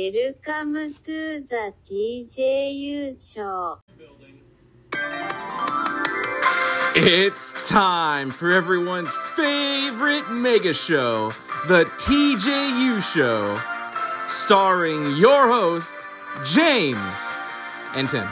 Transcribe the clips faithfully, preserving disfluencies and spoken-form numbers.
Welcome to the ティージェー 優勝. It's time for everyone's favorite mega show, the T J U Show, starring your hosts, James and Tim.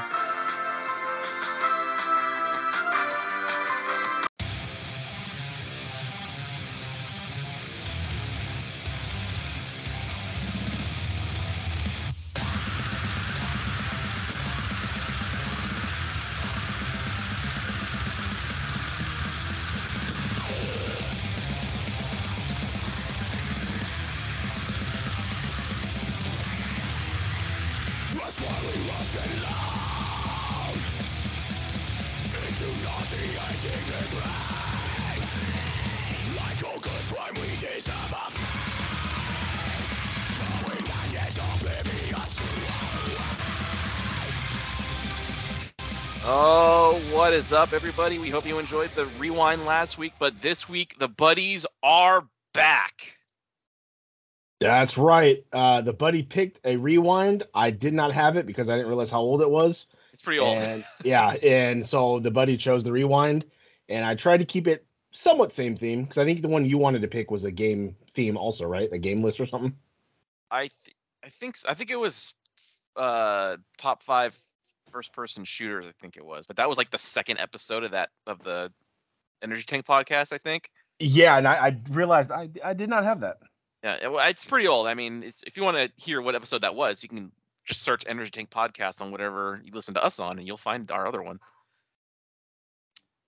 Up, everybody. We hope you enjoyed the rewind last week, but this week the buddies are back. That's right. Uh, the buddy picked a rewind. I did not have it because I didn't realize how old it was. It's pretty old. And, yeah, and so the buddy chose the rewind, and I tried to keep it somewhat same theme because I think the one you wanted to pick was a game theme, also, right? A game list or something. I th- I think so. I think it was uh, top five. First person shooters, I think it was, but that was like the second episode of that of the Energy Tank podcast, I think. Yeah, and I, I realized I I did not have that. Yeah, it, it's pretty old. I mean, it's, if you want to hear what episode that was, you can just search Energy Tank podcast on whatever you listen to us on, and you'll find our other one.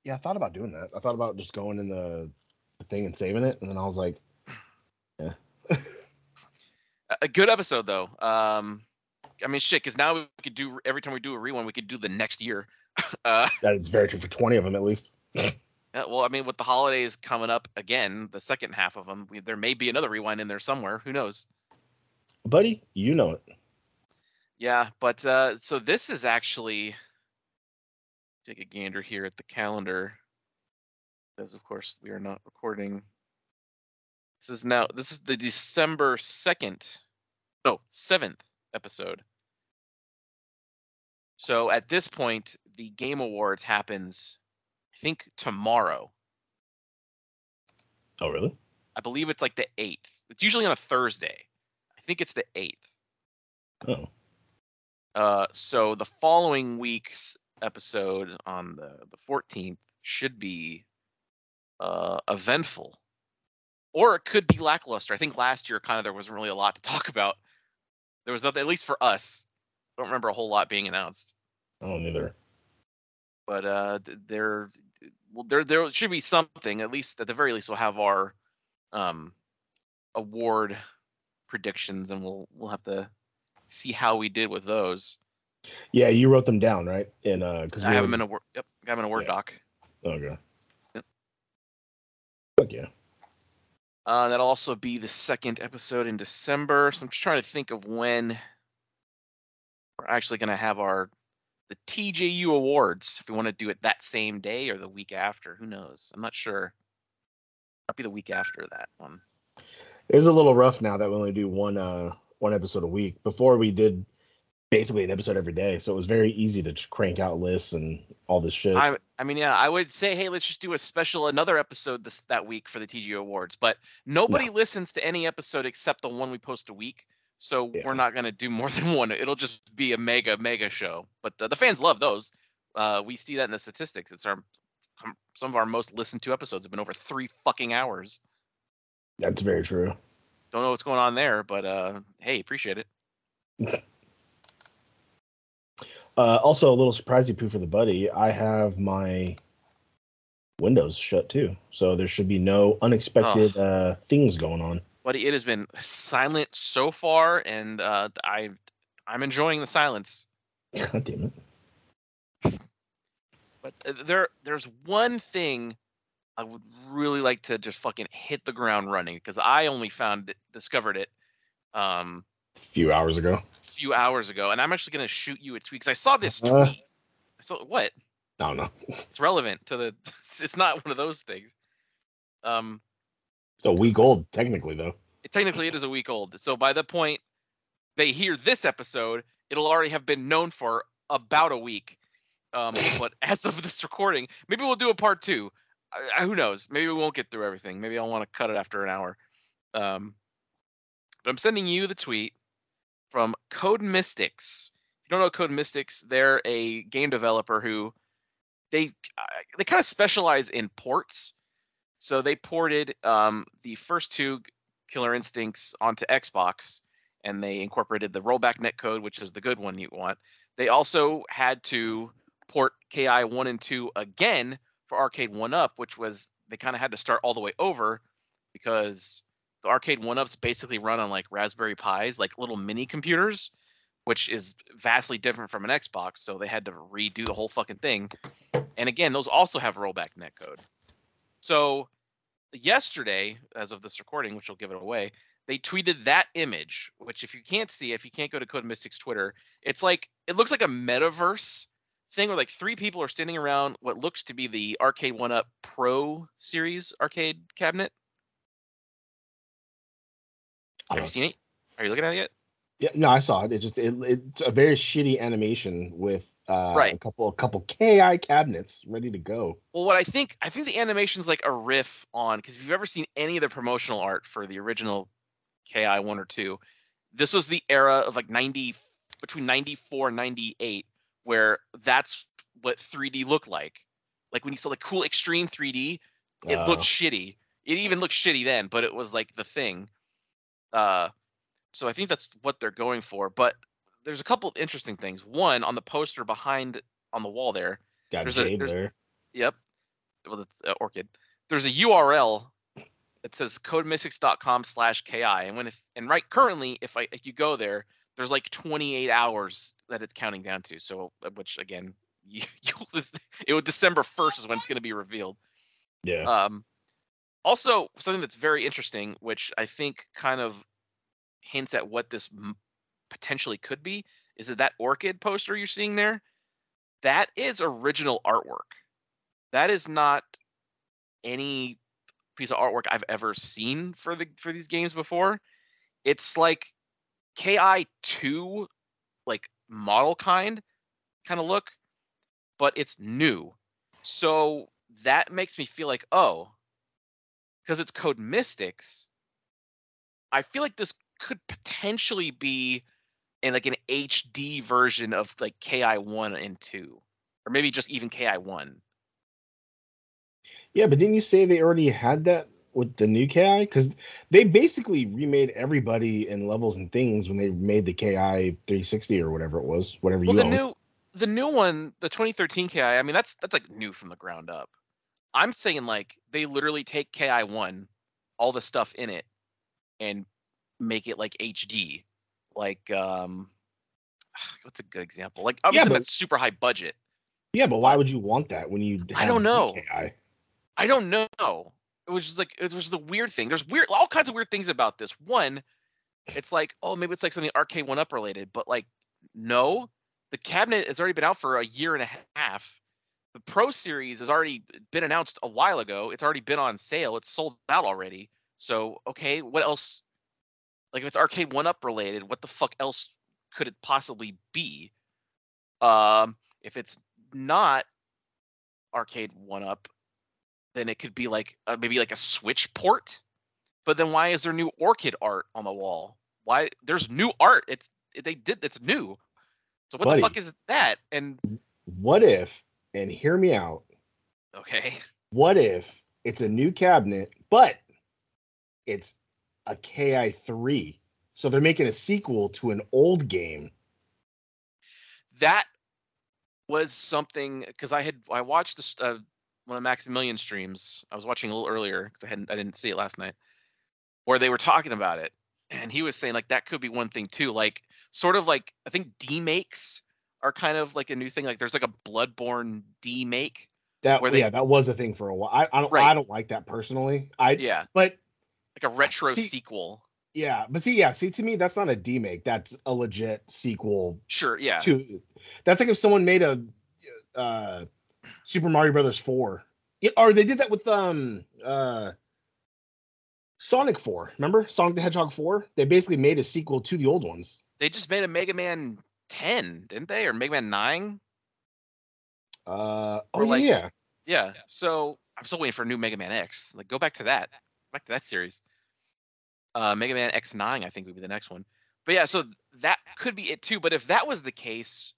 Yeah, I thought about doing that. I thought about just going in the thing and saving it, and then I was like, yeah. A good episode though. Um. I mean, shit, because now we could do, every time we do a rewind, we could do the next year. Uh, that is very true for twenty of them, at least. Yeah, well, I mean, with the holidays coming up again, the second half of them, we, there may be another rewind in there somewhere. Who knows? Buddy, you know it. Yeah, but uh, so this is actually, take a gander here at the calendar, because, of course, we are not recording. This is now, this is the December second, no, seventh episode. So at this point, the Game Awards happens, I think, tomorrow. Oh, really? I believe it's like the eighth. It's usually on a Thursday. I think it's the eighth. Oh. Uh, so the following week's episode on the, the fourteenth should be uh, eventful. Or it could be lackluster. I think last year, kind of, there wasn't really a lot to talk about. There was nothing, at least for us. I don't remember a whole lot being announced. I don't either. But uh, there, well, there, there should be something. At least, at the very least, we'll have our um, award predictions, and we'll we'll have to see how we did with those. Yeah, you wrote them down, right? And uh, because I have them in a word. Yep, got them in a word yeah. doc. Okay. Yep. Fuck yeah. Uh, that'll also be the second episode in December. So I'm just trying to think of when we're actually going to have our the T J U Awards. If we want to do it that same day or the week after, who knows? I'm not sure. Might be the week after that one. It's a little rough now that we only do one uh, one episode a week. Before we did basically an episode every day, so it was very easy to crank out lists and all this shit. I, I mean, yeah, I would say, hey, let's just do a special, another episode this that week for the T G O Awards. But nobody no. listens to any episode except the one we post a week, so yeah. we're not gonna do more than one. It'll just be a mega, mega show. But the, the fans love those. Uh, we see that in the statistics. It's our some of our most listened to episodes have been over three fucking hours. That's very true. Don't know what's going on there, but uh, hey, appreciate it. Uh, also, a little surprisey poo for the buddy. I have my windows shut, too. So there should be no unexpected oh. uh, things going on. Buddy, it has been silent so far, and uh, I, I'm enjoying the silence. God damn it. But there, there's one thing I would really like to just fucking hit the ground running, because I only found it, discovered it um, a few hours ago. few hours ago, and I'm actually going to shoot you a tweet, because I saw this tweet. Uh, I saw what? I don't know. It's relevant to the... It's not one of those things. Um, It's a week old, technically, though. It, technically, it is a week old. So by the point they hear this episode, it'll already have been known for about a week. Um, but as of this recording, maybe we'll do a part two. I, I, who knows? Maybe we won't get through everything. Maybe I'll want to cut it after an hour. Um, but I'm sending you the tweet from Code Mystics. If you don't know Code Mystics, they're a game developer who they uh, they kind of specialize in ports. So they ported um, the first two Killer Instincts onto Xbox, and they incorporated the rollback netcode, which is the good one you want. They also had to port K I one and two again for Arcade one-Up, which was they kind of had to start all the way over because the Arcade one-Ups basically run on like Raspberry Pis, like little mini computers, which is vastly different from an Xbox. So they had to redo the whole fucking thing. And again, those also have rollback netcode. So yesterday, as of this recording, which will give it away, they tweeted that image, which if you can't see, if you can't go to Code Mystics Twitter, it's like it looks like a metaverse thing where like three people are standing around what looks to be the Arcade one-Up Pro Series arcade cabinet. Have you seen it? Are you looking at it yet? Yeah, no, I saw it. It just it, it's a very shitty animation with uh, right. a couple a couple K I cabinets ready to go. Well, what I think I think the animation's like a riff on, because if you've ever seen any of the promotional art for the original K I one or two, this was the era of like ninety between ninety-four and ninety-eight. Where that's what three D looked like. Like when you saw the cool extreme three D, it uh. looked shitty. It even looked shitty then, but it was like the thing. Uh, so I think that's what they're going for. But there's a couple interesting things. One, on the poster behind on the wall there. Got there's Jade a, there's, there. Yep. Well, that's uh, Orchid. There's a U R L that says codemystics dot com slash K I. And when if and right currently, if I if you go there, there's like twenty-eight hours that it's counting down to. So, which again, you, you, it was December first is when it's going to be revealed. Yeah. Um, also, something that's very interesting, which I think kind of hints at what this m- potentially could be, is that that Orchid poster you're seeing there, that is original artwork. That is not any piece of artwork I've ever seen for the for these games before. It's like K I two like model kind kind of look, but it's new, so that makes me feel like, oh, because it's Code Mystics, I feel like this could potentially be in like an H D version of like K I one and two, or maybe just even K I one. Yeah, but didn't you say they already had that with the new K I? Because they basically remade everybody in levels and things when they made the K I three sixty or whatever it was, whatever well, you own. The new, the new one, the twenty thirteen K I, I mean, that's that's like new from the ground up. I'm saying like they literally take K I one, all the stuff in it, and make it like H D. Like, um, what's a good example? Like, obviously yeah, but, that's super high budget. Yeah, but why would you want that when you have I don't know. K I? I don't know. It was just like it was the weird thing. There's weird, all kinds of weird things about this. One, it's like, oh, maybe it's like something Arcade one-Up related, but like, no, the cabinet has already been out for a year and a half. The Pro Series has already been announced a while ago. It's already been on sale. It's sold out already. So, okay, what else? Like, if it's Arcade one-Up related, what the fuck else could it possibly be? Um, if it's not Arcade one-Up, then it could be like uh, maybe like a Switch port. But then why is there new Orchid art on the wall? Why there's new art? It's they did it's new. So what Buddy, the fuck is that? And what if? And hear me out. Okay. What if it's a new cabinet, but it's a K I three? So they're making a sequel to an old game. That was something because I had I watched this. Uh, One of Maximilian streams, I was watching a little earlier because I hadn't, I didn't see it last night, where they were talking about it, and he was saying like that could be one thing too, like sort of like I think D-makes are kind of like a new thing. Like there's like a Bloodborne D-make. That where they, yeah, that was a thing for a while. I, I don't, right. I don't like that personally. I yeah, but like a retro see, sequel. Yeah, but see, yeah, see to me that's not a D-make. That's a legit sequel. Sure, yeah. To that's like if someone made a. Uh, Super Mario Brothers four. Yeah, or they did that with um uh Sonic four. Remember Sonic the Hedgehog four? They basically made a sequel to the old ones. They just made a Mega Man ten, didn't they? Or Mega Man nine? Uh, oh, like, yeah. Yeah. So I'm still waiting for a new Mega Man X. Like, go back to that. Go back to that series. Uh, Mega Man X nine, I think, would be the next one. But yeah, so that could be it, too. But if that was the case,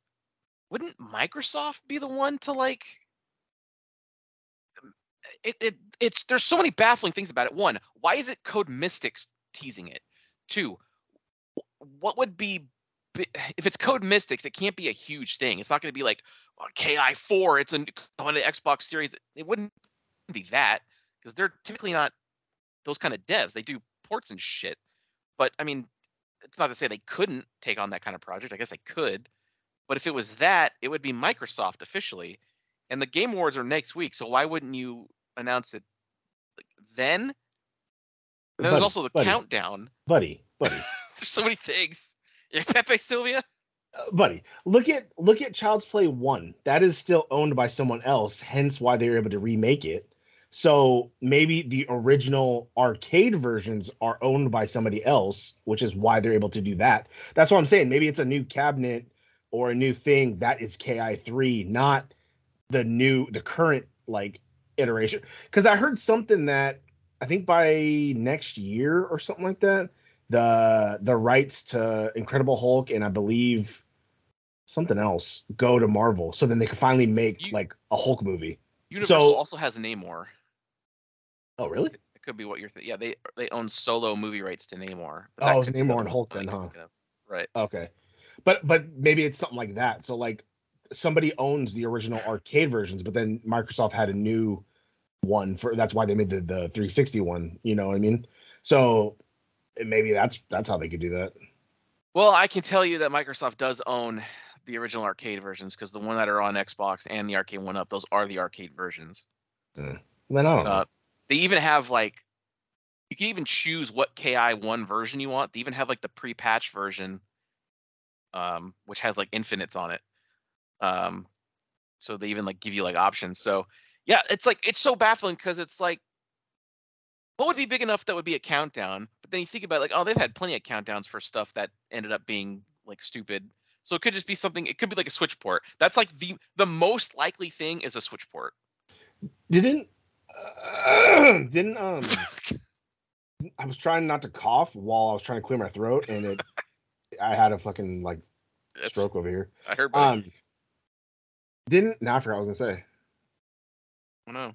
wouldn't Microsoft be the one to, like... It, it it's there's so many baffling things about it. One, why is it Code Mystics teasing it? Two, what would be if it's Code Mystics? It can't be a huge thing. It's not going to be like oh, K I four. It's a, on the Xbox Series. It wouldn't be that because they're typically not those kind of devs. They do ports and shit. But I mean, it's not to say they couldn't take on that kind of project. I guess they could. But if it was that, it would be Microsoft officially. And the Game Awards are next week, so why wouldn't you announce it then? And buddy, there's also the buddy, countdown. Buddy, buddy. There's so many things. Yeah, Pepe Sylvia? Uh, buddy, look at look at Child's Play one. That is still owned by someone else, hence why they were able to remake it. So maybe the original arcade versions are owned by somebody else, which is why they're able to do that. That's what I'm saying. Maybe it's a new cabinet or a new thing that is K I three, not... the new, the current, like, iteration. Because I heard something that, I think by next year or something like that, the the rights to Incredible Hulk and I believe something else go to Marvel. So then they can finally make, you, like, a Hulk movie. Universal so, also has Namor. Oh, really? It, it could be what you're thinking. Yeah, they they own solo movie rights to Namor. Oh, it was Namor and Hulk then, huh? Right. Okay. But But maybe it's something like that. So, like, somebody owns the original arcade versions, but then Microsoft had a new one for, that's why they made the, the three sixty one. You know what I mean? So maybe that's, that's how they could do that. Well, I can tell you that Microsoft does own the original arcade versions because the one that are on Xbox and the arcade one up, those are the arcade versions. Mm. Then I don't uh, know. They even have like, you can even choose what K I one version you want. They even have like the pre-patch version, um, which has like infinites on it. Um, so they even like give you like options. So yeah, it's like, it's so baffling because it's like, what would be big enough that would be a countdown? But then you think about it, like, oh, they've had plenty of countdowns for stuff that ended up being like stupid. So it could just be something, it could be like a Switch port. That's like the, the most likely thing is a Switch port. Didn't, uh, didn't, um, I was trying not to cough while I was trying to clear my throat and it, I had a fucking like stroke over here. I heard. Um, Didn't no, I forgot what I was gonna say. Oh no.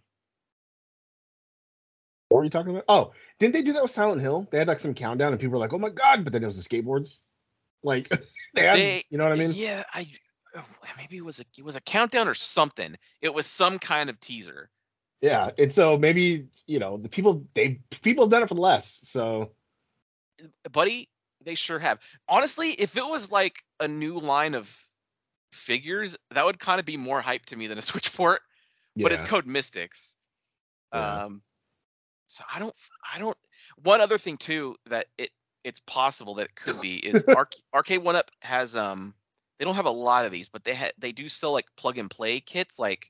What were you talking about? Oh, didn't they do that with Silent Hill? They had like some countdown and people were like, "Oh my god!" But then it was the skateboards. Like they, had, they, you know what I mean? Yeah, I maybe it was a it was a countdown or something. It was some kind of teaser. Yeah, and so maybe you know the people they people have done it for less. So, buddy, they sure have. Honestly, if it was like a new line of figures, that would kind of be more hype to me than a Switch port, yeah. But it's Code Mystics. Yeah. Um, so I don't, I don't. One other thing too that it it's possible that it could be is Arcade One Up has um they don't have a lot of these, but they ha- they do sell like plug and play kits. Like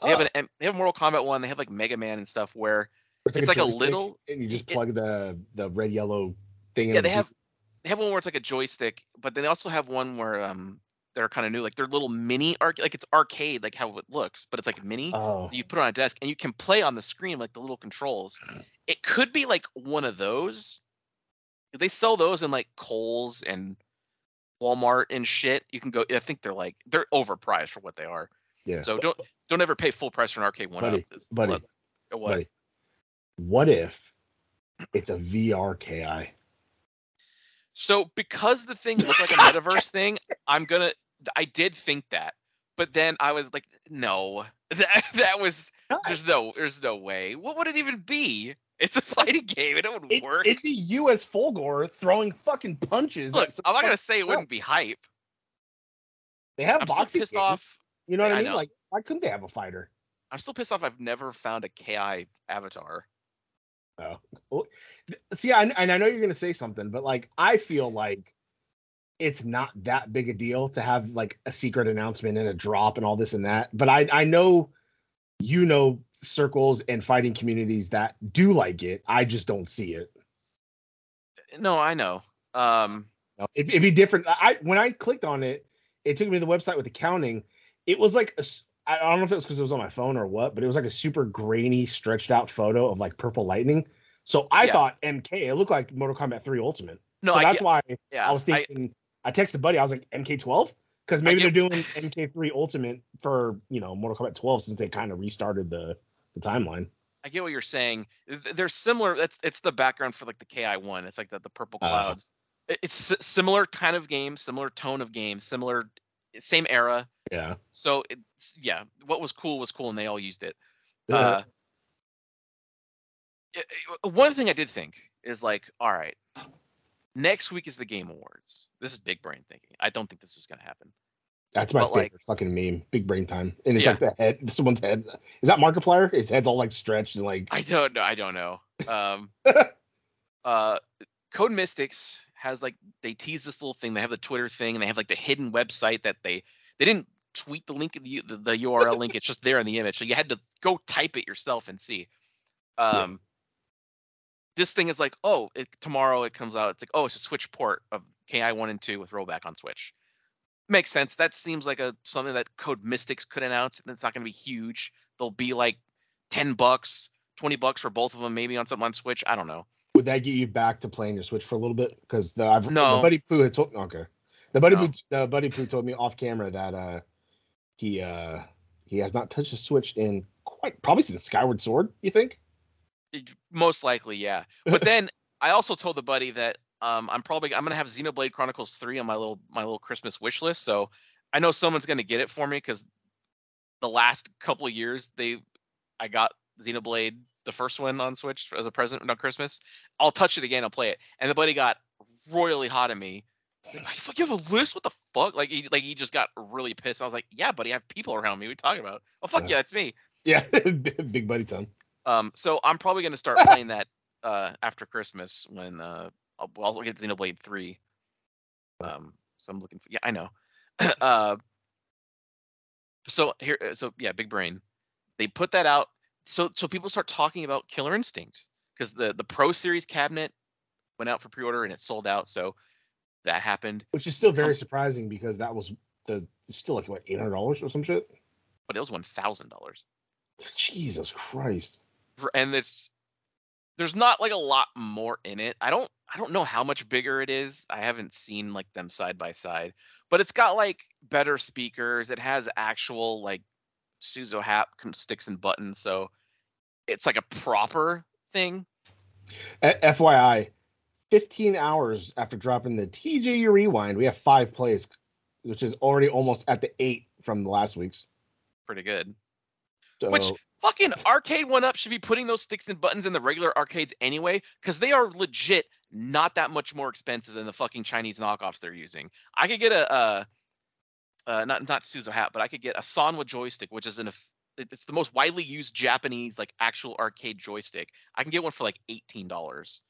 they oh. have an they have Mortal Kombat one, they have like Mega Man and stuff where it's like, it's a, like a little and you just plug it, the the red yellow thing. Yeah, in they the have G- they have one where it's like a joystick, but then they also have one where um. That are kind of new, like they're little mini arc, like it's arcade, like how it looks, but it's like mini. Oh. So you put it on a desk and you can play on the screen, like the little controls. It could be like one of those. They sell those in like Kohl's and Walmart and shit. You can go. I think they're like they're overpriced for what they are. Yeah. So don't don't ever pay full price for an arcade one. Buddy, buddy, what? buddy. What if it's a V R K I? So because the thing looked like a metaverse thing, I'm gonna. I did think that, but then I was like, no, that that was. There's no, there's no way. What would it even be? It's a fighting game. It wouldn't it, work. It'd be you as Fulgore throwing fucking punches. Look, I'm not gonna say it wouldn't be hype. They have I'm boxing pissed games. Off. You know what I mean? I like, why couldn't they have a fighter? I'm still pissed off. I've never found a K I avatar. Oh, well, see, I, and I know you're gonna say something, but like, I feel like it's not that big a deal to have like a secret announcement and a drop and all this and that. But I, I know, you know, circles and fighting communities that do like it. I just don't see it. No, I know. Um, It'd, it'd be different. I when I clicked on it, it took me to the website with the counting. It was like a, I don't know if it was because it was on my phone or what, but it was like a super grainy, stretched out photo of like Purple Lightning. So I yeah. thought M K. It looked like Mortal Kombat three Ultimate. No, so I that's get, why yeah, I was thinking. I, I texted Buddy. I was like M K twelve because maybe get, they're doing M K three Ultimate for you know Mortal Kombat twelve since they kind of restarted the the timeline. I get what you're saying. They're similar. That's it's the background for like the K I one. It's like the the purple clouds. Uh, it's similar kind of game, similar tone of game, similar same era. Yeah. So it's yeah, what was cool was cool, and they all used it. Yeah. Uh, one thing I did think is like, all right, next week is the Game Awards. This is big brain thinking. I don't think this is gonna happen. That's my but favorite like, fucking meme. Big brain time. And it's yeah. like the head. Someone's head. Is that Markiplier? His head's all like stretched and like. I don't know. I don't know. Um, uh, Code Mystics has like they tease this little thing. They have the Twitter thing and they have like the hidden website that they they didn't tweet the link of the, the, the U R L link. It's just there in the image. So you had to go type it yourself and see. Um, yeah. This thing is like, oh, it, tomorrow it comes out. It's like, oh, it's a Switch port of K I one and two with rollback on Switch. Makes sense. That seems like a something that Code Mystics could announce, and it's not going to be huge. They'll be like ten bucks, twenty bucks for both of them, maybe on something on Switch. I don't know. Would that get you back to playing your Switch for a little bit? Because the, no. the buddy Pooh had told okay, the buddy no. Pooh, the buddy Pooh told me off camera that uh he uh he has not touched a Switch in quite probably since Skyward Sword. You think? It, most likely, yeah. But then I also told the buddy that. Um, I'm probably I'm gonna have Xenoblade Chronicles three on my little my little Christmas wish list, so I know someone's gonna get it for me because the last couple of years they I got Xenoblade the first one on Switch as a present on Christmas. I'll touch it again, I'll play it, and the buddy got royally hot at me. He's like, fuck, you have a list? What the fuck? Like he like he just got really pissed. I was like, yeah, buddy, I have people around me. What are you talking about? Oh fuck yeah, yeah it's me. Yeah, big buddy time. Um, so I'm probably gonna start playing that uh after Christmas when uh. I'll also get Xenoblade three. Um, so I'm looking for. Yeah, I know. uh, so here, so yeah, big brain. They put that out, so so people start talking about Killer Instinct because the the Pro Series cabinet went out for pre-order and it sold out. So that happened, which is still very um, surprising because that was the it's still like what eight hundred dollars or some shit. But it was one thousand dollars. Jesus Christ. And it's. There's not like a lot more in it. I don't I don't know how much bigger it is. I haven't seen like them side by side, but it's got like better speakers. It has actual like Suzo Hap sticks and buttons. So it's like a proper thing. A- F Y I, fifteen hours after dropping the T J U Rewind, we have five plays, which is already almost at the eight from the last week's. Pretty good. So... Which fucking Arcade one up should be putting those sticks and buttons in the regular arcades anyway, because they are legit not that much more expensive than the fucking Chinese knockoffs they're using. I could get a, uh, uh, not not Suzo Hat, but I could get a Sanwa joystick, which is an it's the most widely used Japanese like actual arcade joystick. I can get one for like eighteen dollars.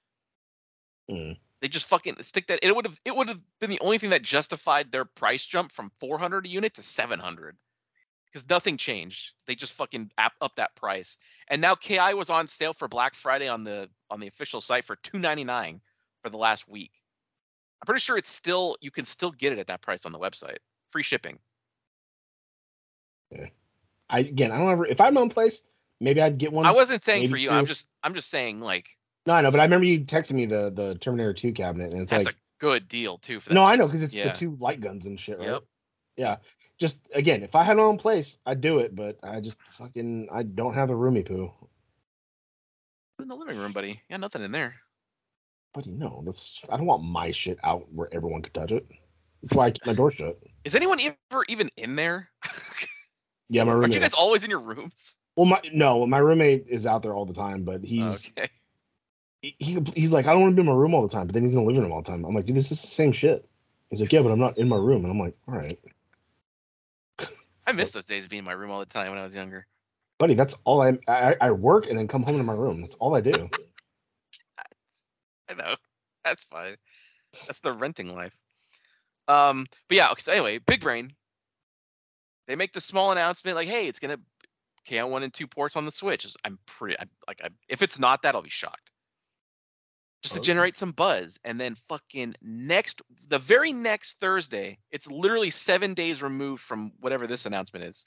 Mm. They just fucking stick that. It would have it would have been the only thing that justified their price jump from four hundred a unit to seven hundred. Because nothing changed. They just fucking up, up that price. And now K I was on sale for Black Friday on the on the official site for two ninety-nine for the last week. I'm pretty sure it's still you can still get it at that price on the website. Free shipping. Yeah. I again I don't ever if I'm on place, maybe I'd get one. I wasn't saying for you. Two. I'm just I'm just saying like No, I know, but I remember you texting me the the Terminator two cabinet and it's that's like a good deal too for that. No, I know because it's yeah. the two light guns and shit, right? Yep. Yeah. Just again, if I had my own place, I'd do it, but I just fucking I don't have a roomy poo. Put in the living room, buddy. Yeah, nothing in there. Buddy, no, that's I don't want my shit out where everyone could touch it. That's why I keep my door shut. Is anyone ever even in there? Yeah, my roommate. Aren't you guys always in your rooms? Well, my no, my roommate is out there all the time, but he's okay. He, he he's like, I don't want to be in my room all the time, but then he's in the living room all the time. I'm like, dude, this is the same shit. He's like, yeah, but I'm not in my room, and I'm like, all right. I miss those days of being in my room all the time when I was younger. Buddy, that's all I I, I work and then come home to my room. That's all I do. I know. That's fine. That's the renting life. Um, but yeah, so anyway, Big Brain. They make the small announcement like, hey, it's going to K I one and two ports on the Switch. I'm pretty I, like I, if it's not that, I'll be shocked. just oh, to generate some buzz. And then fucking next, the very next Thursday, it's literally seven days removed from whatever this announcement is,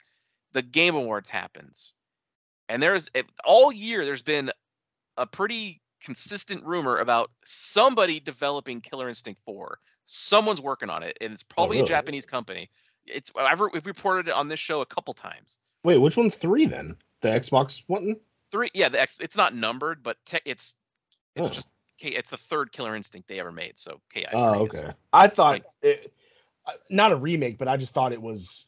the Game Awards happens. And there's all year, there's been a pretty consistent rumor about somebody developing Killer Instinct four. Someone's working on it, and it's probably oh, really? a Japanese company. It's I've we've reported it on this show a couple times. Wait, which one's three then? The Xbox one? Three, yeah. The X, it's not numbered, but te- it's it's oh. just it's the third Killer Instinct they ever made. So K I. Oh, okay. I thought like, it, not a remake, but I just thought it was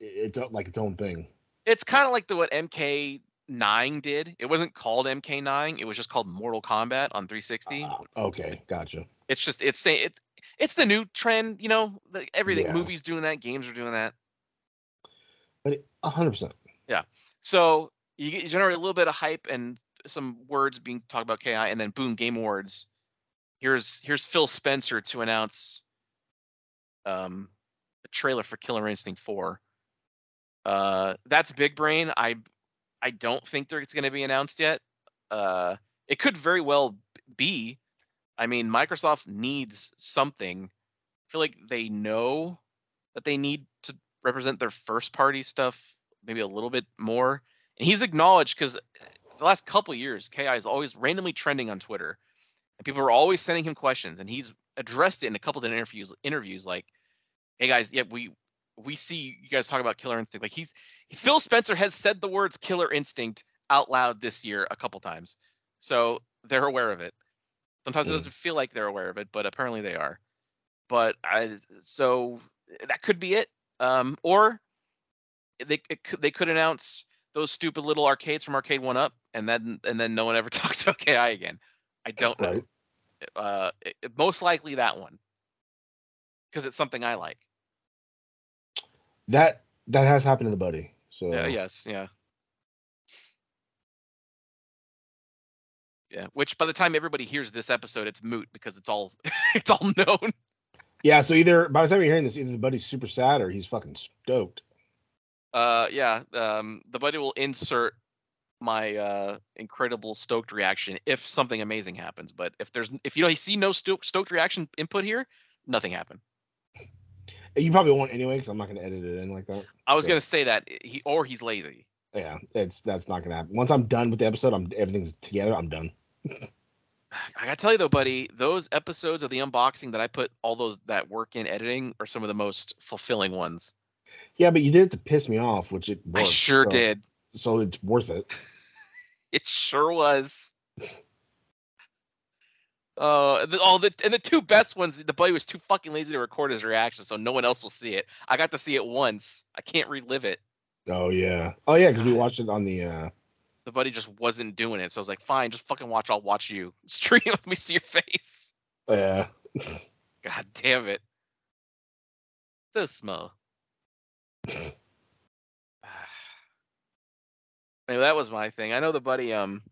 it, it like its own thing. It's kind of like the what M K nine did. It wasn't called M K nine. It was just called Mortal Kombat on three sixty. Uh, okay, gotcha. It's just it's saying it. It's the new trend, you know, the, everything. Yeah. Movies doing that, games are doing that. But it, one hundred percent. Yeah. So you, you generate a little bit of hype and some words being talked about K I, and then boom, Game Awards. Here's here's Phil Spencer to announce um, a trailer for Killer Instinct four. Uh, that's Big Brain. I I don't think there, it's going to be announced yet. Uh, it could very well be. I mean, Microsoft needs something. I feel like they know that they need to represent their first-party stuff maybe a little bit more. And he's acknowledged, because the last couple of years, K I is always randomly trending on Twitter, and people are always sending him questions, and he's addressed it in a couple of different interviews, interviews like, hey, guys, yeah, we we see you guys talk about Killer Instinct. Like he's Phil Spencer has said the words Killer Instinct out loud this year a couple times, so they're aware of it. Sometimes it doesn't feel like they're aware of it, but apparently they are. But I, so that could be it. Um, or they it could, they could announce those stupid little arcades from Arcade One Up, and then and then no one ever talks about K I again. I don't know. Right. Uh, it, it, most likely that one, because it's something I like. That that has happened to the buddy. So yeah, yes, yeah. Yeah, which by the time everybody hears this episode, it's moot because it's all it's all known. Yeah, so either by the time you're hearing this, either the buddy's super sad or he's fucking stoked. Uh, yeah, um, the buddy will insert my uh, incredible stoked reaction if something amazing happens. But if there's if you don't see no stoked, stoked reaction input here, nothing happened. You probably won't anyway because I'm not going to edit it in like that. I was so. going to say that he or he's lazy. Yeah, it's that's not going to happen. Once I'm done with the episode, I'm everything's together. I'm done. I gotta tell you though, buddy, those episodes of the unboxing that I put all those that work in editing are some of the most fulfilling ones. Yeah, but you did it to piss me off, which it was. I sure so, did. So it's worth it. It sure was. Uh, the, all the and the two best ones. The buddy was too fucking lazy to record his reaction, so no one else will see it. I got to see it once. I can't relive it. Oh yeah. Oh yeah, because we watched it on the. Uh... The buddy just wasn't doing it, so I was like, "Fine, just fucking watch. I'll watch you stream. Let me see your face." Yeah. God damn it. So small. Anyway, that was my thing. I know the buddy. Um,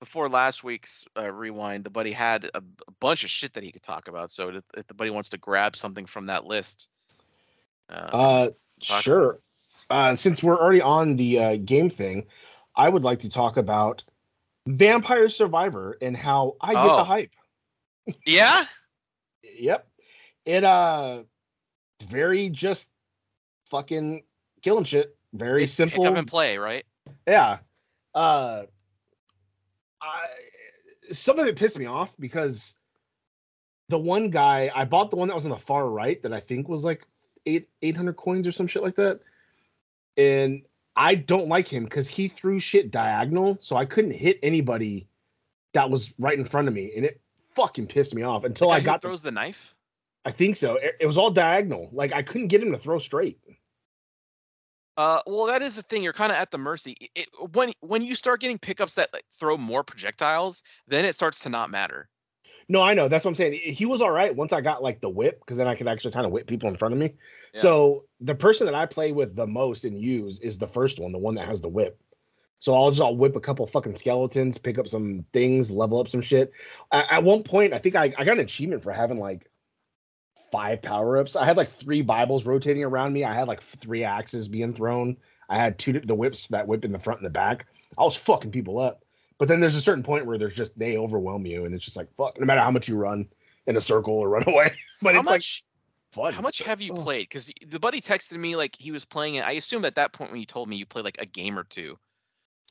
before last week's uh, rewind, the buddy had a, a bunch of shit that he could talk about. So if, if the buddy wants to grab something from that list, uh, uh sure. About- Uh, since we're already on the uh, game thing, I would like to talk about Vampire Survivor and how I oh. get the hype. Yeah? Yep. It uh, very just fucking killing shit. Very it's simple. Pick up and play, right? Yeah. Uh, I, some of it pissed me off because the one guy, I bought the one that was on the far right that I think was like eight eight hundred coins or some shit like that. And I don't like him because he threw shit diagonal, so I couldn't hit anybody that was right in front of me, and it fucking pissed me off until I got. Throws the knife? I think so. It, it was all diagonal. Like I couldn't get him to throw straight. Uh, well, that is the thing. You're kind of at the mercy. It, it, when when you start getting pickups that like, throw more projectiles, then it starts to not matter. No, I know. That's what I'm saying. He was all right once I got, like, the whip, because then I could actually kind of whip people in front of me. Yeah. So the person that I play with the most and use is the first one, the one that has the whip. So I'll just I'll whip a couple fucking skeletons, pick up some things, level up some shit. I, at one point, I think I, I got an achievement for having, like, five power-ups. I had, like, three Bibles rotating around me. I had, like, three axes being thrown. I had two the whips, that whip in the front and the back. I was fucking people up. But then there's a certain point where there's just, they overwhelm you, and it's just like, fuck, no matter how much you run in a circle or run away. But how it's much, like fun. How much have you oh. played? Because the buddy texted me like he was playing it. I assumed at that point when you told me you played like a game or two.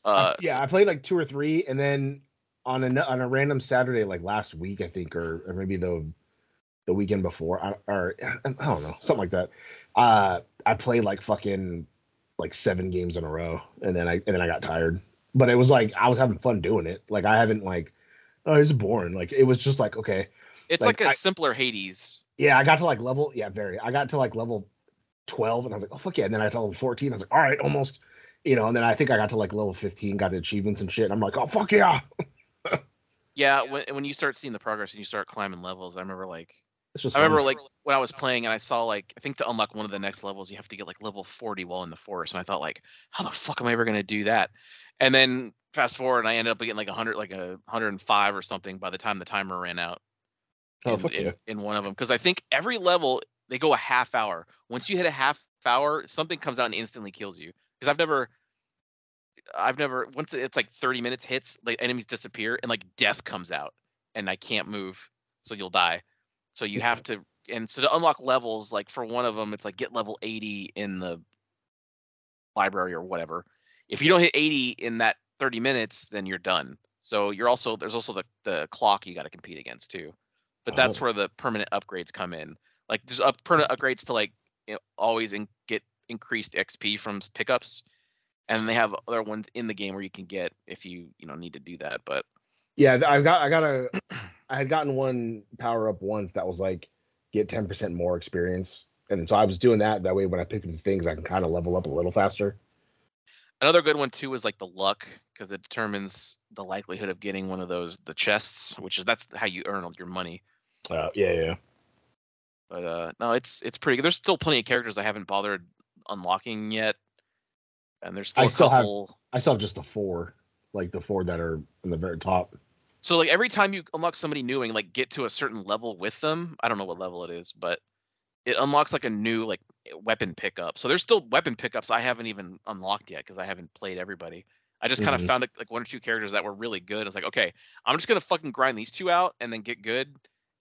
Uh, I, yeah, so. I played like two or three, and then on a on a random Saturday like last week, I think, or, or maybe the the weekend before, I, or I don't know, something like that. Uh, I played like fucking like seven games in a row, and then I and then I got tired. But it was like I was having fun doing it. Like I haven't like, oh, it's boring. Like it was just like, okay. It's like, like a I, simpler Hades. Yeah, I got to like level. Yeah, very. I got to like level twelve, and I was like, oh fuck yeah. And then I got to level fourteen. I was like, all right, almost. You know. And then I think I got to like level fifteen, got the achievements and shit. And I'm like, oh fuck yeah. yeah. When when you start seeing the progress and you start climbing levels, I remember like. I remember fun. like when I was playing and I saw like I think to unlock one of the next levels you have to get like level forty while in the forest, and I thought like, how the fuck am I ever gonna do that? And then fast forward, and I ended up getting like a hundred, like a a hundred and five or something by the time the timer ran out. Oh, in, fuck in, yeah. in one of them, because I think every level they go a half hour. Once you hit a half hour, something comes out and instantly kills you. Because I've never, I've never once it's like thirty minutes hits, like enemies disappear and like death comes out, and I can't move, so you'll die. So you have to, and so to unlock levels, like for one of them, it's like get level eighty in the library or whatever. If you don't hit eighty in that thirty minutes, then you're done. So you're also, there's also the, the clock you got to compete against too. But that's oh. where the permanent upgrades come in. Like there's up, permanent upgrades to like, you know, always in, get increased X P from pickups. And they have other ones in the game where you can get if you, you know, need to do that. But yeah, I got, I got a... I had gotten one power up once that was like get ten percent more experience. And so I was doing that. That way, when I pick up the things, I can kind of level up a little faster. Another good one, too, is like the luck, because it determines the likelihood of getting one of those, the chests, which is that's how you earn all your money. Uh, yeah, yeah. But uh, no, it's it's pretty good. There's still plenty of characters I haven't bothered unlocking yet. And there's still I a still couple. Have, I still have just the four, like the four that are in the very top. So like every time you unlock somebody new and like get to a certain level with them, I don't know what level it is, but it unlocks like a new like weapon pickup. So there's still weapon pickups I haven't even unlocked yet because I haven't played everybody. I just kind of mm-hmm. found like one or two characters that were really good. I was like, okay, I'm just gonna fucking grind these two out and then get good,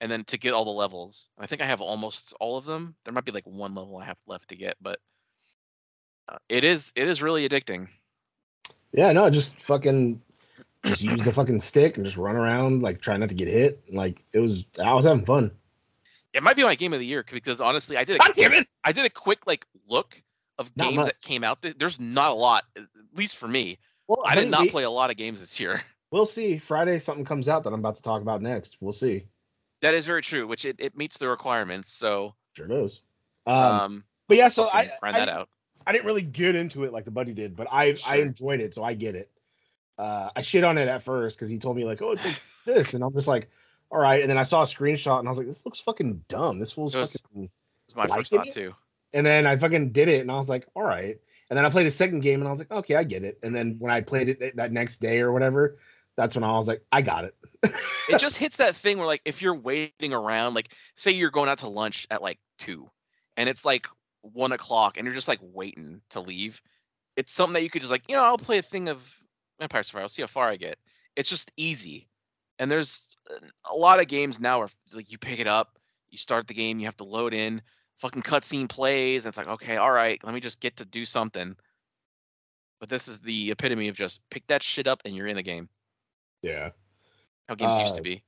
and then to get all the levels. I think I have almost all of them. There might be like one level I have left to get, but uh, it is it is really addicting. Yeah, no, just fucking. Just use the fucking stick and just run around, like, try not to get hit. Like, it was, I was having fun. It might be my game of the year, because honestly, I did a, God damn it! I did a quick, like, look of games that came out. There's not a lot, at least for me. Well, I did not play a lot of games this year. We'll see. Friday, something comes out that I'm about to talk about next. We'll see. That is very true, which it, it meets the requirements, so. Sure does. Um, um, but yeah, so I, I, that out. I didn't really get into it like the buddy did, but I, sure. I enjoyed it, so I get it. Uh, I shit on it at first because he told me like, oh, it's like this, and I'm just like, all right. And then I saw a screenshot and I was like, this looks fucking dumb. This fool's was, fucking. It's my first thought too. And then I fucking did it and I was like, all right. And then I played a second game and I was like, okay, I get it. And then when I played it that next day or whatever, that's when I was like, I got it. It just hits that thing where like if you're waiting around, like say you're going out to lunch at like two, and it's like one o'clock, and you're just like waiting to leave. It's something that you could just like, you know, I'll play a thing of. Empire Survivor, see how far I get. It's just easy. And there's a lot of games now where like you pick it up, you start the game, you have to load in, fucking cutscene plays, and it's like, okay, all right, let me just get to do something. But this is the epitome of just pick that shit up and you're in the game. Yeah. How games uh, used to be.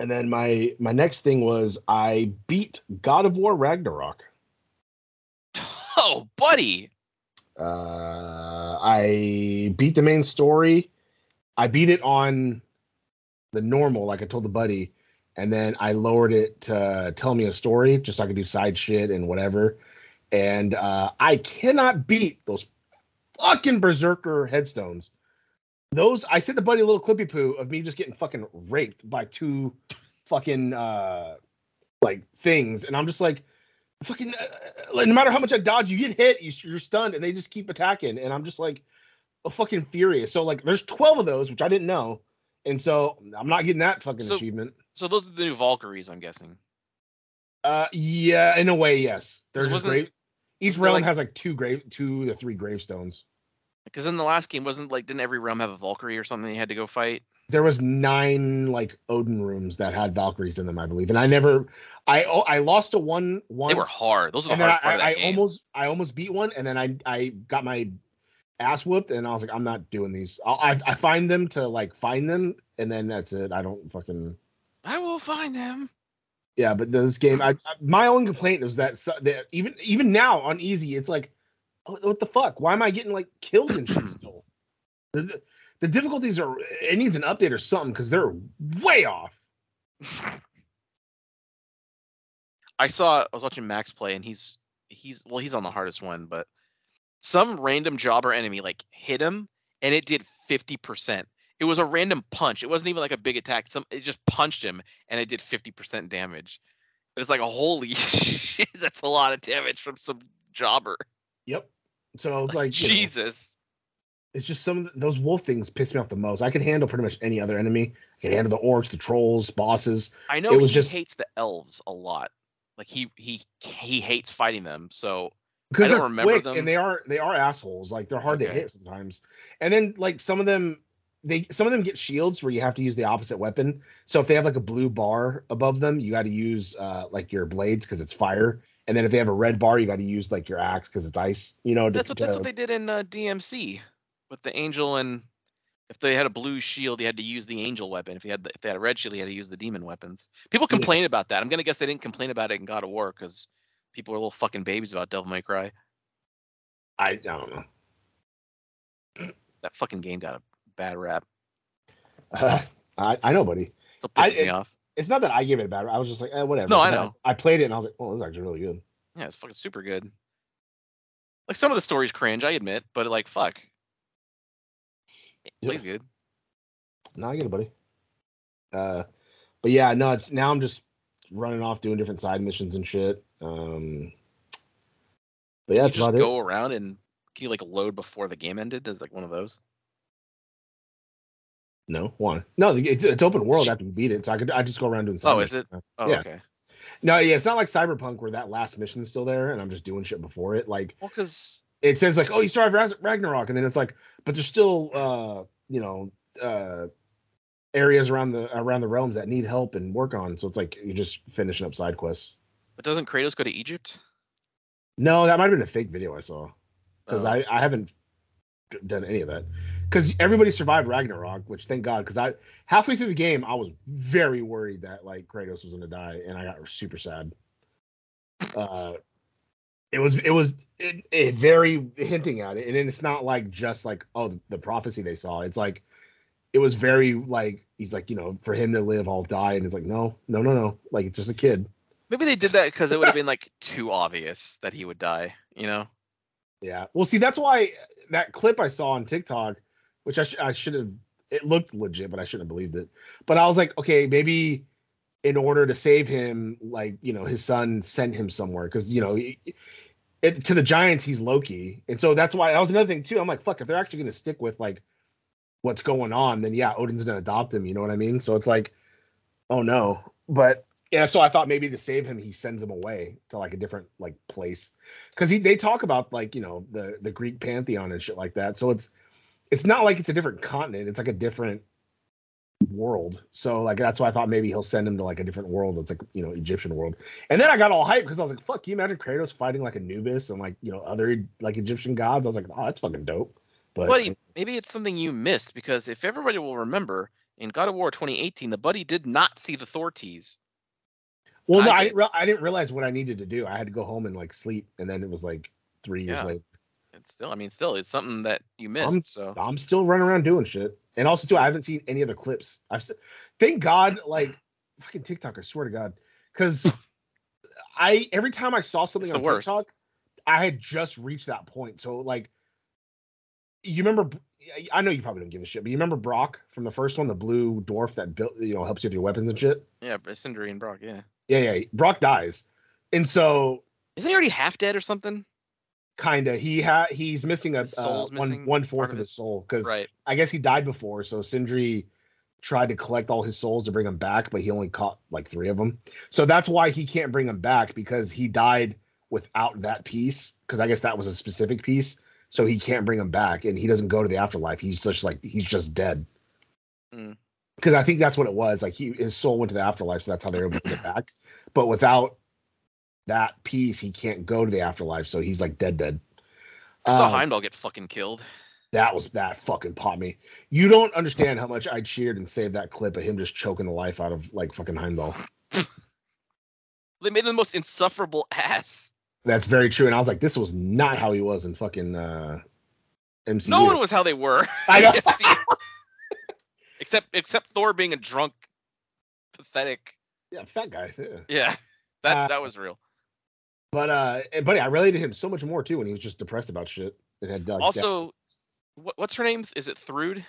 And then my my next thing was I beat God of War Ragnarok. Oh, buddy! Uh, I beat the main story. I beat it on the normal, like I told the buddy, and then I lowered it to tell me a story, just so I could do side shit and whatever. And uh, I cannot beat those fucking berserker headstones. Those I sent the buddy a little clippy poo of me just getting fucking raped by two fucking uh like things, and I'm just like. Fucking, uh, like, no matter how much I dodge, you get hit, you, you're stunned, and they just keep attacking, and I'm just like, oh, fucking furious. So like, there's twelve of those, which I didn't know, and so I'm not getting that fucking so, achievement. So those are the new Valkyries, I'm guessing. Uh, yeah, in a way, yes. There's so grave. Each realm like, has like two grave, two to three gravestones. Because in the last game, wasn't like didn't every realm have a Valkyrie or something you had to go fight? There was nine like Odin rooms that had Valkyries in them, I believe, and I never, I I lost to one once. They were hard. Those are the hardest I, part of that I game. almost I almost beat one, and then I I got my ass whooped, and I was like, I'm not doing these. I'll, I I find them to like find them, and then that's it. I don't fucking. I will find them. Yeah, but this game, I, I my own complaint was that, that even even now on easy, it's like. What the fuck? Why am I getting like kills and shit still? The, the, the difficulties are, it needs an update or something because they're way off. I saw, I was watching Max play and he's, he's, well, he's on the hardest one, but some random jobber enemy like hit him and it did fifty percent. It was a random punch. It wasn't even like a big attack. Some, it just punched him and it did fifty percent damage. But it's like a holy shit, that's a lot of damage from some jobber. Yep. So it's like Jesus. Know, it's just some of those wolf things piss me off the most. I can handle pretty much any other enemy. I can handle the orcs, the trolls, bosses. I know it was he just, hates the elves a lot. Like he he he hates fighting them. So because I don't they're remember quick them. And they are they are assholes. Like they're hard okay. to hit sometimes. And then like some of them they some of them get shields where you have to use the opposite weapon. So if they have like a blue bar above them, you got to use uh like your blades because it's fire. And then if they have a red bar, you got to use like your axe because it's ice, you know. That's, to, what, that's to, what they did in uh, D M C with the angel. And if they had a blue shield, you had to use the angel weapon. If you had the, if they had a red shield, you had to use the demon weapons. People complain yeah. about that. I'm gonna guess they didn't complain about it in God of War because people are little fucking babies about Devil May Cry. I, I don't know. That fucking game got a bad rap. Uh, I I know, buddy. It's pissing I, me it, off. It's not that I gave it a bad. I was just like, eh, whatever. No, I know. I, I played it and I was like, oh, this is actually really good. Yeah, it's fucking super good. Like some of the stories cringe, I admit, but like, fuck, it yeah. plays good. No, I get it, buddy. Uh, but yeah, no, it's now I'm just running off doing different side missions and shit. Um, but yeah, that's about it. Go around and can you like load before the game ended? Does like one of those? No, one. No, it's, it's open world after we beat it, so I could I just go around doing. Oh, is it? Oh, yeah. Okay. No, yeah, it's not like Cyberpunk where that last mission is still there and I'm just doing shit before it. Like, well, because it says like, oh, you started Ragnarok, and then it's like, but there's still, uh, you know, uh, areas around the around the realms that need help and work on. So it's like you're just finishing up side quests. But doesn't Kratos go to Egypt? No, that might have been a fake video I saw because oh. I I haven't done any of that. Because everybody survived Ragnarok, which thank God. Because I halfway through the game, I was very worried that like Kratos was gonna die, and I got super sad. Uh, it was it was it, it very hinting at it, and it's not like just like oh the, the prophecy they saw. It's like it was very like he's like you know for him to live, I'll die, and it's like no no no no like it's just a kid. Maybe they did that because it would have been like too obvious that he would die, you know? Yeah. Well, see, that's why that clip I saw on TikTok. Which I, sh- I should have, it looked legit, but I shouldn't have believed it. But I was like, okay, maybe in order to save him, like, you know, his son sent him somewhere. Because, you know, he, it, to the Giants, he's Loki. And so that's why, that was another thing, too. I'm like, fuck, if they're actually going to stick with, like, what's going on, then yeah, Odin's going to adopt him. You know what I mean? So it's like, oh, no. But, yeah, so I thought maybe to save him, he sends him away to, like, a different, like, place. Because they talk about, like, you know, the, the Greek pantheon and shit like that. So it's, It's not like it's a different continent. It's like a different world. So like that's why I thought maybe he'll send him to like a different world. It's like you know Egyptian world. And then I got all hyped because I was like, "Fuck, can you imagine Kratos fighting like Anubis and like you know other like Egyptian gods?" I was like, "Oh, that's fucking dope." But buddy, maybe it's something you missed because if everybody will remember in God of War twenty eighteen, the buddy did not see the Thor tease. Well, no, I, I, didn't, re- I didn't realize what I needed to do. I had to go home and like sleep, and then it was like three years yeah. later. It's still, I mean, still, it's something that you missed. I'm, so I'm still running around doing shit, and also too, I haven't seen any other clips. I've, thank God, like fucking TikTok. I swear to God, because I every time I saw something on worst. TikTok, I had just reached that point. So like, you remember? I know you probably don't give a shit, but you remember Brock from the first one, the blue dwarf that built, you know, helps you with your weapons and shit. Yeah, Sindri and Brock. Yeah. Yeah, yeah. Brock dies, and so isn't he already half dead or something? Kinda, he ha- he's missing a uh, missing one one fourth of his, his soul because right. I guess he died before. So Sindri tried to collect all his souls to bring him back, but he only caught like three of them. So that's why he can't bring him back because he died without that piece. Because I guess that was a specific piece. so he can't bring him back, and he doesn't go to the afterlife. He's just like he's just dead. Mm. Because I think that's what it was. Like he, his soul went to the afterlife, so that's how they were able to get back. But without that piece, he can't go to the afterlife, so he's like dead, dead. I saw um, Heimdall get fucking killed. That was that fucking popped me. You don't understand how much I cheered and saved that clip of him just choking the life out of like fucking Heimdall. They made him the most insufferable ass. That's very true. And I was like, this was not how he was in fucking uh, M C U. No one was how they were. I know. Except except Thor being a drunk, pathetic. Yeah, fat guy. Yeah. yeah that uh, that was real. But uh, and buddy, I related to him so much more too when he was just depressed about shit and had Doug. Also, down. What's her name? Is it Thrude?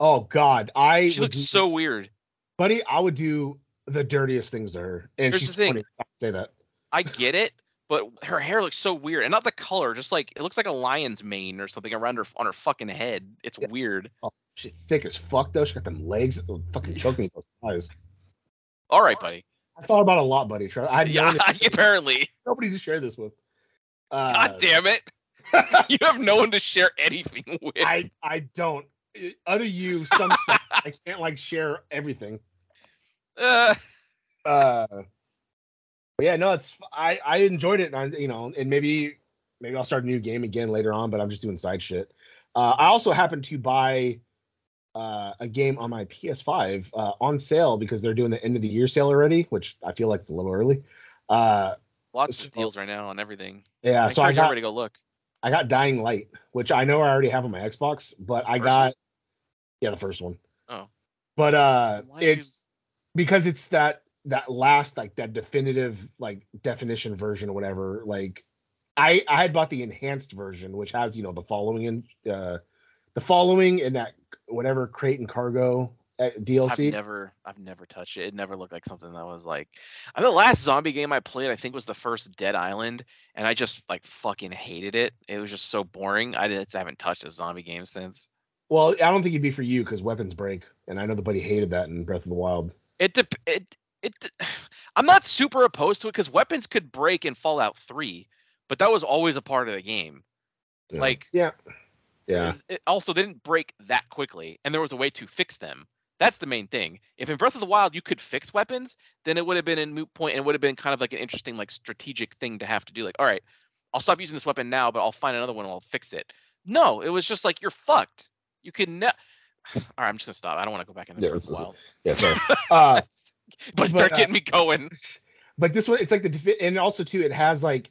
Oh God, I. She looks do, so weird. Buddy, I would do the dirtiest things to her, and Here's she's the thing. twenty. I say that. I get it, but her hair looks so weird, and not the color. Just like it looks like a lion's mane or something around her on her fucking head. It's yeah. weird. Oh, she's thick as fuck though. She got them legs that would fucking choke me with those eyes. All right, buddy. I thought about it a lot, buddy. I yeah, apparently nobody to share this with. Uh, God damn it. You have no one to share anything with. I, I don't. Other you, some stuff. I can't like share everything. Uh, uh but yeah, no, it's I, I enjoyed it, and I, you know, and maybe maybe I'll start a new game again later on, but I'm just doing side shit. Uh, I also happened to buy uh, a game on my P S five uh, on sale because they're doing the end of the year sale already, which I feel like it's a little early. Uh, Lots so, of deals right now on everything. Yeah, I so I got everybody to go look. I got Dying Light, which I know I already have on my Xbox, but I first got, one? yeah, the first one. Oh. But uh, Why it's you... because it's that that last, like that definitive, like definition version or whatever. Like I, I had bought the enhanced version, which has, you know, the following and uh, the following and that whatever crate and cargo D L C. I've never, I've never touched it. It never looked like something that was like, I mean, the last zombie game I played, I think was the first Dead Island, and I just like fucking hated it. It was just so boring. I just haven't touched a zombie game since. Well, I don't think it'd be for you because weapons break, and I know the buddy hated that in Breath of the Wild. It, de- it, it. De- I'm not super opposed to it because weapons could break in Fallout three, but that was always a part of the game. Yeah. Like, yeah, yeah. It also didn't break that quickly, and there was a way to fix them. That's the main thing. If in Breath of the Wild you could fix weapons, then it would have been a moot point, and it would have been kind of like an interesting, like strategic thing to have to do. Like, all right, I'll stop using this weapon now, but I'll find another one and I'll fix it. No, it was just like you're fucked. You could ne- all right, I'm just gonna stop. I don't want to go back in the yeah, Breath of the Wild. Yeah, sorry. Uh, but start uh, getting me going. But this one, it's like the and also too, it has like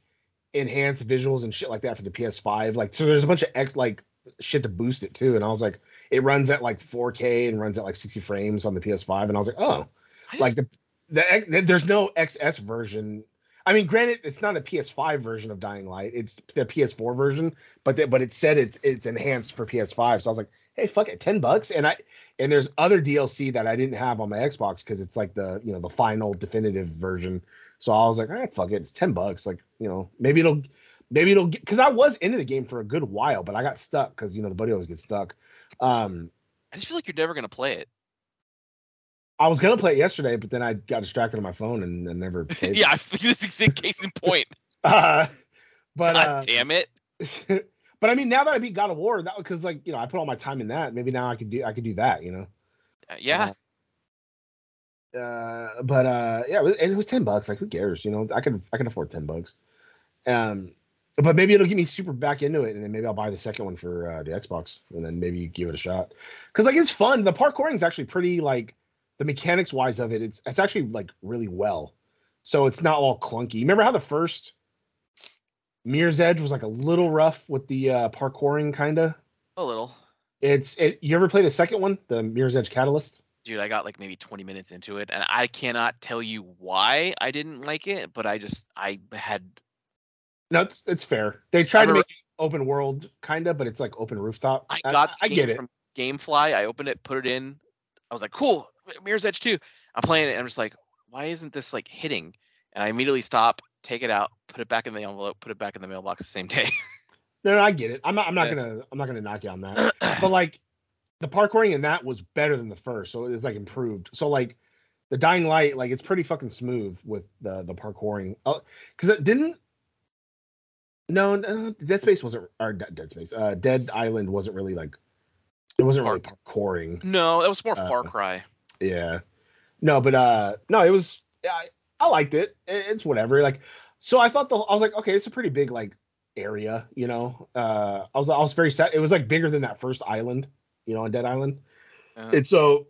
enhanced visuals and shit like that for the P S five. Like, so there's a bunch of X like. shit to boost it too, and I was like, it runs at like four K and runs at like sixty frames on the P S five, and I was like, oh, just, like the, the, the there's no X S version. I mean, granted, it's not a P S five version of Dying Light, it's the P S four version, but the, but it said it's it's enhanced for P S five, so I was like, hey, fuck it, ten bucks, and I and there's other D L C that I didn't have on my Xbox because it's like the you know the final definitive version, so I was like, all right, fuck it, it's ten bucks, like you know maybe it'll. Maybe it'll get because I was into the game for a good while, but I got stuck because you know the buddy always gets stuck. Um, I just feel like you're never gonna play it. I was gonna play it yesterday, but then I got distracted on my phone and, and never played. Yeah, I think this is case in point. uh, but God uh, damn it! But I mean, now that I beat God of War, that because like you know I put all my time in that. Maybe now I could do I could do that. You know. Uh, yeah. Uh, uh, but uh, yeah, it was, it was ten bucks. Like who cares? You know, I could I can afford ten bucks. Um. But maybe it'll get me super back into it, and then maybe I'll buy the second one for uh, the Xbox, and then maybe give it a shot. Because, like, it's fun. The parkouring is actually pretty, like, the mechanics-wise of it, it's it's actually, like, really well. So it's not all clunky. Remember how the first Mirror's Edge was, like, a little rough with the uh, parkouring, kind of? A little. It's it, you ever played the second one, the Mirror's Edge Catalyst? Dude, I got, like, maybe twenty minutes into it, and I cannot tell you why I didn't like it, but I just, I had... No, it's, it's fair. They tried to make it open world, kind of, but it's like open rooftop. I got I, I get it. From Gamefly, I opened it, put it in. I was like, cool, Mirror's Edge two. I'm playing it, and I'm just like, why isn't this like hitting? And I immediately stop, take it out, put it back in the envelope, put it back in the mailbox the same day. no, no, I get it. I'm not. I'm not yeah. gonna. I'm not gonna knock you on that. But like, the parkouring in that was better than the first, so it's like improved. So like, the Dying Light, like it's pretty fucking smooth with the the parkouring. Because uh, it didn't. No, no, Dead Space wasn't. Or Dead Space, uh, Dead Island wasn't really like. It wasn't Far- really parkouring. No, it was more uh, Far Cry. Yeah, no, but uh, no, it was. I, I liked it. it. It's whatever. Like, so I thought the. I was like, okay, it's a pretty big like area, you know. Uh, I was I was very sad. It was like bigger than that first island, you know, on Dead Island. Uh-huh. And so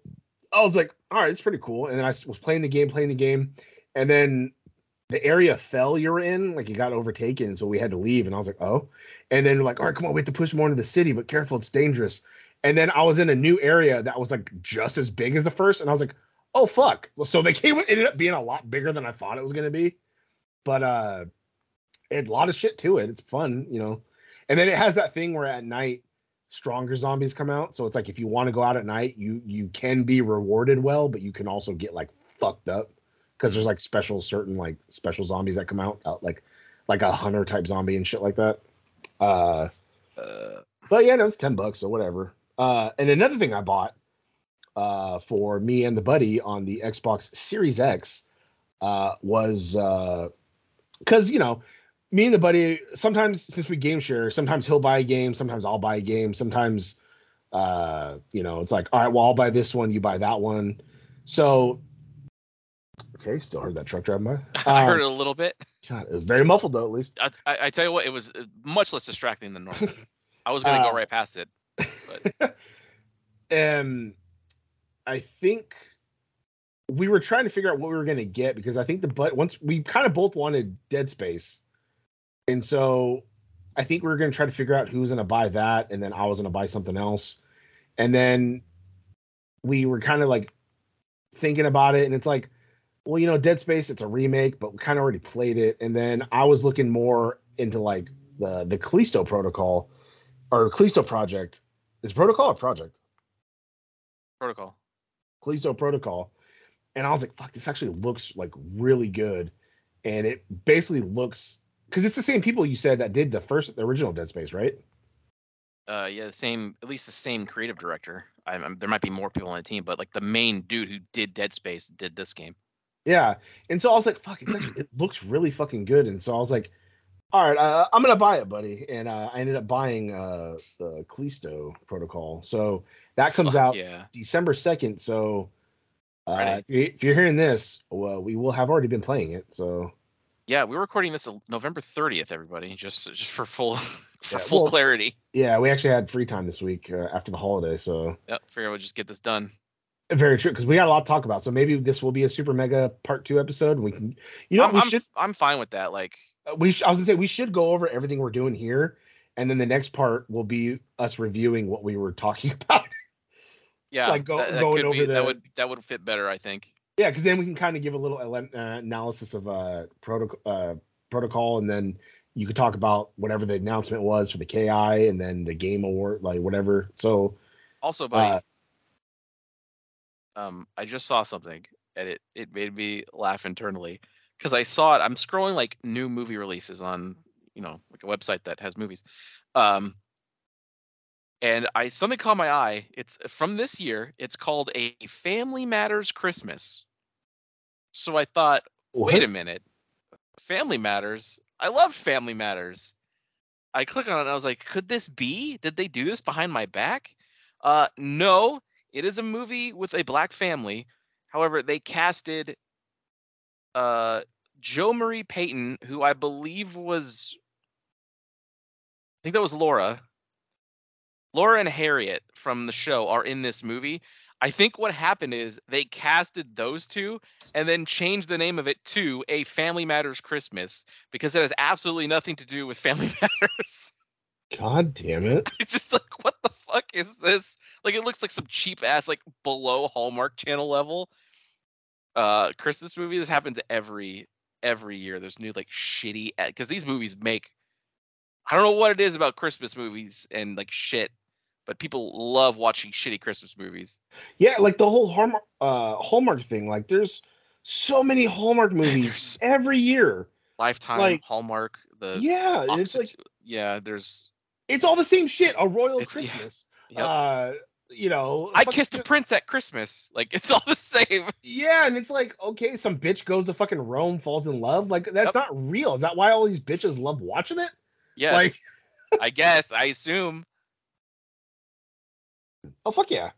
I was like, all right, it's pretty cool. And then I was playing the game, playing the game, and then the area fell you were in, like you got overtaken, so we had to leave. And I was like, oh. And then like, all right, come on, we have to push more into the city, but careful, it's dangerous. And then I was in a new area that was like just as big as the first, and I was like, oh fuck. So they came, it ended up being a lot bigger than I thought it was gonna be, but uh, it had a lot of shit to it. It's fun, you know. And then it has that thing where at night stronger zombies come out, so it's like if you want to go out at night, you you can be rewarded well, but you can also get like fucked up. Because there's like special, certain like special zombies that come out, uh, like like a hunter type zombie and shit like that. Uh, uh, but yeah, no, it's ten bucks or whatever. Uh, and another thing I bought uh, for me and the buddy on the Xbox Series X uh, was because, uh, you know, me and the buddy, sometimes since we game share, sometimes he'll buy a game, sometimes I'll buy a game, sometimes, uh, you know, it's like, all right, well, I'll buy this one, you buy that one. So. Okay, still heard that truck driving by. Um, I heard it a little bit. God, it was very muffled though, at least. I, I, I tell you what, it was much less distracting than normal. I was gonna uh, go right past it. But. um, I think we were trying to figure out what we were gonna get because I think the but once we kind of both wanted Dead Space, and so I think we were gonna try to figure out who was gonna buy that, and then I was gonna buy something else, and then we were kind of like thinking about it, and it's like. Well, you know, Dead Space, it's a remake, but we kind of already played it. And then I was looking more into like the the Callisto Protocol or Callisto Project. Is it Protocol or Project? Protocol. Callisto Protocol. And I was like, fuck, this actually looks like really good. And it basically looks because it's the same people you said that did the first, the original Dead Space, right? Uh, yeah, the same, at least the same creative director. I, I'm, there might be more people on the team, but like the main dude who did Dead Space did this game. Yeah, and so I was like, "Fuck, it's actually, it looks really fucking good." And so I was like, "All right, uh, I'm gonna buy it, buddy." And uh, I ended up buying uh, the Callisto Protocol. So that comes Fuck out yeah. December second. So uh, right. if you're hearing this, well, we will have already been playing it. So yeah, we're recording this November thirtieth, everybody, just just for full for yeah, full well, clarity. Yeah, we actually had free time this week uh, after the holiday, so yep, figure we'll just get this done. Very true, because we got a lot to talk about. So maybe this will be a super mega part two episode. We can, you know, I'm, we should, I'm fine with that. Like we, sh- I was gonna say we should go over everything we're doing here, and then the next part will be us reviewing what we were talking about. Yeah, like go, that, that going over be, the, that would that would fit better, I think. Yeah, because then we can kind of give a little uh, analysis of uh, protocol, uh, protocol, and then you could talk about whatever the announcement was for the K I, and then the game award, like whatever. So also, buddy. Uh, Um, I just saw something and it, it made me laugh internally because I saw it. I'm scrolling like new movie releases on, you know, like a website that has movies. Um, and I something caught my eye. It's from this year. It's called A Family Matters Christmas. So I thought, what? Wait a minute. Family Matters. I love Family Matters. I click on it and I was like, could this be? Did they do this behind my back? Uh, no. It is a movie with a black family. However, they casted uh, Jo Marie Payton, who I believe was... I think that was Laura. Laura and Harriet from the show are in this movie. I think what happened is they casted those two and then changed the name of it to A Family Matters Christmas because it has absolutely nothing to do with Family Matters. God damn it. It's just like, what the fuck is this? Like, it looks like some cheap ass, like, below Hallmark Channel level uh, Christmas movie. This happens every every year. There's new, like, shitty, because these movies make, I don't know what it is about Christmas movies and, like, shit, but people love watching shitty Christmas movies. Yeah, like, the whole Hallmark, uh, Hallmark thing. Like, there's so many Hallmark movies every year. Lifetime, like, Hallmark. The yeah, Fox, it's like. Yeah, there's. It's all the same shit. A Royal Christmas. Yeah, yep. Uh, you know. I fucking, kissed a prince at Christmas. Like, it's all the same. Yeah, and it's like, okay, some bitch goes to fucking Rome, falls in love. Like, that's yep. not real. Is that why all these bitches love watching it? Yes. Like, I guess. I assume. Oh, fuck yeah.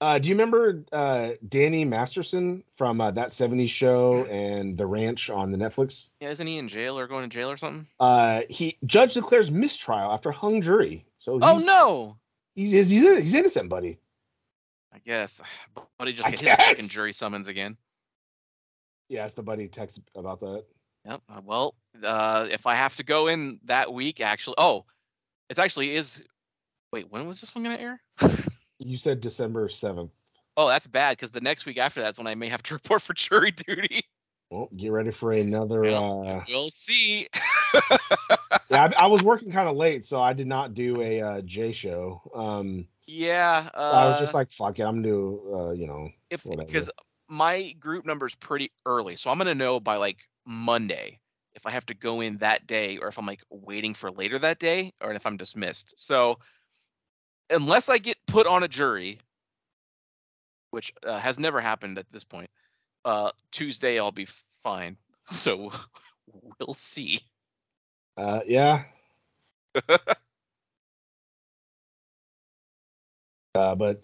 Uh, do you remember uh, Danny Masterson from uh, That seventies Show and The Ranch on the Netflix? Yeah, isn't he in jail or going to jail or something? Uh, he judge declares mistrial after hung jury. So oh no, he's he's he's innocent, buddy. I guess, buddy just hit the fucking jury summons again. Yeah, it's the buddy text about that. Yep. Uh, well, uh, if I have to go in that week, actually, oh, it actually is. Wait, when was this one gonna air? You said December seventh. Oh, that's bad, because the next week after that's when I may have to report for jury duty. Well, get ready for another... Well, uh... We'll see. yeah, I, I was working kind of late, so I did not do a uh, J show. Um, yeah. Uh, I was just like, fuck it, I'm going to do, uh, you know, if, whatever. Because my group number is pretty early, so I'm going to know by, like, Monday if I have to go in that day or if I'm, like, waiting for later that day or if I'm dismissed. So... unless I get put on a jury, which uh, has never happened at this point, uh, Tuesday I'll be fine. So we'll see. Uh, yeah. uh, but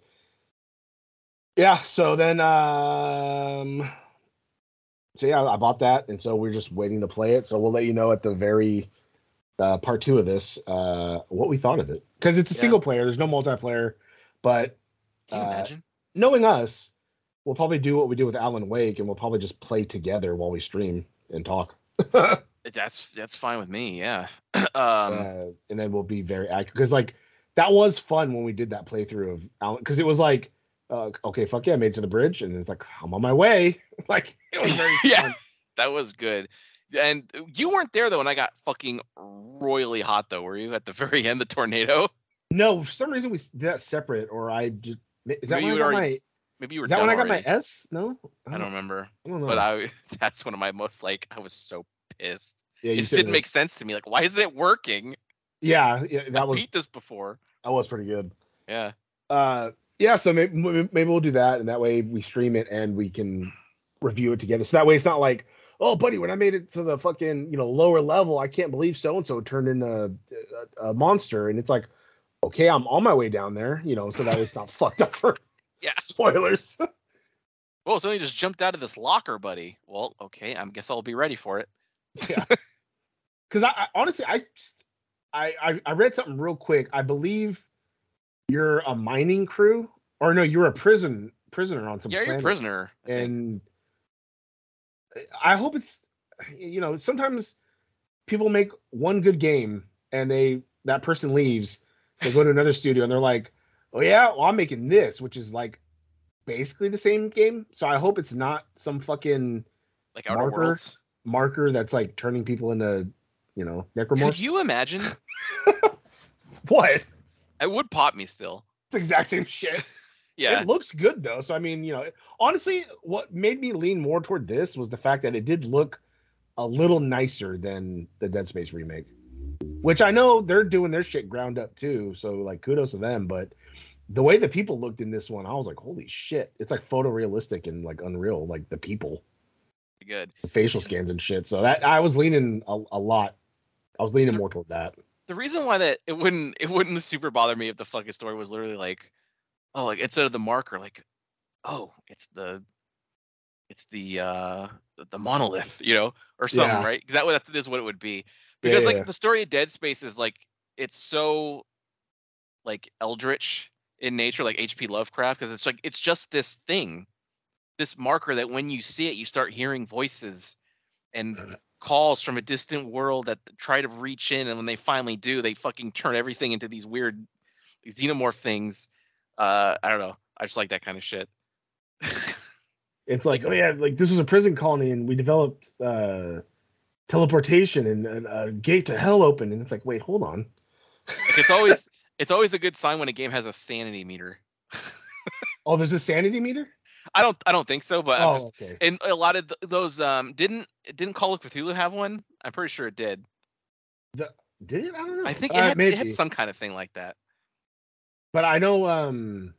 yeah, so then, um, so yeah, I bought that, and so we're just waiting to play it. So we'll let you know at the very Uh, part two of this, uh, what we thought of it, because it's a yeah. single player. There's no multiplayer, but uh, knowing us, we'll probably do what we do with Alan Wake, and we'll probably just play together while we stream and talk. that's that's fine with me, yeah. um, uh, and then we'll be very accurate, because like that was fun when we did that playthrough of Alan, because it was like, uh, okay, fuck yeah, I made it to the bridge, and it's like I'm on my way. like it was very yeah, fun. That was good. And you weren't there, though, and I got fucking royally hot, though, were you, at the very end, the tornado? No, for some reason we did that separate, or I just... Is that maybe when you I got already, my... Maybe you were Is that when I got already. my S? No? I don't, I don't remember. I don't know. But I, that's one of my most, like, I was so pissed. Yeah, you it just didn't that. make sense to me. Like, why isn't it working? Yeah, yeah that I was... I beat this before. That was pretty good. Yeah. Uh, yeah, so maybe, maybe we'll do that, and that way we stream it, and we can review it together. So that way it's not like... oh, buddy, when I made it to the fucking, you know, lower level, I can't believe so-and-so turned into a, a, a monster. And it's like, okay, I'm on my way down there, you know, so that it's not fucked up for yeah. spoilers. Whoa, somebody just jumped out of this locker, buddy. Well, okay, I guess I'll be ready for it. yeah. Because I, I honestly, I, I I read something real quick. I believe you're a mining crew. Or no, you're a prison prisoner on some yeah, planet. Yeah, you're a prisoner. And... I hope it's, you know, sometimes people make one good game and they that person leaves, they go to another studio and they're like, oh yeah, well I'm making this, which is like basically the same game. So I hope it's not some fucking like marker marker that's like turning people into, you know, necromorphs. Could you imagine? What? It would pop me still. It's the exact same shit. Yeah. It looks good, though. So, I mean, you know, honestly, what made me lean more toward this was the fact that it did look a little nicer than the Dead Space remake, which I know they're doing their shit ground up, too. So, like, kudos to them. But the way the people looked in this one, I was like, holy shit. It's, like, photorealistic and, like, unreal, like, the people. Good. The facial scans and shit. So, that I was leaning a, a lot. I was leaning the, more toward that. The reason why that it wouldn't it wouldn't super bother me if the fucking story was literally, like, oh, like instead of the marker, like, oh, it's the, it's the, uh, the monolith, you know, or something, yeah. right? That that is what it would be, because yeah, like yeah. the story of Dead Space is like it's so, like eldritch in nature, like H P Lovecraft, because it's like it's just this thing, this marker that when you see it, you start hearing voices and calls from a distant world that try to reach in, and when they finally do, they fucking turn everything into these weird xenomorph things. Uh, I don't know. I just like that kind of shit. It's like, oh yeah, like this was a prison colony and we developed uh, teleportation and, and a gate to hell open. And it's like, wait, hold on. Like it's always it's always a good sign when a game has a sanity meter. Oh, there's a sanity meter? I don't I don't think so, but oh, I'm just, okay. And a lot of th- those um didn't didn't Call of Cthulhu have one? I'm pretty sure it did. The, did it? I don't know. I think it, uh, had, it had some kind of thing like that. But I know, um,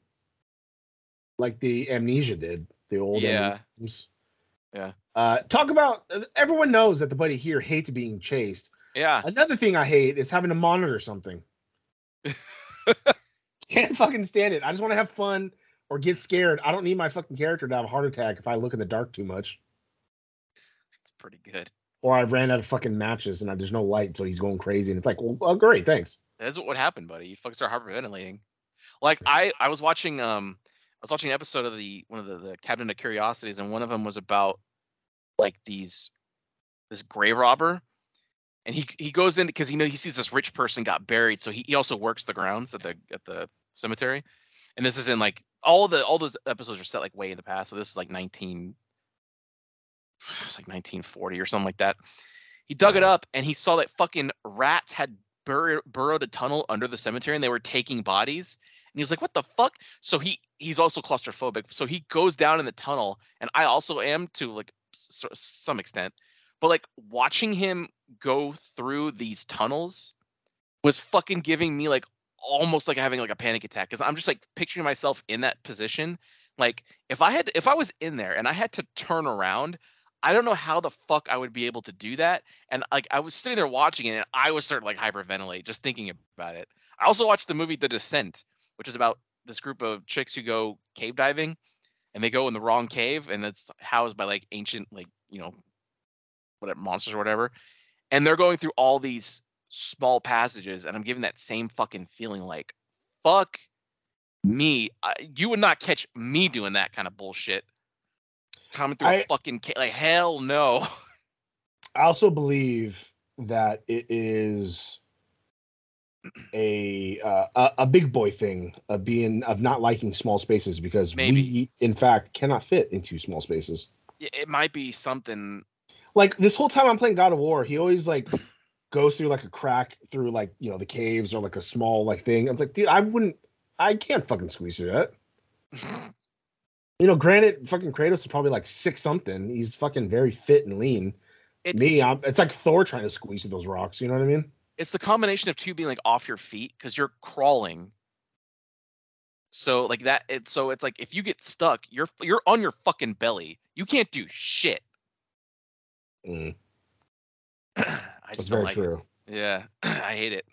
like the Amnesia did, the old yeah, Amnesias. yeah. Uh, talk about everyone knows that the buddy here hates being chased, Yeah. Another thing I hate is having to monitor something. Can't fucking stand it. I just want to have fun or get scared. I don't need my fucking character to have a heart attack if I look in the dark too much. It's pretty good. Or I ran out of fucking matches and I, there's no light, so he's going crazy. And it's like, well, oh, great, thanks. That's what happened, buddy. You fucking start hyperventilating. Like I, I was watching um I was watching an episode of the one of the, the Cabinet of Curiosities, and one of them was about like these this grave robber. And he he goes in because, you know, he sees this rich person got buried, so he, he also works the grounds at the at the cemetery. And this is in like all the all those episodes are set like way in the past. So this is like nineteen it's like nineteen forty or something like that. He dug it up and he saw that fucking rats had bur- burrowed a tunnel under the cemetery and they were taking bodies. And he was like, what the fuck? So he he's also claustrophobic. So he goes down in the tunnel, and I also am to like s- some extent. But like watching him go through these tunnels was fucking giving me like almost like having like a panic attack, because I'm just like picturing myself in that position. Like if I had if I was in there and I had to turn around, I don't know how the fuck I would be able to do that. And like I was sitting there watching it, and I was starting to like hyperventilate just thinking about it. I also watched the movie The Descent, which is about this group of chicks who go cave diving, and they go in the wrong cave, and that's housed by like ancient like you know. Whatever, monsters or whatever, and they're going through all these small passages, and I'm giving that same fucking feeling like, fuck me, I, you would not catch me doing that kind of bullshit. Coming through I, a fucking ca- like hell no. I also believe that it is a uh, a, a big boy thing of being of not liking small spaces, because Maybe. we in fact cannot fit into small spaces. It might be something. Like, this whole time I'm playing God of War, he always, like, goes through, like, a crack through, like, you know, the caves or, like, a small, like, thing. I was like, dude, I wouldn't – I can't fucking squeeze through that. You know, granted, fucking Kratos is probably, like, six-something. He's fucking very fit and lean. It's, Me, I'm, it's like Thor trying to squeeze through those rocks. You know what I mean? It's the combination of two being, like, off your feet because you're crawling. So, like, that it, – so it's like if you get stuck, you're you're on your fucking belly. You can't do shit. Mm. I just very like true. It. Yeah, I hate it.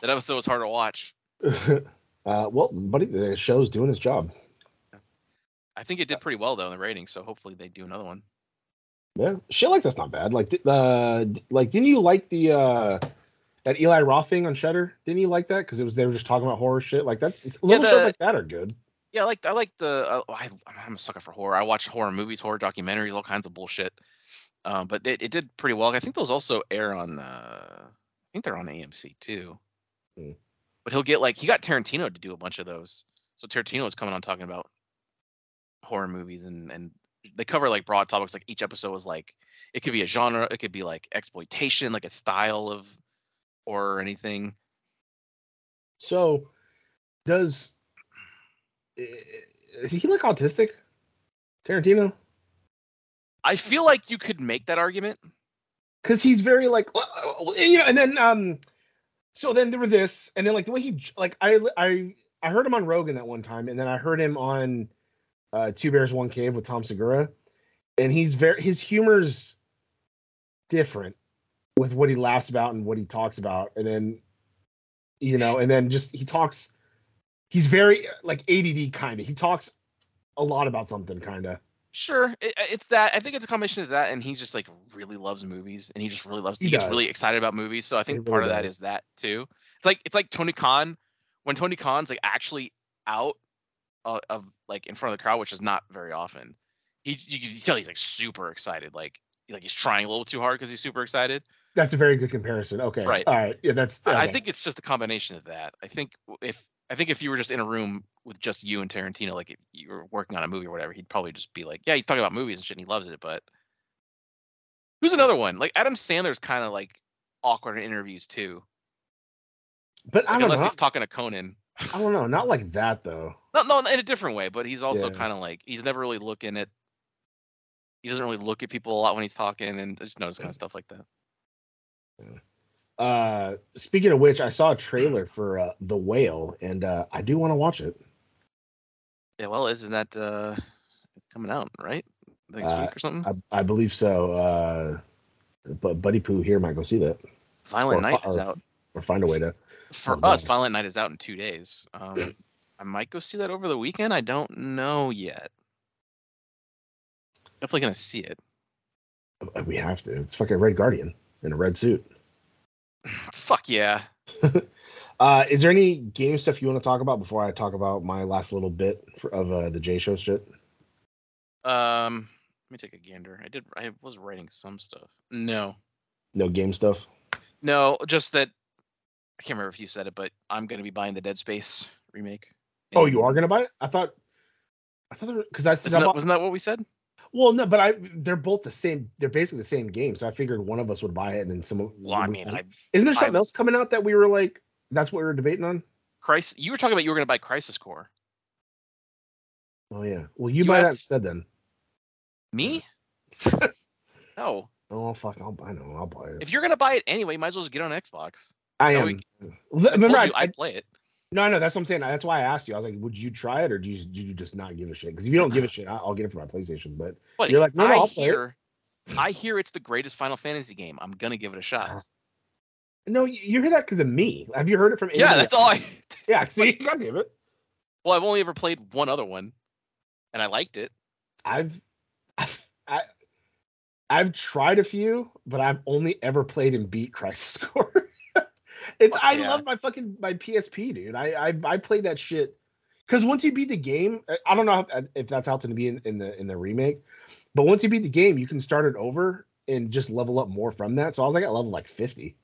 That episode was hard to watch. uh, well, buddy, the show's doing its job. I think it did pretty well though in the ratings, so hopefully they do another one. Yeah, shit like that's not bad. Like the uh, like, didn't you like the uh, that Eli Roth thing on Shudder? Didn't you like that? Because it was they were just talking about horror shit. Like that's it's, little yeah, the, shows like that are good. Yeah, like I like the uh, I, I'm a sucker for horror. I watch horror movies, horror documentaries, all kinds of bullshit. Um, but it, it did pretty well. I think those also air on, uh, I think they're on A M C too. Mm. But he'll get like, he got Tarantino to do a bunch of those. So Tarantino is coming on talking about horror movies, and, and they cover like broad topics. Like each episode was like, it could be a genre, it could be like exploitation, like a style of horror or anything. So does, is he like autistic? Tarantino? I feel like you could make that argument. Because he's very like, you know, and then, um, so then there were this, and then like the way he, like, I, I, I heard him on Rogan that one time, and then I heard him on uh, Two Bears, One Cave with Tom Segura, and he's very, his humor's different with what he laughs about and what he talks about. And then, you know, and then just, he talks, he's very like A D D kind of, he talks a lot about something kind of. Sure, it, it's that. I think it's a combination of that, and he just like really loves movies, and he just really loves. He, he gets really excited about movies, so I think really part does. of that is that too. It's like it's like Tony Khan, when Tony Khan's like actually out of, of like in front of the crowd, which is not very often. He you can tell he's like super excited, like like he's trying a little too hard because he's super excited. That's a very good comparison. Okay, right, all right, yeah, that's. Okay. I think it's just a combination of that. I think if. I think if you were just in a room with just you and Tarantino, like if you were working on a movie or whatever, he'd probably just be like, yeah, he's talking about movies and shit and he loves it. But who's another one? Like Adam Sandler's kind of like awkward in interviews too. But like I don't unless know. He's talking to Conan. I don't know. Not like that though. No, no, in a different way, but he's also yeah. kind of like, he's never really looking at, he doesn't really look at people a lot when he's talking, and I just notice kind of stuff like that. Yeah. Uh, speaking of which, I saw a trailer for uh, The Whale, and uh, I do want to watch it. Yeah, well, isn't that uh, it's coming out, right? Next uh, week or something? I, I believe so. Uh, But Buddy Pooh here might go see that. Violent or, Night is or, out. Or find a way to. For us, down. Violent Night is out in two days. Um, I might go see that over the weekend. I don't know yet. Definitely gonna see it. We have to. It's fucking Red Guardian in a red suit. Fuck yeah. Uh, is there any game stuff you want to talk about before I talk about my last little bit for, of uh, the J Show shit? Um, let me take a gander. I did. I was writing some stuff. No. No game stuff? No, just that I can't remember if you said it, but I'm going to be buying the Dead Space remake. And oh, you are going to buy it? I thought. I thought because I said wasn't that what we said? Well, no, but I they're both the same. They're basically the same game, so I figured one of us would buy it, and then some. Well, I mean, I, isn't there something I, else coming out that we were like? That's what we were debating on? Crisis. You were talking about you were going to buy Crisis Core. Oh, yeah. Well, you, you buy asked, that instead then. Me? No. Oh, fuck. I'll buy, no, I'll buy it. If you're going to buy it anyway, might as well just get on Xbox. I you know, am. We, I Remember, I, you, I play it. No, no, that's what I'm saying. That's why I asked you. I was like, would you try it or do you, do you just not give a shit? Because if you don't give a shit, I'll get it for my PlayStation. But Buddy, you're like, no, no I'll hear, play it. I hear it's the greatest Final Fantasy game. I'm going to give it a shot. No, you hear that because of me. Have you heard it from anybody? Yeah, that's all I... Yeah, see? God damn it. Well, I've only ever played one other one, and I liked it. I've... I've, I, I've tried a few, but I've only ever played and beat Crisis Core. It's, oh, I yeah. love my fucking... My P S P, dude. I I, I played that shit... Because once you beat the game... I don't know if, if that's out to be in, in the in the remake, but once you beat the game, you can start it over and just level up more from that. So I was like at level, like, fifty.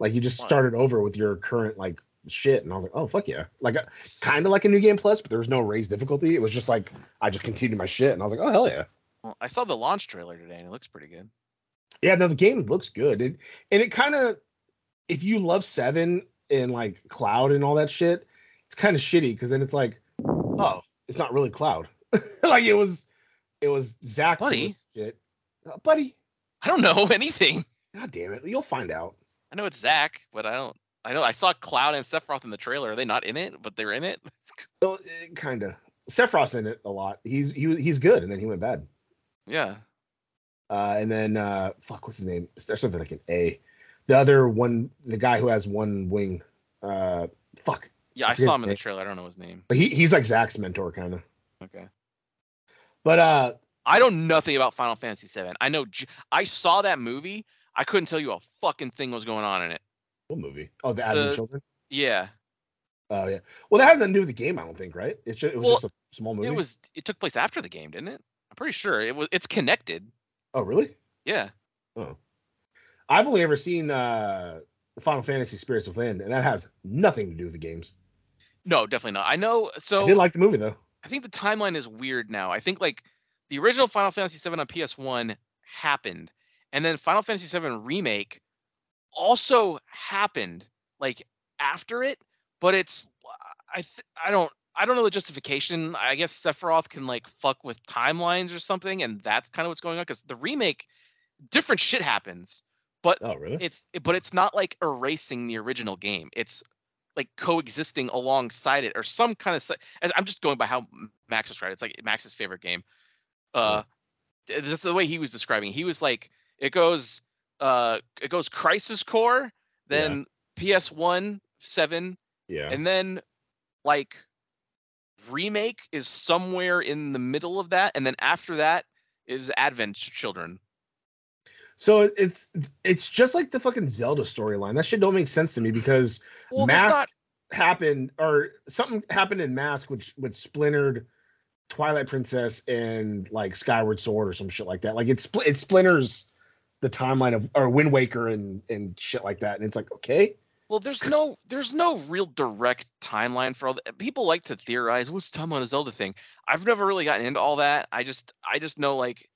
Like, you just started over with your current, like, shit. And I was like, oh, fuck yeah. Like, kind of like a New Game Plus, but there was no raised difficulty. It was just like, I just continued my shit. And I was like, oh, hell yeah. Well, I saw the launch trailer today, and it looks pretty good. Yeah, no, the game looks good. It, and it kind of, if you love seven and, like, Cloud and all that shit, it's kind of shitty. Because then it's like, oh, it's not really Cloud. Like, it was, it was Zach. Buddy. Shit. Uh, buddy. I don't know anything. God damn it. You'll find out. I know it's Zach, but I don't. I know I saw Cloud and Sephiroth in the trailer. Are they not in it? But they're in it. Well, kind of. Sephiroth's in it a lot. He's he he's good, and then he went bad. Yeah. Uh, and then uh, fuck, what's his name? There's something like an A. The other one, the guy who has one wing. Uh, fuck. Yeah, I, I saw him in the trailer. I don't know his name. But he he's like Zach's mentor, kind of. Okay. But uh, I know nothing about Final Fantasy seven. I know I saw that movie. I couldn't tell you a fucking thing was going on in it. What movie? Oh, the Advent Children? Yeah. Oh, yeah. Well, that had nothing to do with the game, I don't think, right? It's just, it was well, just a small movie? It was. It took place after the game, didn't it? I'm pretty sure. it was. It's connected. Oh, really? Yeah. Oh. I've only ever seen uh, Final Fantasy Spirits of Land, and that has nothing to do with the games. No, definitely not. I know. So I did like the movie, though. I think the timeline is weird now. I think, like, the original Final Fantasy seven on P S one happened. And then Final Fantasy seven Remake also happened like after it, but it's I th- I don't I don't know the justification. I guess Sephiroth can like fuck with timelines or something, and that's kind of what's going on because the remake, different shit happens, but oh, really? it's but it's not like erasing the original game. It's like coexisting alongside it or some kind of. I'm just going by how Max described it. It's like Max's favorite game. Uh, yeah. That's the way he was describing it. He was like. It goes, uh, it goes Crisis Core, then yeah. P S one, seven, yeah, and then like Remake is somewhere in the middle of that, and then after that is Advent Children. So it's it's just like the fucking Zelda storyline. That shit don't make sense to me because well, Mask not... happened or something happened in Mask, which which splintered Twilight Princess and like Skyward Sword or some shit like that. Like it spl- it splinters. The timeline of or Wind Waker and, and shit like that. And it's like, okay. Well, there's no there's no real direct timeline for all that. People like to theorize what's the timeline of Zelda thing. I've never really gotten into all that. I just I just know like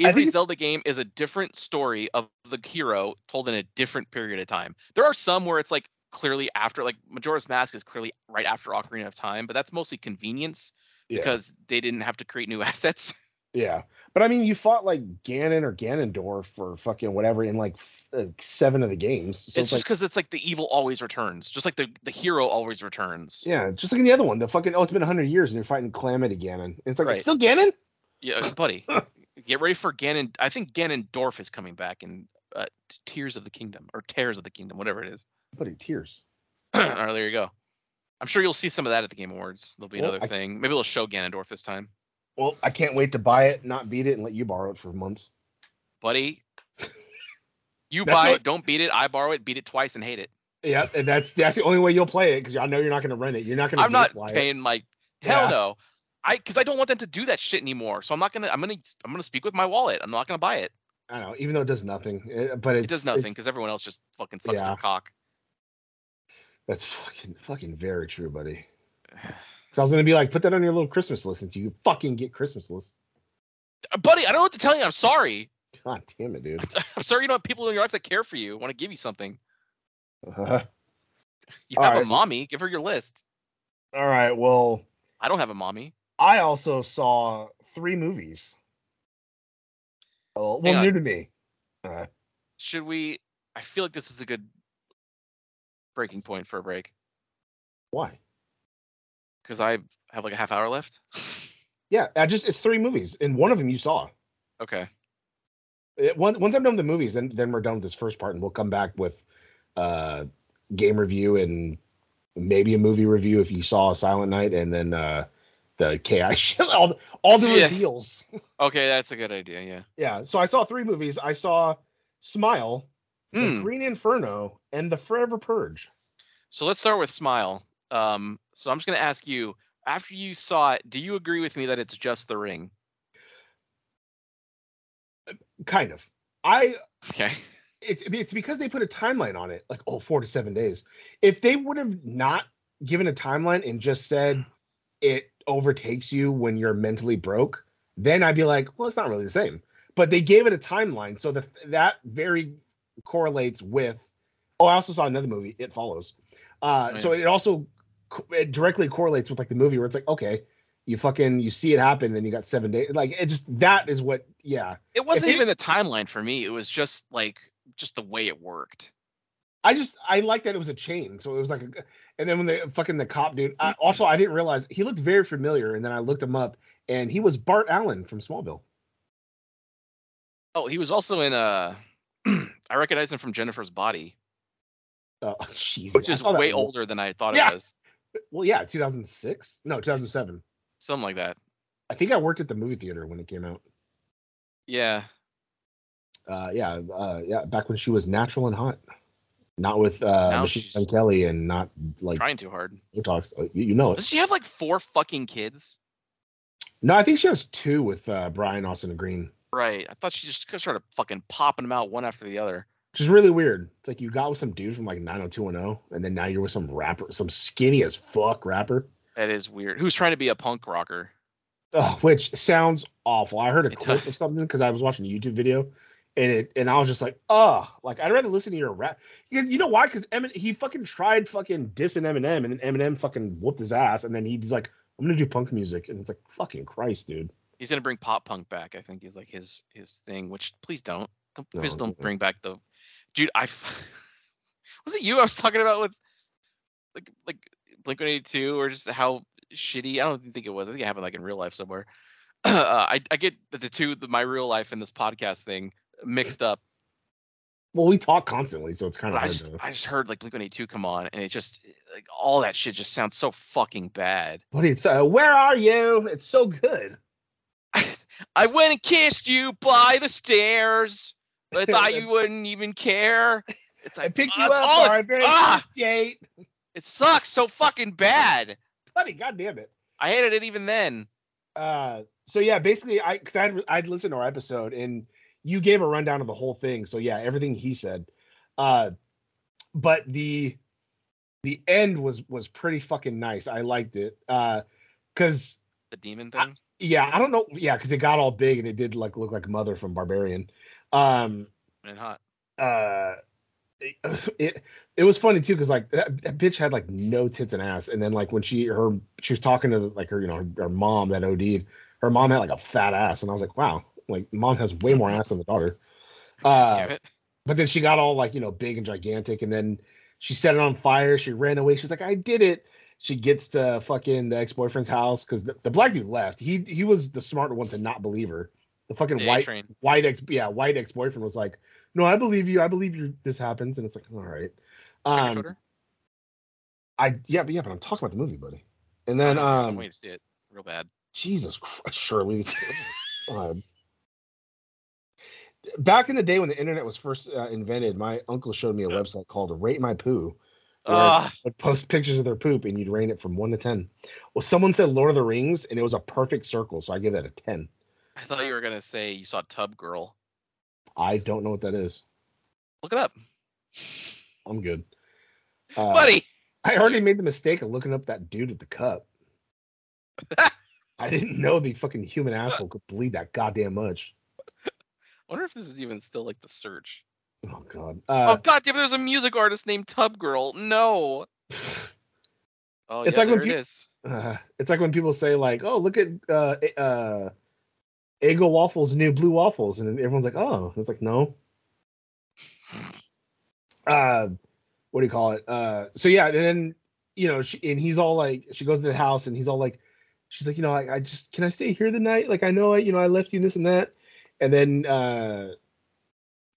every Zelda game is a different story of the hero told in a different period of time. There are some where it's like clearly after like Majora's Mask is clearly right after Ocarina of Time, but that's mostly convenience yeah. because they didn't have to create new assets. Yeah, but I mean, you fought like Ganon or Ganondorf or fucking whatever in like, f- like seven of the games. So it's, it's just because like, it's like the evil always returns, just like the, the hero always returns. Yeah, just like in the other one, the fucking oh, it's been one hundred years and you're fighting Calamity Ganon. It's like, right. It's still Ganon? Yeah, buddy, get ready for Ganon. I think Ganondorf is coming back in uh, Tears of the Kingdom or Tears of the Kingdom, whatever it is. Buddy, Tears. All right, there you go. I'm sure you'll see some of that at the Game Awards. There'll be well, another I, thing. Maybe they'll show Ganondorf this time. Well, I can't wait to buy it, not beat it, and let you borrow it for months. Buddy, you buy what? it, don't beat it. I borrow it, beat it twice, and hate it. Yeah, and that's that's the only way you'll play it, because I know you're not going to rent it. You're not going to. I'm not paying it. my hell yeah. no. I because I don't want them to do that shit anymore. So I'm not gonna. I'm gonna. I'm gonna speak with my wallet. I'm not gonna buy it. I don't know, even though it does nothing, it, but it's, it does nothing because everyone else just fucking sucks yeah. their cock. That's fucking fucking very true, buddy. So I was gonna be like, put that on your little Christmas list until you fucking get Christmas list. Uh, buddy, I don't know what to tell you. I'm sorry. God damn it, dude. I'm sorry you don't have people in your life that care for you, want to give you something. Uh-huh. You have right. a mommy. Give her your list. All right. Well, I don't have a mommy. I also saw three movies. Oh, well, new to me. Uh, Should we? I feel like this is a good breaking point for a break. Why? Because I have like a half hour left. Yeah, I just it's three movies, and one of them you saw. Okay. It, once once I'm done with the movies, then then we're done with this first part, and we'll come back with uh, game review and maybe a movie review if you saw Silent Night, and then uh, the K I all the, all the yeah. reveals. Okay, that's a good idea. Yeah. Yeah. So I saw three movies. I saw Smile, mm. The Green Inferno, and The Forever Purge. So let's start with Smile. Um, so I'm just going to ask you, after you saw it, do you agree with me that it's just The Ring? Kind of. I okay. It's it's because they put a timeline on it, like oh four to seven days. If they would have not given a timeline and just said it overtakes you when you're mentally broke, then I'd be like, well, it's not really the same. But they gave it a timeline, so the, that very correlates with. Oh, I also saw another movie, It Follows. Uh, right. So it also it directly correlates with like the movie where it's like, okay, you fucking you see it happen, and you got seven days. Like it just that is what, yeah. It wasn't if even it, the timeline for me. It was just like. Just the way it worked. I just I like that it was a chain, so it was like, a, and then when the fucking the cop dude. I, also, I didn't realize he looked very familiar, and then I looked him up, and he was Bart Allen from Smallville. Oh, he was also in uh I recognize him from Jennifer's Body. Oh, Jesus, which is way older than I thought yeah. it was. Well, yeah, two thousand six, no, two thousand seven, something like that. I think I worked at the movie theater when it came out. Yeah. Uh, yeah, uh, yeah. Back when she was natural and hot, not with uh, Machine Gun Kelly and not like trying too hard. She talks, you, you know it. Does she have like four fucking kids? No, I think she has two with uh, Brian Austin Green. Right. I thought she just started fucking popping them out one after the other. Which is really weird. It's like you got with some dude from like nine oh two one oh, and then now you're with some rapper, some skinny as fuck rapper. That is weird. Who's trying to be a punk rocker? Oh, which sounds awful. I heard a it clip does. of something because I was watching a YouTube video. And it and I was just like, oh, like I'd rather listen to your rap. You, you know why? Because Emin he fucking tried fucking dissing Eminem, and then Eminem fucking whooped his ass, and then he's like, I'm gonna do punk music, and it's like fucking Christ, dude. He's gonna bring pop punk back. I think is like his his thing. Which please don't, don't please no, don't no. bring back the dude. I was it you I was talking about with like like Blink one eighty-two or just how shitty. I don't think it was. I think it happened like in real life somewhere. uh, I I get the two the, my real life and this podcast thing mixed up. Well, we talk constantly, so it's kind of I hard just, to... I just heard like Blink one eighty-two come on, and it just like all that shit just sounds so fucking bad. But it's uh, where are you? It's so good. I went and kissed you by the stairs, but I thought you wouldn't even care. It's like, I picked oh, you up for our very ah, first date. It sucks so fucking bad, buddy. Goddamn it. I hated it even then. Uh, so yeah, basically, I because I'd I'd listened to our episode and. You gave a rundown of the whole thing, so yeah, everything he said. Uh, but the the end was was pretty fucking nice. I liked it. Uh, cause the demon thing. I, yeah, I don't know. Yeah, because it got all big and it did like look like Mother from Barbarian. Um, and hot. Uh, it, it it was funny too because like that, that bitch had like no tits and ass, and then like when she her she was talking to like her you know her, her mom that OD'd. Her mom had like a fat ass, and I was like, wow. Like, mom has way more ass than the daughter. Uh, but then she got all, like, you know, big and gigantic. And then she set it on fire. She ran away. She's like, I did it. She gets to fucking the ex-boyfriend's house. Because the, the black dude left. He he was the smarter one to not believe her. The fucking the white, white ex yeah, white ex-boyfriend was like, no, I believe you. I believe you. This happens. And it's like, all right. Um, I yeah, but yeah, but I'm talking about the movie, buddy. And then um, I'm waiting to see it real bad. Jesus Christ, Shirley. um, back in the day when the internet was first uh, invented, my uncle showed me a yeah. website called Rate My Poo. Uh, I'd post pictures of their poop and you'd rate it from one to ten. Well, someone said Lord of the Rings and it was a perfect circle, so I gave that a ten. I thought you were gonna say you saw Tub Girl. I don't know what that is. Look it up. I'm good, uh, buddy. I already made the mistake of looking up that dude at the cup. I didn't know the fucking human asshole could bleed that goddamn much. I wonder if this is even still like the search. Oh, God. Uh, oh, God damn, there's a music artist named Tub Girl. No. Oh, it's yeah, like there when pe- it is. Uh, it's like when people say, like, oh, look at uh, uh, Eggo Waffles' new blue waffles. And everyone's like, oh. And it's like, no. Uh, what do you call it? Uh, so, yeah, and then, you know, she, and he's all like, she goes to the house, and he's all like, she's like, you know, I, I just, can I stay here the night? Like, I know, I, you know, I left you this and that. And then, uh,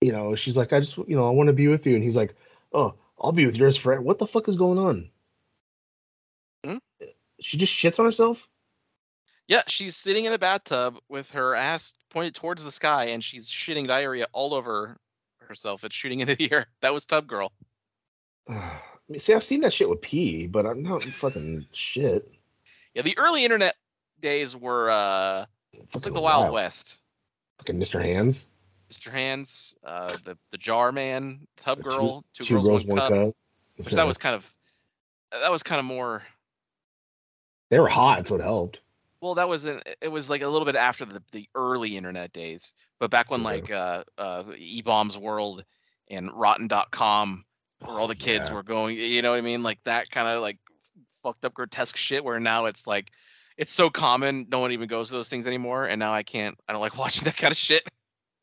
you know, she's like, I just, you know, I want to be with you. And he's like, oh, I'll be with yours forever. What the fuck is going on? Hmm? She just shits on herself? Yeah, she's sitting in a bathtub with her ass pointed towards the sky, and she's shitting diarrhea all over herself. It's shooting into the air. That was Tub Girl. See, I've seen that shit with pee, but I'm not fucking shit. Yeah, the early internet days were uh, it's like the Wild, Wild West. Fucking Mister Hands. Mister Hands, uh, the the Jar Man, Tub Girl, two, two, two girls, girls one, one cup. cup. Which right. that was kind of that was kind of more. They were hot, so it helped. Well, that was an, it was like a little bit after the, the early internet days, but back when sure. like uh, uh, E-Bombs World and Rotten dot com, where all the kids yeah. were going, you know what I mean, like that kind of like fucked up grotesque shit. Where now it's like it's so common, no one even goes to those things anymore. And now I can't, I don't like watching that kind of shit.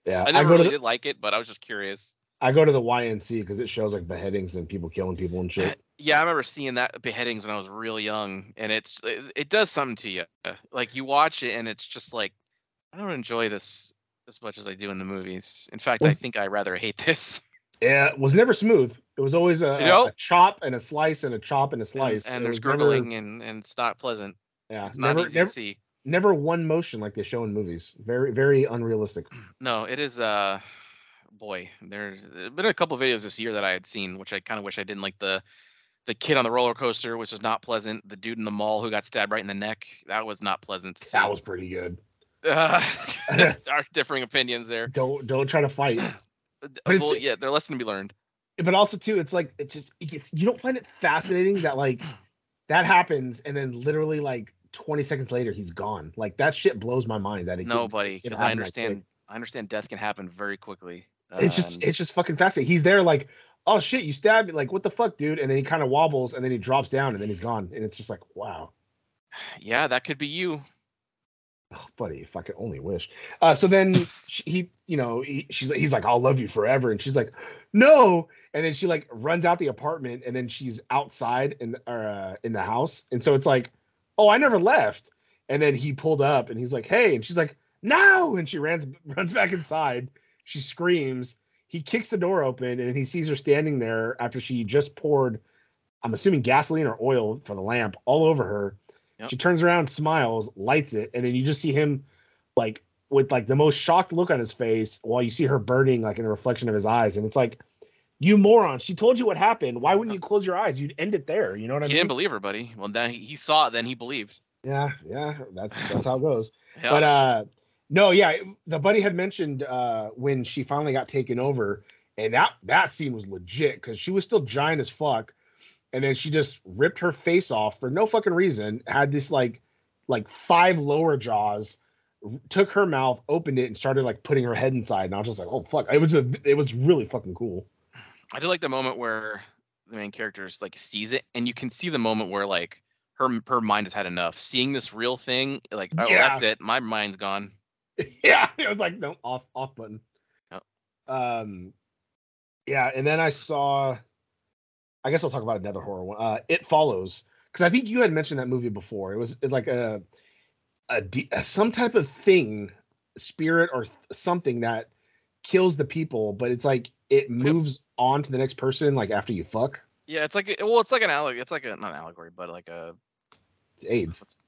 Yeah, I never I go really to the, did like it, but I was just curious. I go to the Y N C because it shows like beheadings and people killing people and shit. Yeah, I remember seeing that beheadings when I was real young, and it's it, it does something to you. Like you watch it, and it's just like I don't enjoy this as much as I do in the movies. In fact, was, I think I rather hate this. Yeah, it was never smooth. It was always a, you know? a, a chop and a slice and a chop and a slice. And, and there's gurgling never, and, and it's not pleasant. Yeah, it's never, not easy never, to see. Never one motion like they show in movies. Very, very unrealistic. No, it is. Uh, boy, there's been a couple of videos this year that I had seen, which I kind of wish I didn't like the. The kid on the roller coaster, which was not pleasant. The dude in the mall who got stabbed right in the neck, that was not pleasant. To see. That was pretty good. Uh, our differing opinions there. Don't don't try to fight. But well, yeah, there's a lesson to be learned. But also too, it's like it's just it gets, you don't find it fascinating that like that happens and then literally like twenty seconds later he's gone. Like that shit blows my mind. That it no, buddy, because I understand. I understand death can happen very quickly. It's um, just it's just fucking fascinating. He's there like. Oh shit, you stabbed me. Like, what the fuck, dude? And then he kind of wobbles and then he drops down and then he's gone. And it's just like, wow. Yeah, that could be you. Oh, buddy, if I could only wish. Uh, so then she, he, you know, he, she's he's like, I'll love you forever. And she's like, no. And then she like runs out the apartment and then she's outside in, uh, in the house. And so it's like, oh, I never left. And then he pulled up and he's like, hey. And she's like, no. And she runs, runs back inside. She screams. He kicks the door open and he sees her standing there after she just poured, I'm assuming, gasoline or oil for the lamp all over her. Yep. She turns around, smiles, lights it. And then you just see him like with like the most shocked look on his face while you see her burning like in the reflection of his eyes. And it's like, you moron. She told you what happened. Why wouldn't you close your eyes? You'd end it there. You know what I mean? He didn't believe her, buddy. Well, then he saw it. Then he believed. Yeah. Yeah. That's, that's how it goes. Yep. But, uh, No, yeah, the buddy had mentioned uh, when she finally got taken over, and that, that scene was legit because she was still giant as fuck, and then she just ripped her face off for no fucking reason, had this, like, like five lower jaws, took her mouth, opened it, and started, like, putting her head inside, and I was just like, oh, fuck. It was, a, it was really fucking cool. I did like the moment where the main character, like, sees it, and you can see the moment where, like, her, her mind has had enough. Seeing this real thing, like, oh, yeah. That's it. My mind's gone. Yeah, it was like no off off button. Oh. Um, yeah, and then I saw. I guess I'll talk about another horror one. Uh, It Follows, because I think you had mentioned that movie before. It was like a, a, a some type of thing, spirit or something that kills the people, but it's like it moves on to the next person like after you fuck. Yeah, it's like well, it's like an allegory. It's like a, not an allegory, but like a it's AIDS.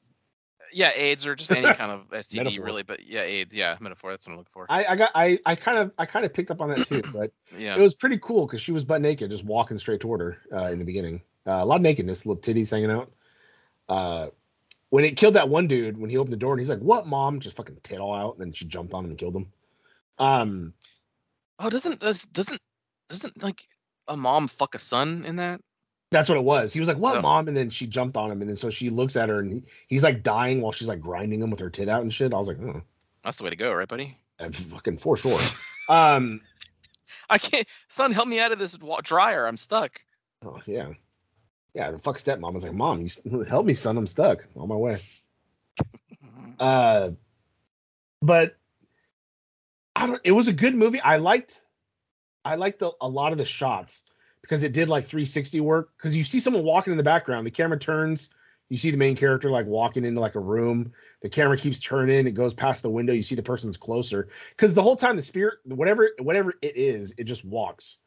Yeah, AIDS or just any kind of S T D really, but yeah, AIDS. Yeah, metaphor. That's what I'm looking for. I, I got I, I kind of I kind of picked up on that too, but yeah, it was pretty cool because she was butt naked, just walking straight toward her uh, in the beginning. Uh, a lot of nakedness, little titties hanging out. Uh, when it killed that one dude, when he opened the door and he's like, "What, mom?" Just fucking tit all out, and then she jumped on him and killed him. Um. Oh, doesn't doesn't doesn't like a mom fuck a son in that? That's what it was. He was like, "What, oh. mom?" And then she jumped on him, and then so she looks at her, and he, he's like dying while she's like grinding him with her tit out and shit. I was like, "Oh, that's the way to go, right, buddy?" I'm fucking for sure. um, I can't. Son, help me out of this dryer. I'm stuck. Oh yeah, yeah. Fuck stepmom. I was like, "Mom, you help me, son. I'm stuck on my way." uh, but I don't. It was a good movie. I liked. I liked the, a lot of the shots. Because it did like three sixty work. Because you see someone walking in the background, the camera turns, you see the main character like walking into like a room. The camera keeps turning, it goes past the window, you see the person's closer. Because the whole time the spirit, whatever whatever it is, it just walks,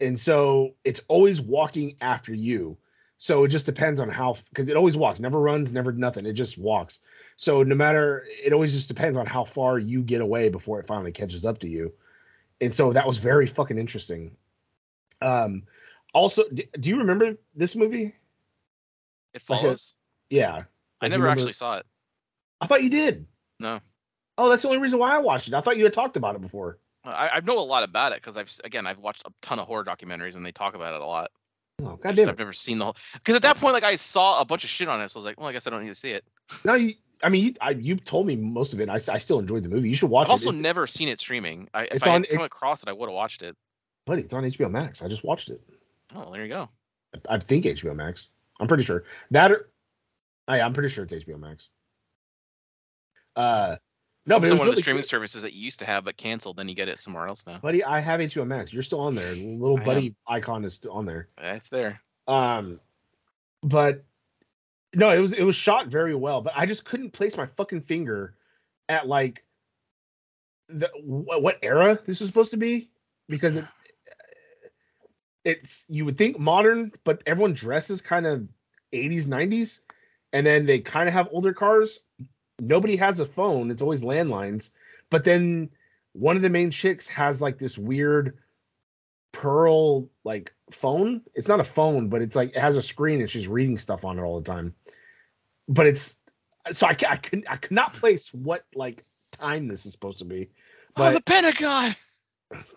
and so it's always walking after you. So it just depends on how, because it always walks, never runs, never nothing. It just walks. So no matter, it always just depends on how far you get away before it finally catches up to you. And so that was very fucking interesting. Um, also, do, do you remember this movie? It Follows? Like a, yeah. Like I never actually saw it. I thought you did. No. Oh, that's the only reason why I watched it. I thought you had talked about it before. I, I know a lot about it because I've, again, I've watched a ton of horror documentaries and they talk about it a lot. Oh, God damn it. I've never seen the whole, because at that point, like I saw a bunch of shit on it. So I was like, well, I guess I don't need to see it. No, you, I mean, you, I, you told me most of it. I, I still enjoyed the movie. You should watch I've it. I've also it's, never seen it streaming. I, if it's I had on, come it, across it, I would have watched it. Buddy, it's on H B O Max. I just watched it. Oh, there you go. I, I think H B O Max. I'm pretty sure. That or, I, I'm pretty sure it's H B O Max. Uh, no, but it's one really of the streaming cool. services that you used to have but canceled. Then you get it somewhere else now. Buddy, I have H B O Max. You're still on there. Little I buddy am. Icon is still on there. It's there. Um, but no, it was it was shot very well. But I just couldn't place my fucking finger at like the what era this was supposed to be. Because it, it's you would think modern, but everyone dresses kind of eighties, nineties, and then they kind of have older cars. Nobody has a phone; it's always landlines. But then one of the main chicks has like this weird pearl like phone. It's not a phone, but it's like it has a screen, and she's reading stuff on it all the time. But it's so I I could I could not place what like time this is supposed to be. But oh, the Pentagon.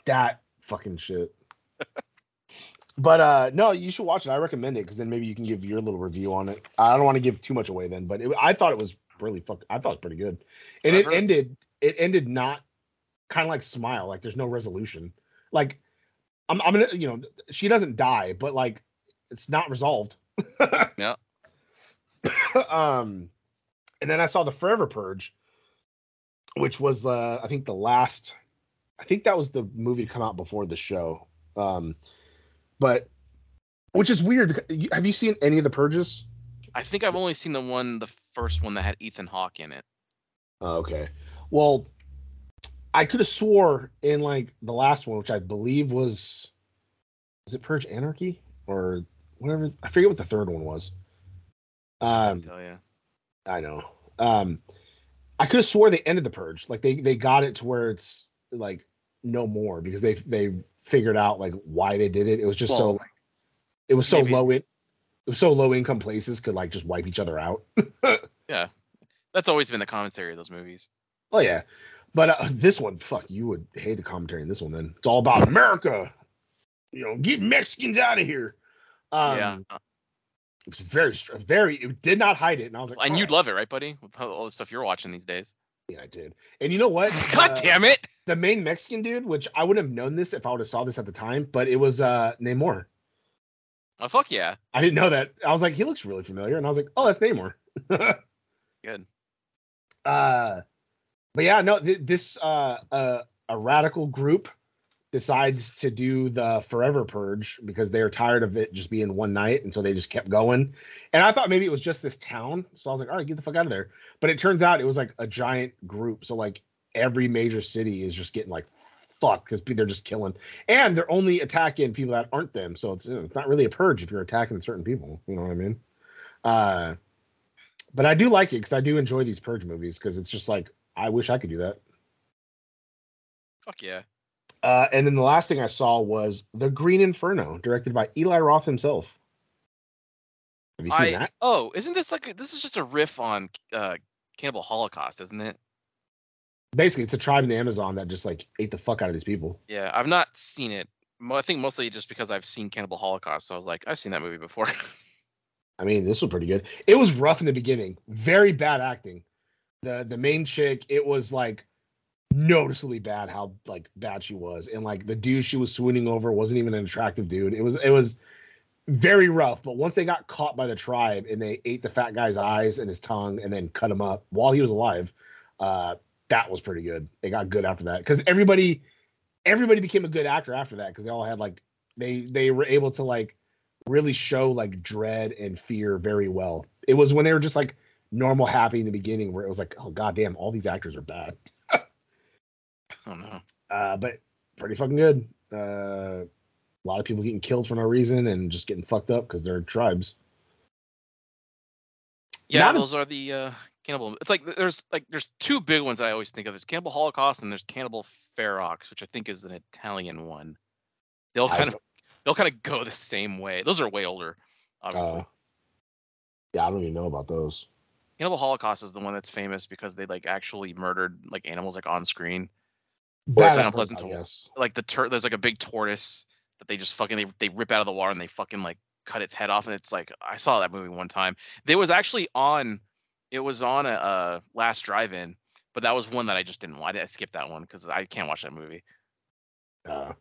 That fucking shit. But uh no, you should watch it. I recommend it because then maybe you can give your little review on it. I don't want to give too much away then, but it, I thought it was really fuck. I thought it was pretty good. And it ended. It ended not kind of like Smile. Like there's no resolution. Like I'm. I'm gonna. You know, she doesn't die, but like it's not resolved. Yeah. um, and then I saw The Forever Purge, which was the uh, I think the last. I think that was the movie to come out before the show. Um, but, which is weird. Have you seen any of the Purges? I think I've only seen the one, the first one that had Ethan Hawke in it. Okay. Well, I could have swore in like the last one, which I believe was, was it Purge Anarchy or whatever? I forget what the third one was. Um, I tell you. I know. Um, I could have swore they ended the Purge. Like they, they got it to where it's, like no more because they they figured out like why they did it. It was just well, so like it was so maybe. low in, it was so low income places could like just wipe each other out. Yeah, that's always been the commentary of those movies. Oh yeah, but uh, this one, fuck, you would hate the commentary in this one. Then it's all about America. You know, get Mexicans out of here. Um, yeah, it was very very. It did not hide it, and I was like, and oh. You'd love it, right, buddy? With all the stuff you're watching these days. Yeah, I did. And you know what? God uh, damn it. The main Mexican dude, which I wouldn't have known this if I would have saw this at the time, but it was uh, Namor. Oh, fuck yeah. I didn't know that. I was like, he looks really familiar. And I was like, oh, that's Namor. Good. Uh, but yeah, no, th- this uh, uh, a radical group decides to do the Forever Purge because they are tired of it just being one night. And so they just kept going. And I thought maybe it was just this town. So I was like, all right, get the fuck out of there. But it turns out it was like a giant group. So like every major city is just getting like fuck because they're just killing, and they're only attacking people that aren't them. So it's, you know, it's not really a purge if you're attacking certain people. You know what I mean? Uh, but I do like it because I do enjoy these purge movies because it's just like I wish I could do that. Fuck yeah. Uh, and then the last thing I saw was The Green Inferno, directed by Eli Roth himself. Have you seen I, that? Oh, isn't this like a, this is just a riff on uh, Cannibal Holocaust, isn't it? Basically, it's a tribe in the Amazon that just like ate the fuck out of these people. Yeah, I've not seen it. I think mostly just because I've seen Cannibal Holocaust, so I was like, I've seen that movie before. I mean, this was pretty good. It was rough in the beginning. Very bad acting. The the main chick, it was like noticeably bad how like bad she was, and like the dude she was swooning over wasn't even an attractive dude. It was it was very rough. But once they got caught by the tribe and they ate the fat guy's eyes and his tongue and then cut him up while he was alive, uh, that was pretty good. It got good after that because everybody everybody became a good actor after that because they all had like they they were able to like really show like dread and fear very well. It was when they were just like normal happy in the beginning where it was like, oh goddamn, all these actors are bad. I don't know. Uh, but pretty fucking good. Uh, a lot of people getting killed for no reason and just getting fucked up because they're tribes. Yeah, Not those as- are the uh, cannibal. It's like there's like there's two big ones that I always think of. It's Cannibal Holocaust and there's Cannibal Ferox, which I think is an Italian one. They all kind of. They'll kind of go the same way. Those are way older, obviously. Uh, yeah, I don't even know about those. Cannibal Holocaust is the one that's famous because they like actually murdered like animals like on screen. Or it's unpleasant to watch. Like the tur- there's like a big tortoise that they just fucking they they rip out of the water and they fucking like cut its head off, and it's like I saw that movie one time. It was actually on it was on a, a Last Drive-In, but that was one that I just didn't want. I skipped that one because I can't watch that movie. Uh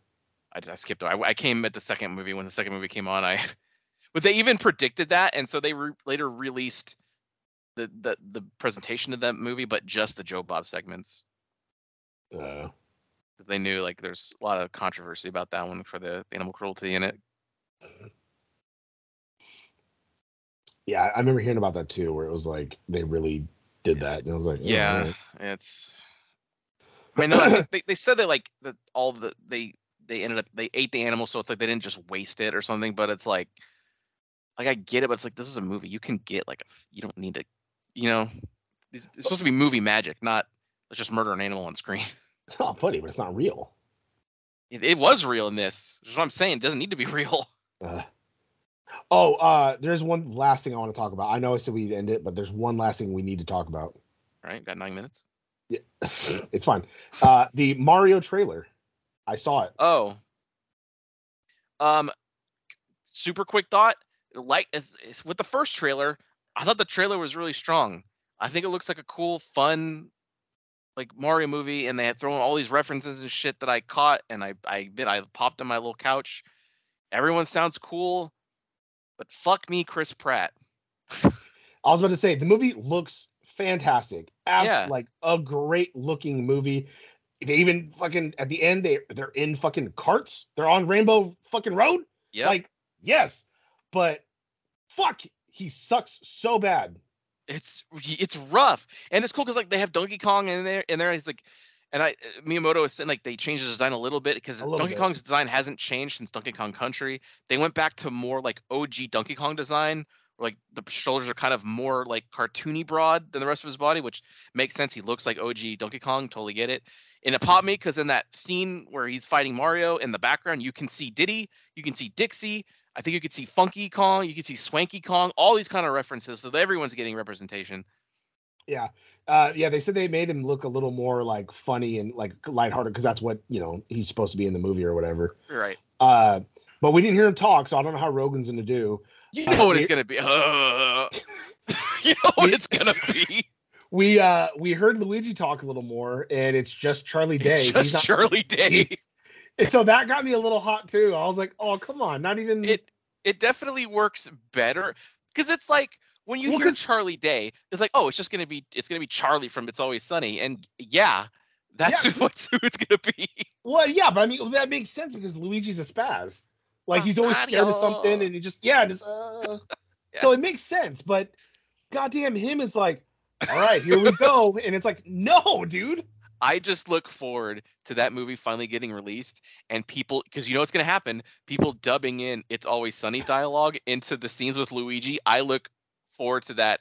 I, I skipped it. I, I came at the second movie when the second movie came on. I, but they even predicted that, and so they re- later released the, the the presentation of that movie, but just the Joe Bob segments. Uh, they knew like there's a lot of controversy about that one for the animal cruelty in it. Yeah, I remember hearing about that too, where it was like they really did that, and I was like, oh, yeah, right. It's. I mean, no, they they said that like that all the they. They ended up they ate the animal, so it's like they didn't just waste it or something. But it's like, like I get it, but it's like this is a movie. You can get like a, you don't need to, you know. It's, it's supposed to be movie magic, not let's just murder an animal on screen. Oh, funny, but it's not real. It, it was real in this. That's what I'm saying. It doesn't need to be real. Uh, oh, uh, there's one last thing I want to talk about. I know I said we'd end it, but there's one last thing we need to talk about. All right, got nine minutes. Yeah, it's fine. Uh, the Mario trailer. I saw it. Oh. Um, super quick thought. Like it's, it's, with the first trailer, I thought the trailer was really strong. I think it looks like a cool, fun, like Mario movie, and they had thrown all these references and shit that I caught, and I I bit I popped on my little couch. Everyone sounds cool, but fuck me, Chris Pratt. I was about to say the movie looks fantastic. Abs- yeah. Like a great looking movie. They even fucking at the end they they're in fucking carts. They're on Rainbow fucking Road. Yeah. Like yes, but fuck, he sucks so bad. It's it's rough, and it's cool because like they have Donkey Kong in there, and there is like, and I Miyamoto is saying like they changed the design a little bit because Donkey bit. Kong's design hasn't changed since Donkey Kong Country. They went back to more like O G Donkey Kong design. Like the shoulders are kind of more like cartoony broad than the rest of his body, which makes sense. He looks like O G Donkey Kong. Totally get it. And it popped me because in that scene where he's fighting Mario in the background, you can see Diddy, you can see Dixie. I think you could see Funky Kong, you could see Swanky Kong, all these kind of references. So everyone's getting representation. Yeah. Uh, yeah. They said they made him look a little more like funny and like lighthearted because that's what, you know, he's supposed to be in the movie or whatever. You're right. Uh, but we didn't hear him talk, so I don't know how Rogan's going to do. You know uh, what it's going to be. Uh, you know what we, it's going to be. We uh we heard Luigi talk a little more, and it's just Charlie Day. It's just he's not, Charlie Day. And so that got me a little hot, too. I was like, oh, come on. Not even. It it definitely works better because it's like when you well, hear Charlie Day, it's like, oh, it's just going to be it's going to be Charlie from It's Always Sunny. And yeah, that's yeah. Who, that's who it's going to be. Well, yeah, but I mean, that makes sense because Luigi's a spaz. Like he's always scared of something, and he just yeah, just uh. yeah. So it makes sense, but goddamn, him is like, all right, here we go, and it's like, no, dude. I just look forward to that movie finally getting released and people, because you know what's going to happen, people dubbing in It's Always Sunny dialogue into the scenes with Luigi. I look forward to that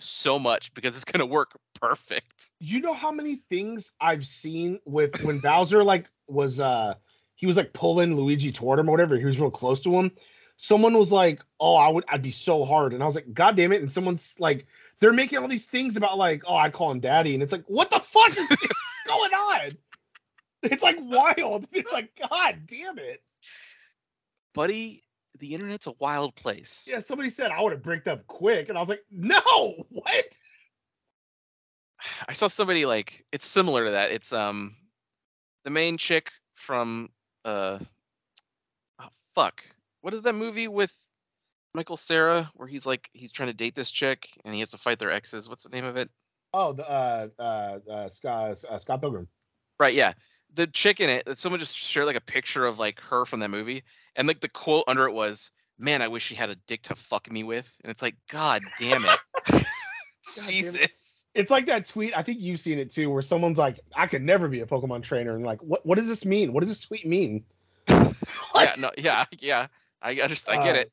so much because it's going to work perfect. You know how many things I've seen with when Bowser like was uh he was like pulling Luigi toward him or whatever, he was real close to him. Someone was like, oh, I would, I'd be so hard. And I was like, God damn it. And someone's like, they're making all these things about like, oh, I'd call him daddy. And it's like, what the fuck is going on? It's like wild. It's like, God damn it. Buddy, the internet's a wild place. Yeah. Somebody said I would have bricked up quick. And I was like, no, what? I saw somebody like, it's similar to that. It's um the main chick from, uh, oh, fuck. What is that movie with Michael Cera where he's like he's trying to date this chick and he has to fight their exes? What's the name of it? Oh, the uh, uh, uh, Scott, uh, Scott Pilgrim. Right, yeah. The chick in it. Someone just shared like a picture of like her from that movie, and like the quote under it was, "Man, I wish she had a dick to fuck me with." And it's like, God damn it, God Jesus. Damn it. It's like that tweet. I think you've seen it too, where someone's like, "I could never be a Pokemon trainer," and like, what What does this mean? What does this tweet mean? Like, yeah, no, yeah, yeah. I just I get uh, it.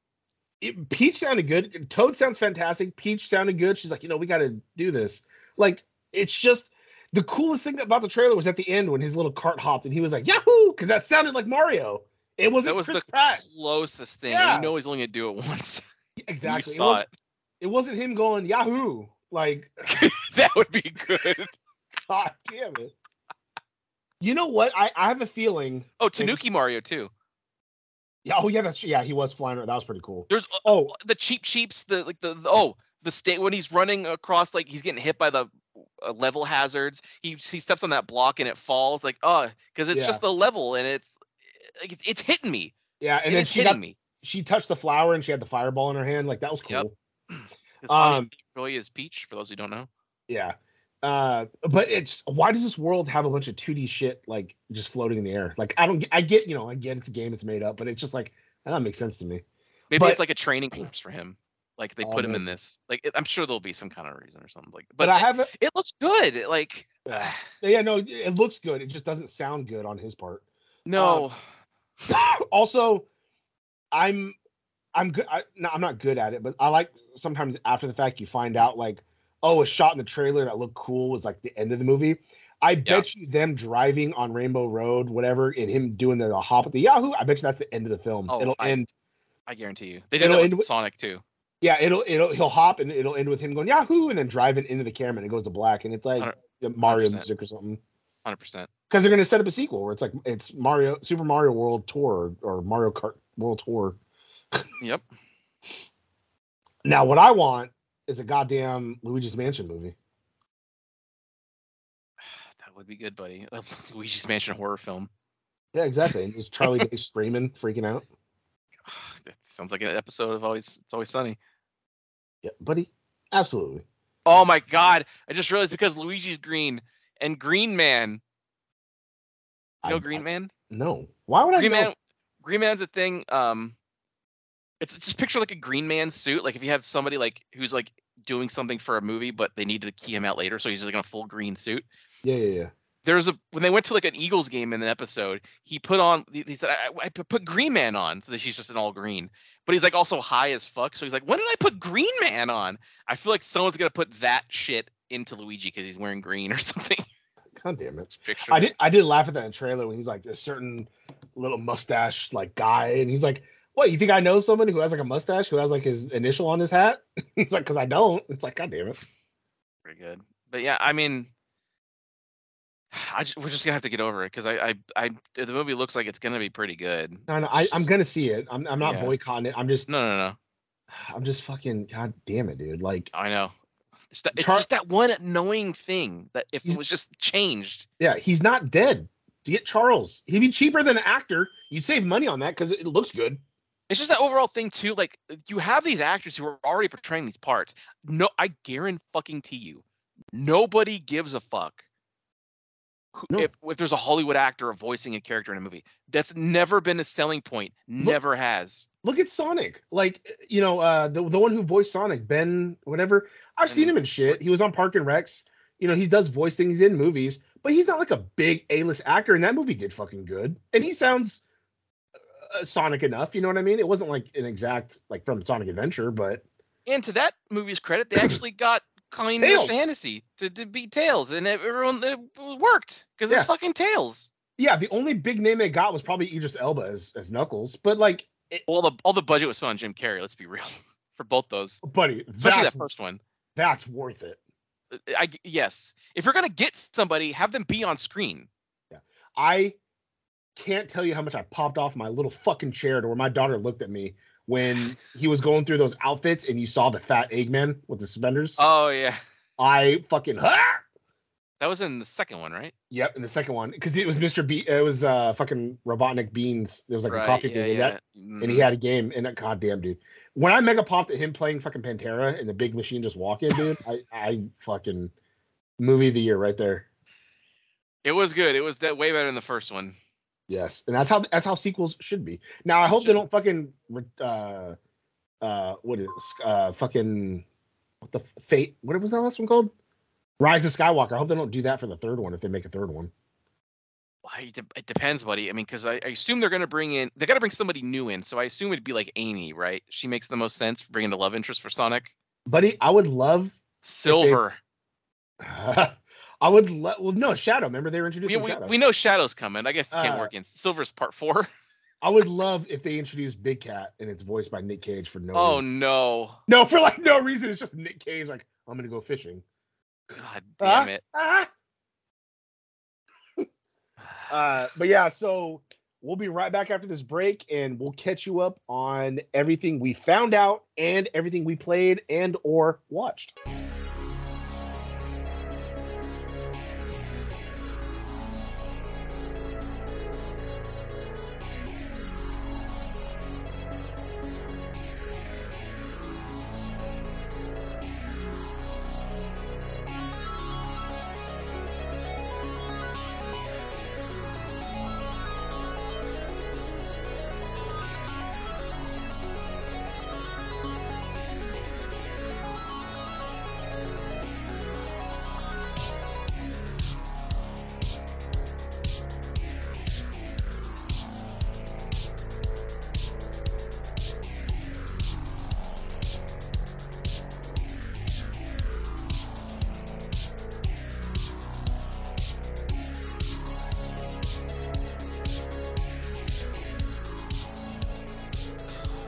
it. Peach sounded good. Toad sounds fantastic. Peach sounded good. She's like, you know, we got to do this. Like, it's just the coolest thing about the trailer was at the end when his little cart hopped and he was like, Yahoo! Because that sounded like Mario. It wasn't Chris Pratt. That was the Pratt. closest thing. Yeah. You know he's only going to do it once. Exactly. You saw it, was, it. It wasn't him going, Yahoo! Like, that would be good. God damn it. You know what? I, I have a feeling. Oh, Tanuki Mario, too. Yeah, oh yeah, that's yeah. He was flying around. That was pretty cool. There's oh the cheap cheaps, the like the, the oh the state when he's running across like he's getting hit by the uh, level hazards. He he steps on that block and it falls like oh because it's yeah. just the level and it's like it's, it's hitting me. Yeah, and, and then she got me. She touched the flower and she had the fireball in her hand. Like that was cool. Yep. Um, really is Peach for those who don't know. Yeah, uh, but it's why does this world have a bunch of two D shit like just floating in the air? Like I don't, I get, you know, again, it's a game, it's made up, but it's just like that doesn't make sense to me. Maybe but, it's like a training course for him. Like they oh, put him man. in this. Like it, I'm sure there'll be some kind of reason or something. Like, but, but I have it. It looks good. Like yeah. yeah, no, it looks good. It just doesn't sound good on his part. No. Um, also, I'm, I'm good. I, no, I'm not good at it, but I like sometimes after the fact you find out like. Oh, a shot in the trailer that looked cool was like the end of the movie. I yeah. bet you them driving on Rainbow Road, whatever, and him doing the, the hop at the Yahoo. I bet you that's the end of the film. Oh, it'll I, end. I guarantee you. They did it with, with Sonic too. Yeah, it'll it'll he'll hop and it'll end with him going Yahoo and then driving into the camera and it goes to black and it's like Mario music or something. Hundred percent. Because they're gonna set up a sequel where it's like it's Mario Super Mario World Tour or Mario Kart World Tour. Yep. Now what I want. Is a goddamn Luigi's Mansion movie. That would be good, buddy. A Luigi's Mansion horror film. Yeah, exactly. And it's Charlie Day screaming, freaking out. That sounds like an episode of Always It's Always Sunny. Yeah, buddy. Absolutely. Oh my God! I just realized because Luigi's green and Green Man. You know I, Green I, Man? No. Why would Green I? Green Man. Green Man's a thing. Um. It's just picture like a Green Man suit. Like if you have somebody like who's like doing something for a movie, but they need to key him out later, so he's just like in a full green suit. Yeah, yeah, yeah. There's a when they went to like an Eagles game in an episode, he put on. He said, I, "I put Green Man on," so that she's just in all green. But he's like also high as fuck, so he's like, "When did I put Green Man on?" I feel like someone's gonna put that shit into Luigi because he's wearing green or something. God damn it! I did. I did laugh at that in the trailer when he's like a certain little mustache like guy, and he's like. What, you think I know someone who has like a mustache who has like his initial on his hat? It's like, because I don't. It's like, God damn it. Pretty good. But yeah, I mean, I just, we're just gonna have to get over it because I, I, I, the movie looks like it's gonna be pretty good. No, no, I, just, I'm gonna see it. I'm, I'm not yeah. boycotting it. I'm just. No, no, no. I'm just fucking. God damn it, dude. Like. I know. It's, that, it's Char- just that one annoying thing that if it was just changed. Yeah, he's not dead. To get Charles, he'd be cheaper than an actor. You'd save money on that because it looks good. It's just that overall thing too. Like you have these actors who are already portraying these parts. No, I guarantee fucking to you, nobody gives a fuck who, no. if, if there's a Hollywood actor voicing a character in a movie. That's never been a selling point. Never look, has. Look at Sonic. Like you know, uh, the the one who voiced Sonic, Ben, whatever. I've and seen him in shit. He was on Park and Recs. You know, he does voice things in movies, but he's not like a big A-list actor, and that movie did fucking good. And he sounds uh, Sonic enough, you know what I mean? It wasn't like an exact, like from Sonic Adventure, but... And to that movie's credit, they actually got kind Tails. of fantasy to, to be Tails, and everyone it worked, because yeah. it's fucking Tails. Yeah, the only big name they got was probably Idris Elba as, as Knuckles, but like... It, all the all the budget was spent on Jim Carrey, let's be real, for both those. Buddy, especially that first one. That's worth it. I, yes. If you're going to get somebody, have them be on screen. Yeah. I can't tell you how much I popped off my little fucking chair to where my daughter looked at me when he was going through those outfits and you saw the fat Eggman with the suspenders. Oh, yeah. I fucking... Ah! That was in the second one, right? Yep, in the second one. Because it was Mister B... It was uh, fucking Robotnik Beans. It was like right, a coffee yeah, game. Yeah. That, mm. And he had a game. And uh, goddamn, dude. When I mega popped at him playing fucking Pantera and the big machine just walking, dude, I, I fucking... Movie of the year right there. It was good. It was that way better than the first one. Yes. And that's how that's how sequels should be. Now, I hope should. they don't fucking... Uh, uh, what is... Uh, fucking... What the... Fate... What was that last one called? Rise of Skywalker. I hope they don't do that for the third one if they make a third one. It depends, buddy. I mean, because I, I assume they're going to bring in... They got to bring somebody new in, so I assume it'd be like Amy, right? She makes the most sense for bringing the love interest for Sonic. Buddy, I would love... Silver. They, uh, I would love... Well, no, Shadow. Remember, they were introducing we, we, Shadow. We know Shadow's coming. I guess it can't uh, work in. Silver's part four. I would love if they introduced Big Cat and it's voiced by Nick Cage for no oh, reason. Oh, no. No, for like no reason. It's just Nick Cage like, I'm going to go fishing. God damn uh, it. Uh, uh, but yeah, so we'll be right back after this break and we'll catch you up on everything we found out and everything we played and or watched.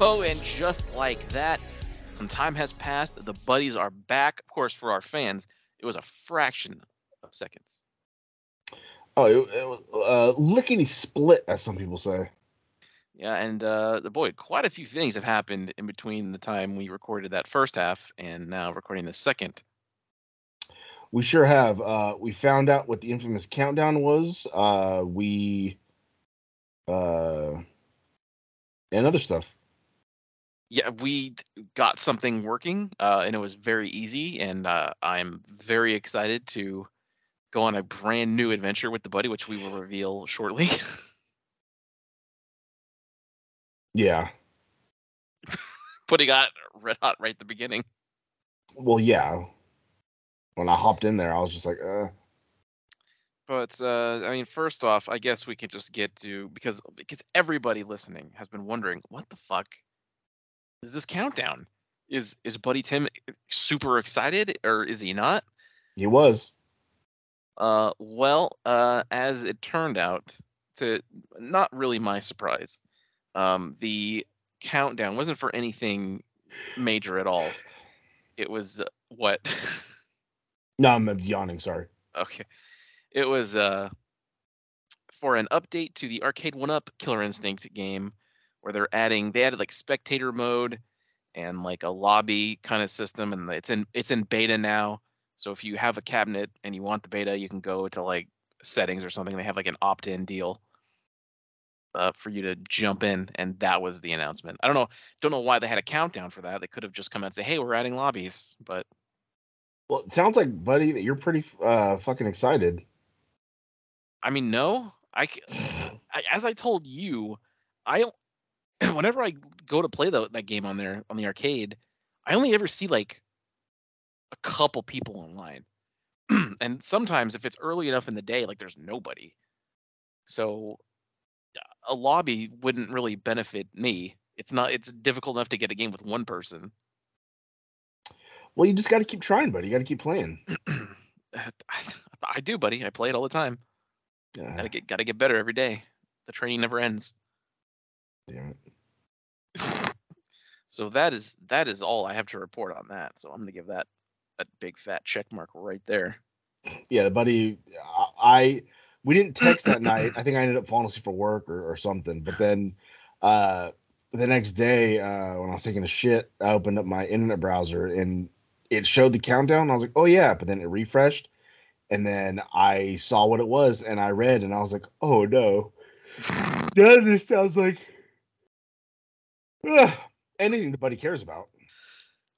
Oh, and just like that, some time has passed. The buddies are back. Of course, for our fans, it was a fraction of seconds. Oh, it, it was uh, lickety split, as some people say. Yeah, and uh, the boy, quite a few things have happened in between the time we recorded that first half and now recording the second. We sure have. Uh, we found out what the infamous countdown was. Uh, we uh, and other stuff. Yeah, we got something working, uh, and it was very easy, and uh, I'm very excited to go on a brand new adventure with the buddy, which we will reveal shortly. Yeah. Putting on Red Hot right at the beginning. Well, yeah. When I hopped in there, I was just like, uh. But, uh, I mean, first off, I guess we can just get to, because because everybody listening has been wondering, what the fuck? Is this countdown? Is is Buddy Tim super excited, or is he not? He was. Uh, well, uh, as it turned out, to not really my surprise, um, the countdown wasn't for anything major at all. It was uh, what? No, I'm yawning. Sorry. Okay. It was uh for an update to the Arcade one-Up Killer Instinct game, where they're adding, they added like spectator mode and like a lobby kind of system, and it's in it's in beta now. So if you have a cabinet and you want the beta, you can go to like settings or something. They have like an opt-in deal uh, for you to jump in, and that was the announcement. I don't know, don't know why they had a countdown for that. They could have just come out and say, "Hey, we're adding lobbies," but well, it sounds like, buddy, that you're pretty uh, fucking excited. I mean, no, I, I as I told you, I. Whenever I go to play the, that game on there on the arcade, I only ever see like a couple people online. And sometimes if it's early enough in the day, like there's nobody. So a lobby wouldn't really benefit me. It's not, it's difficult enough to get a game with one person. Well, you just got to keep trying, buddy. You got to keep playing. I do, buddy. I play it all the time. Uh, gotta get, gotta get better every day. The training never ends. Damn it. So that is, that is all I have to report on that. So I'm gonna give that a big fat check mark right there. Yeah, buddy. I we didn't text that night. I think I ended up falling asleep for work or, or something. But then uh, the next day uh, when I was taking a shit, I opened up my internet browser and it showed the countdown. I was like, oh yeah, but then it refreshed. And then I saw what it was, and I read, and I was like, oh, no. None of this sounds like ugh, anything the buddy cares about.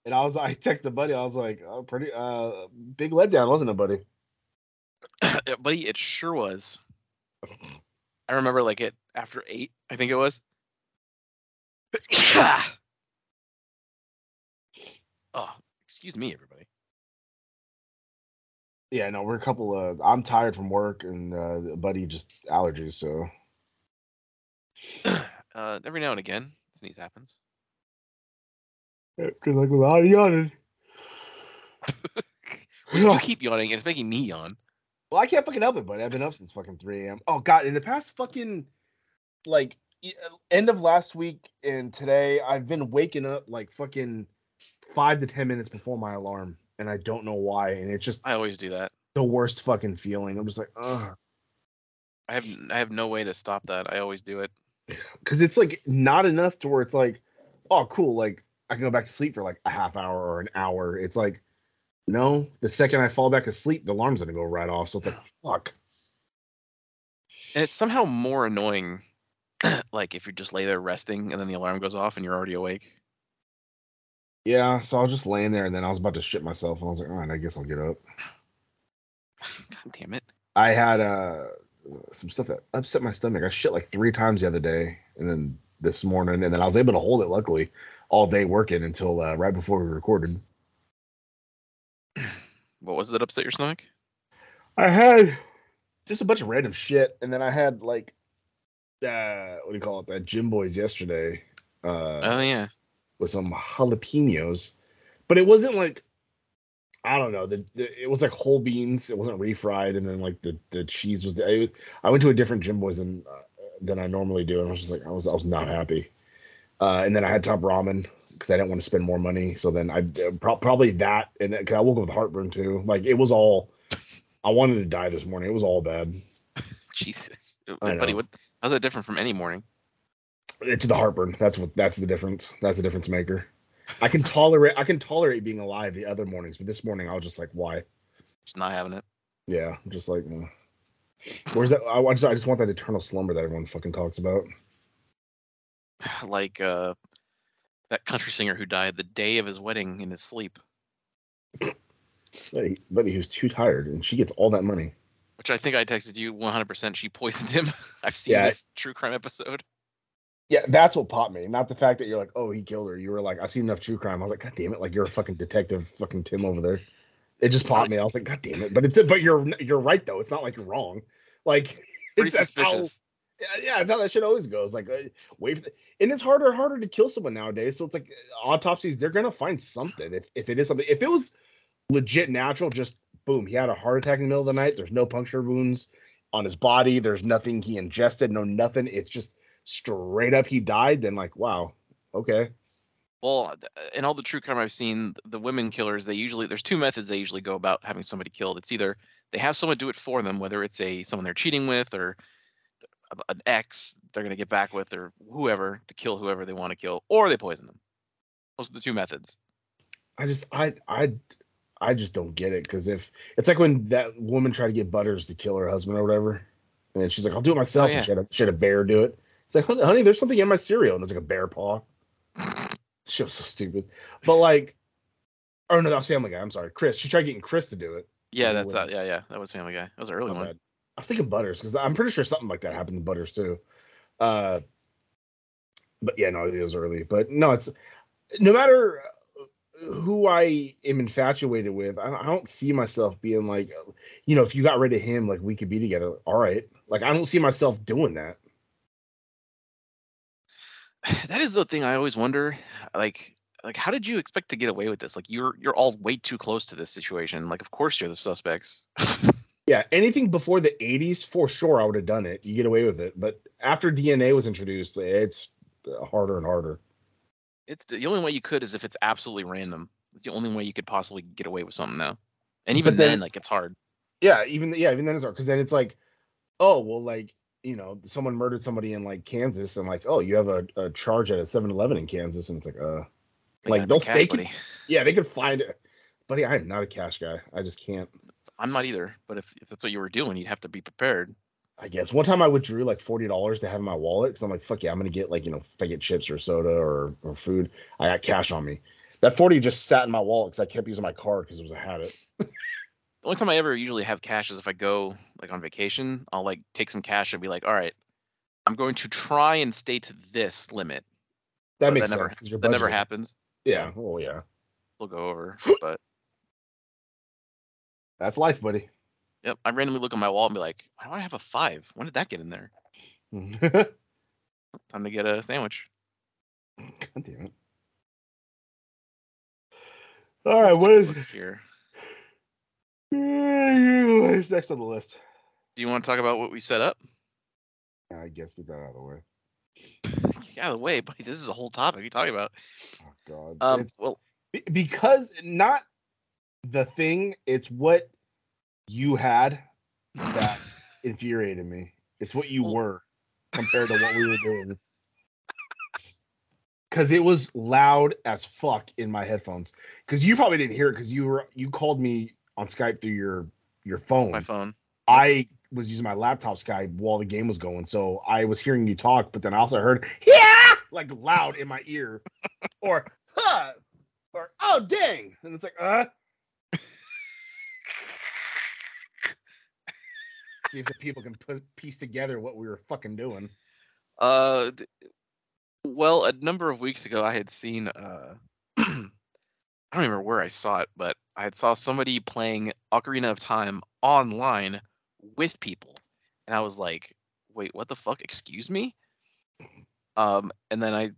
And I was, I texted the buddy. I was like, oh, pretty uh, big letdown, wasn't it, buddy? Yeah, buddy, it sure was. I remember, like, it after eight, I think it was. Oh, excuse me, everybody. Yeah, no, we're a couple of. I'm tired from work, and uh, buddy just allergies. So uh, every now and again, sneeze happens. Because yeah, like I yawning. You keep yawning, and it's making me yawn. Well, I can't fucking help it, buddy. I've been up since fucking three a.m. Oh god, in the past fucking like end of last week and today, I've been waking up like fucking five to ten minutes before my alarm. And I don't know why. And it's just I always do that. The worst fucking feeling. I'm just like, ugh. I have I have no way to stop that. I always do it. Because it's like not enough to where it's like, oh, cool. Like I can go back to sleep for like a half hour or an hour. It's like, no. The second I fall back asleep, the alarm's gonna go right off. So it's like, fuck. And it's somehow more annoying. Like if you just lay there resting and then the alarm goes off and you're already awake. Yeah, so I was just laying there, and then I was about to shit myself, and I was like, all right, I guess I'll get up. God damn it. I had uh, some stuff that upset my stomach. I shit like three times the other day, and then this morning, and then I was able to hold it, luckily, all day working until uh, right before we recorded. What was it that upset your stomach? I had just a bunch of random shit, and then I had, like, uh, what do you call it, that Jim Boy's yesterday. Uh, oh, yeah. With some jalapenos, but it wasn't like I don't know. The, the it was like whole beans. It wasn't refried, and then like the, the cheese was. I, I went to a different Jim Boy's than uh, than I normally do, and I was just like I was I was not happy. Uh, and then I had top ramen because I didn't want to spend more money. So then I pro- probably that, and cause I woke up with heartburn too. Like it was all. I wanted to die this morning. It was all bad. Jesus, buddy, what? How's that different from any morning? It's the heartburn. That's what. That's the difference. That's the difference maker. I can tolerate. I can tolerate being alive the other mornings, but this morning I was just like, why? Just not having it. Yeah, just like. Uh, where's that? I, I just. I just want that eternal slumber that everyone fucking talks about. Like uh, that country singer who died the day of his wedding in his sleep. Buddy, buddy, he was too tired, and she gets all that money. Which I think I texted you one hundred percent. She poisoned him. I've seen yeah, this I, true crime episode. Yeah, that's what popped me. Not the fact that you're like, oh, he killed her. You were like, I've seen enough true crime. I was like, god damn it, like you're a fucking detective, fucking Tim over there. It just popped me. I was like, god damn it. But it's but you're you're right though. It's not like you're wrong. Like it's suspicious. How, yeah, that's how that shit always goes. Like wait, for the, and it's harder and harder to kill someone nowadays. So it's like autopsies, they're gonna find something. If if it is something, if it was legit natural, just boom, he had a heart attack in the middle of the night. There's no puncture wounds on his body. There's nothing he ingested. No nothing. It's just. Straight up he died, then like, wow, okay. Well, in all the true crime I've seen, the women killers, they usually, there's two methods they usually go about having somebody killed. It's either they have someone do it for them, whether it's a someone they're cheating with or an ex they're going to get back with or whoever to kill whoever they want to kill, or they poison them. Those are the two methods. I just, I, I, I just don't get it, because if, it's like when that woman tried to get Butters to kill her husband or whatever, and she's like, I'll do it myself, oh, yeah. and she had, a, she had a bear do it. It's like, honey, there's something in my cereal. And it's like a bear paw. She was so stupid. But like, oh, no, that was Family Guy. I'm sorry. Chris. She tried getting Chris to do it. Yeah, that's that. Yeah, yeah. That was Family Guy. That was an early one. Bad. I was thinking Butters because I'm pretty sure something like that happened to Butters too. Uh, but yeah, no, it was early. But no, it's no matter who I am infatuated with, I, I don't see myself being like, you know, if you got rid of him, like we could be together. All right. Like, I don't see myself doing that. That is the thing I always wonder, like, like how did you expect to get away with this? Like, you're you're all way too close to this situation. Like, of course you're the suspects. Yeah, anything before the eighties, for sure, I would have done it. You get away with it. But after D N A was introduced, it's harder and harder. It's the, the only way you could is if it's absolutely random. It's the only way you could possibly get away with something now. And even then, then, like, it's hard. Yeah, even yeah, even then it's hard because then it's like, oh well, like, you know, someone murdered somebody in like Kansas, and like, oh, you have a, a charge at a seven eleven in Kansas, and it's like, uh, they like they'll cash, they could, yeah, they could find it, buddy. I am not a cash guy. I just can't. I'm not either. But if, if that's what you were doing, you'd have to be prepared. I guess one time I withdrew like forty dollars to have in my wallet because I'm like, fuck yeah, I'm going to get like, you know, if I get chips or soda or, or food, I got cash on me. That forty just sat in my wallet because I kept using my card because it was a habit. The only time I ever usually have cash is if I go like on vacation, I'll like take some cash and be like, all right, I'm going to try and stay to this limit. That but makes that sense. Never, that never happens. Yeah. Oh, yeah. We'll go over. But that's life, buddy. Yep, I randomly look at my wall and be like, why do I have a five? When did that get in there? Time to get a sandwich. God damn it. All right, Let's what is here? It's next on the list. Do you want to talk about what we set up? I guess get that out of the way. Get out of the way, buddy. This is a whole topic you're talking about. Oh, God. Um, well, because not the thing, it's what you had that infuriated me. It's what you were compared to what we were doing. Because it was loud as fuck in my headphones. Because you probably didn't hear it because you were you called me on Skype through your your phone. My phone. I was using my laptop Skype while the game was going, so I was hearing you talk, but then I also heard yeah like loud in my ear, or huh, or oh dang, and it's like uh. See if the people can piece together what we were fucking doing. Uh, well, a number of weeks ago, I had seen uh, I don't remember where I saw it, but I had saw somebody playing Ocarina of Time online with people, and I was like, "Wait, what the fuck? Excuse me?" Um, and then I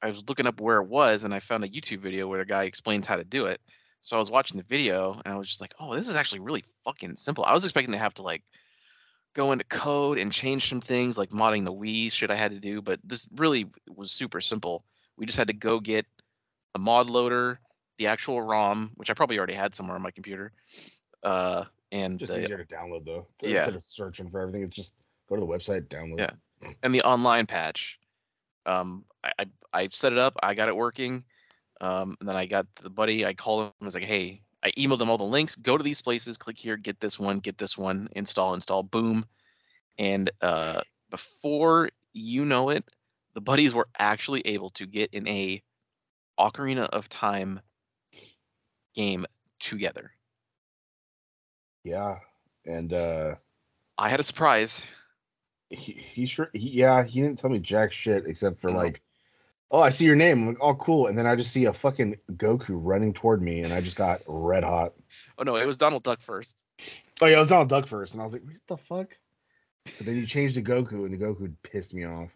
I was looking up where it was, and I found a YouTube video where a guy explains how to do it. So I was watching the video, and I was just like, "Oh, this is actually really fucking simple." I was expecting to have to like go into code and change some things like modding the Wii shit I had to do, but this really was super simple. We just had to go get a mod loader, the actual ROM, which I probably already had somewhere on my computer. Uh, and just the, easier to download though. Yeah. Instead of searching for everything, it's just go to the website, download. Yeah. And the online patch. Um, I, I I set it up, I got it working, um, and then I got the buddy. I called him. I was like, hey. I emailed them all the links, go to these places, click here, get this one, get this one, install, install, boom. And uh, before you know it, the buddies were actually able to get in a Ocarina of Time game together. Yeah. And uh, I had a surprise. He, he sure, he, yeah, he didn't tell me jack shit except for no. like, oh, I see your name. I'm like, oh, cool. And then I just see a fucking Goku running toward me, and I just got red hot. Oh, no, it was Donald Duck first. Oh, yeah, it was Donald Duck first. And I was like, what the fuck? But then you changed to Goku, and the Goku pissed me off.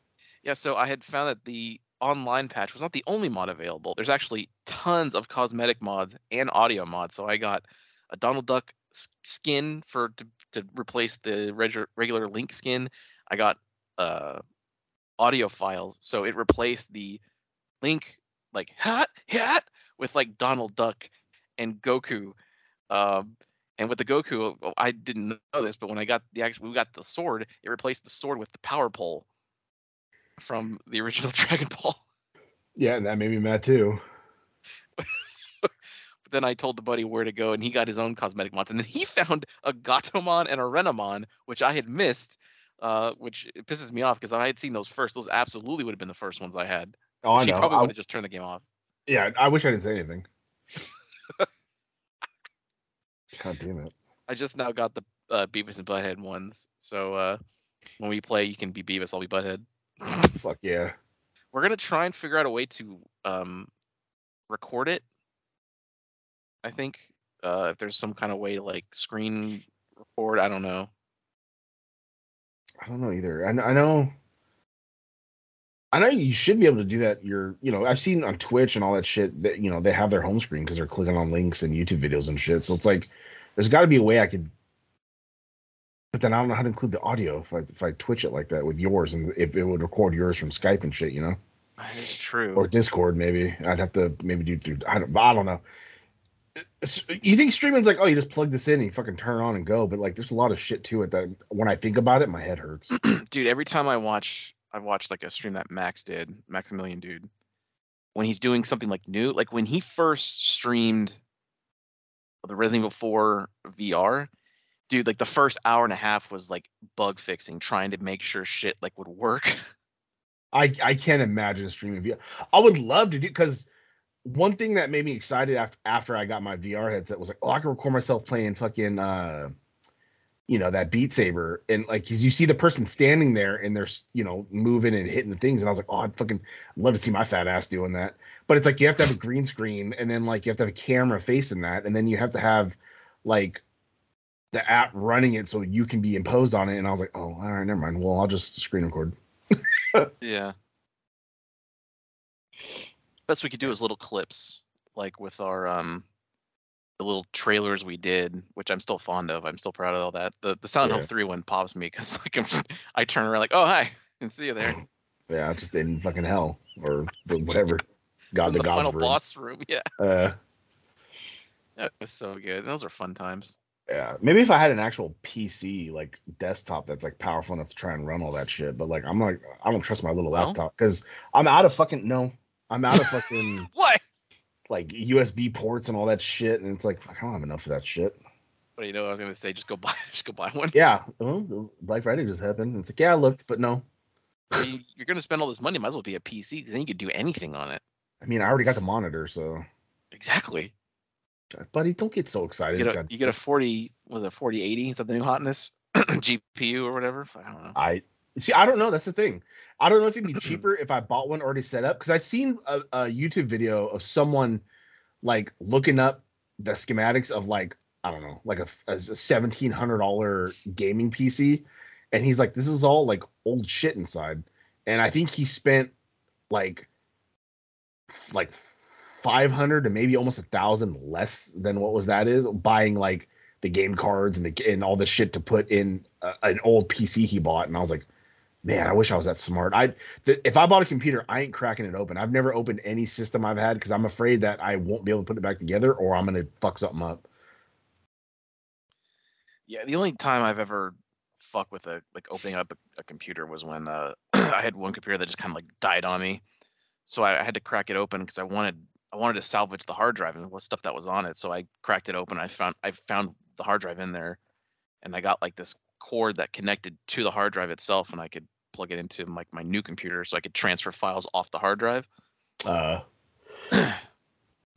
Yeah, so I had found that the online patch was not the only mod available. There's actually tons of cosmetic mods and audio mods. So I got a Donald Duck skin for to, to replace the reg- regular Link skin. I got... uh. audio files, so it replaced the Link like hat hat with like Donald Duck and Goku, um and with the Goku, I didn't know this, but when I got the actual we got the sword, it replaced the sword with the power pole from the original Dragon Ball. Yeah, and that made me mad too. But then I told the buddy where to go, and he got his own cosmetic mods, and then he found a Gatomon and a Renamon, which I had missed. Uh, which it pisses me off because I had seen those first. Those absolutely would have been the first ones I had. Oh, I know. She probably would have just turned the game off. Yeah, I wish I didn't say anything. God damn it. I just now got the uh, Beavis and Butthead ones. So uh, when we play, you can be Beavis, I'll be Butthead. Fuck yeah. We're going to try and figure out a way to um, record it I think uh, if there's some kind of way to like screen record, I don't know. I don't know either. I, I know. I know you should be able to do that. You're, you know, I've seen on Twitch and all that shit that, you know, they have their home screen because they're clicking on links and YouTube videos and shit. So it's like, there's got to be a way I could. But then I don't know how to include the audio if I if I Twitch it like that with yours, and if it would record yours from Skype and shit, you know. That's true. Or Discord, maybe. I'd have to maybe do through. I don't. I don't know. You think streaming's like, oh, you just plug this in and you fucking turn on and go, but like, there's a lot of shit to it that when I think about it, my head hurts. Dude, every time I watch, I watched like a stream that Max did, Maximilian dude, when he's doing something like new, like when he first streamed the Resident Evil four V R. Dude, like the first hour and a half was like bug fixing, trying to make sure shit like would work. I I can't imagine streaming V R. I would love to do, because one thing that made me excited after after I got my V R headset was like, oh, I can record myself playing fucking, uh, you know, that Beat Saber, and like, cause you see the person standing there and they're, you know, moving and hitting the things, and I was like, oh, I'd fucking love to see my fat ass doing that. But it's like you have to have a green screen, and then like you have to have a camera facing that, and then you have to have like the app running it so you can be imposed on it, and I was like, oh, all right, never mind. Well, I'll just screen record. Yeah. Best we could do is little clips, like with our um, the little trailers we did, which I'm still fond of. I'm still proud of all that. The the Silent yeah. Hill three one pops me because like I'm just, I turn around like, oh hi, and see you there. Yeah, I'm just in fucking hell or whatever. God, the, the God's final room. Boss room. Yeah. Uh, that was so good. Those are fun times. Yeah, maybe if I had an actual P C, like desktop, that's like powerful enough to try and run all that shit. But like, I'm like, I don't trust my little laptop because I'm out of fucking no, I'm out of fucking what? Like U S B ports and all that shit, and it's like I don't have enough of that shit. But you know, I was gonna say, just go buy, just go buy one. Yeah, well, Black Friday just happened. It's like, yeah, I looked, but no. You're gonna spend all this money. Might as well be a P C because then you could do anything on it. I mean, I already got the monitor, so. Exactly. Buddy, don't get so excited. You get a, you get a forty, was it forty eighty? Is that the new hotness? G P U or whatever? I don't know. I see. I don't know. That's the thing. I don't know if it'd be cheaper if I bought one already set up, because I seen a, a YouTube video of someone like looking up the schematics of like I don't know, like a, a seventeen hundred dollars gaming P C, and he's like, this is all like old shit inside, and I think he spent like like. five hundred to maybe almost a thousand less than what was that is buying like the game cards and the and all the shit to put in uh, an old P C he bought, and I was like, man, I wish I was that smart. I th- if I bought a computer, I ain't cracking it open. I've never opened any system I've had because I'm afraid that I won't be able to put it back together or I'm gonna fuck something up. Yeah, the only time I've ever fucked with a like opening up a, a computer was when uh, I had one computer that just kind of like died on me, so I, I had to crack it open because I wanted. I wanted to salvage the hard drive and what stuff that was on it. So I cracked it open. I found I found the hard drive in there, and I got like this cord that connected to the hard drive itself, and I could plug it into like my, my new computer, so I could transfer files off the hard drive. Uh, it's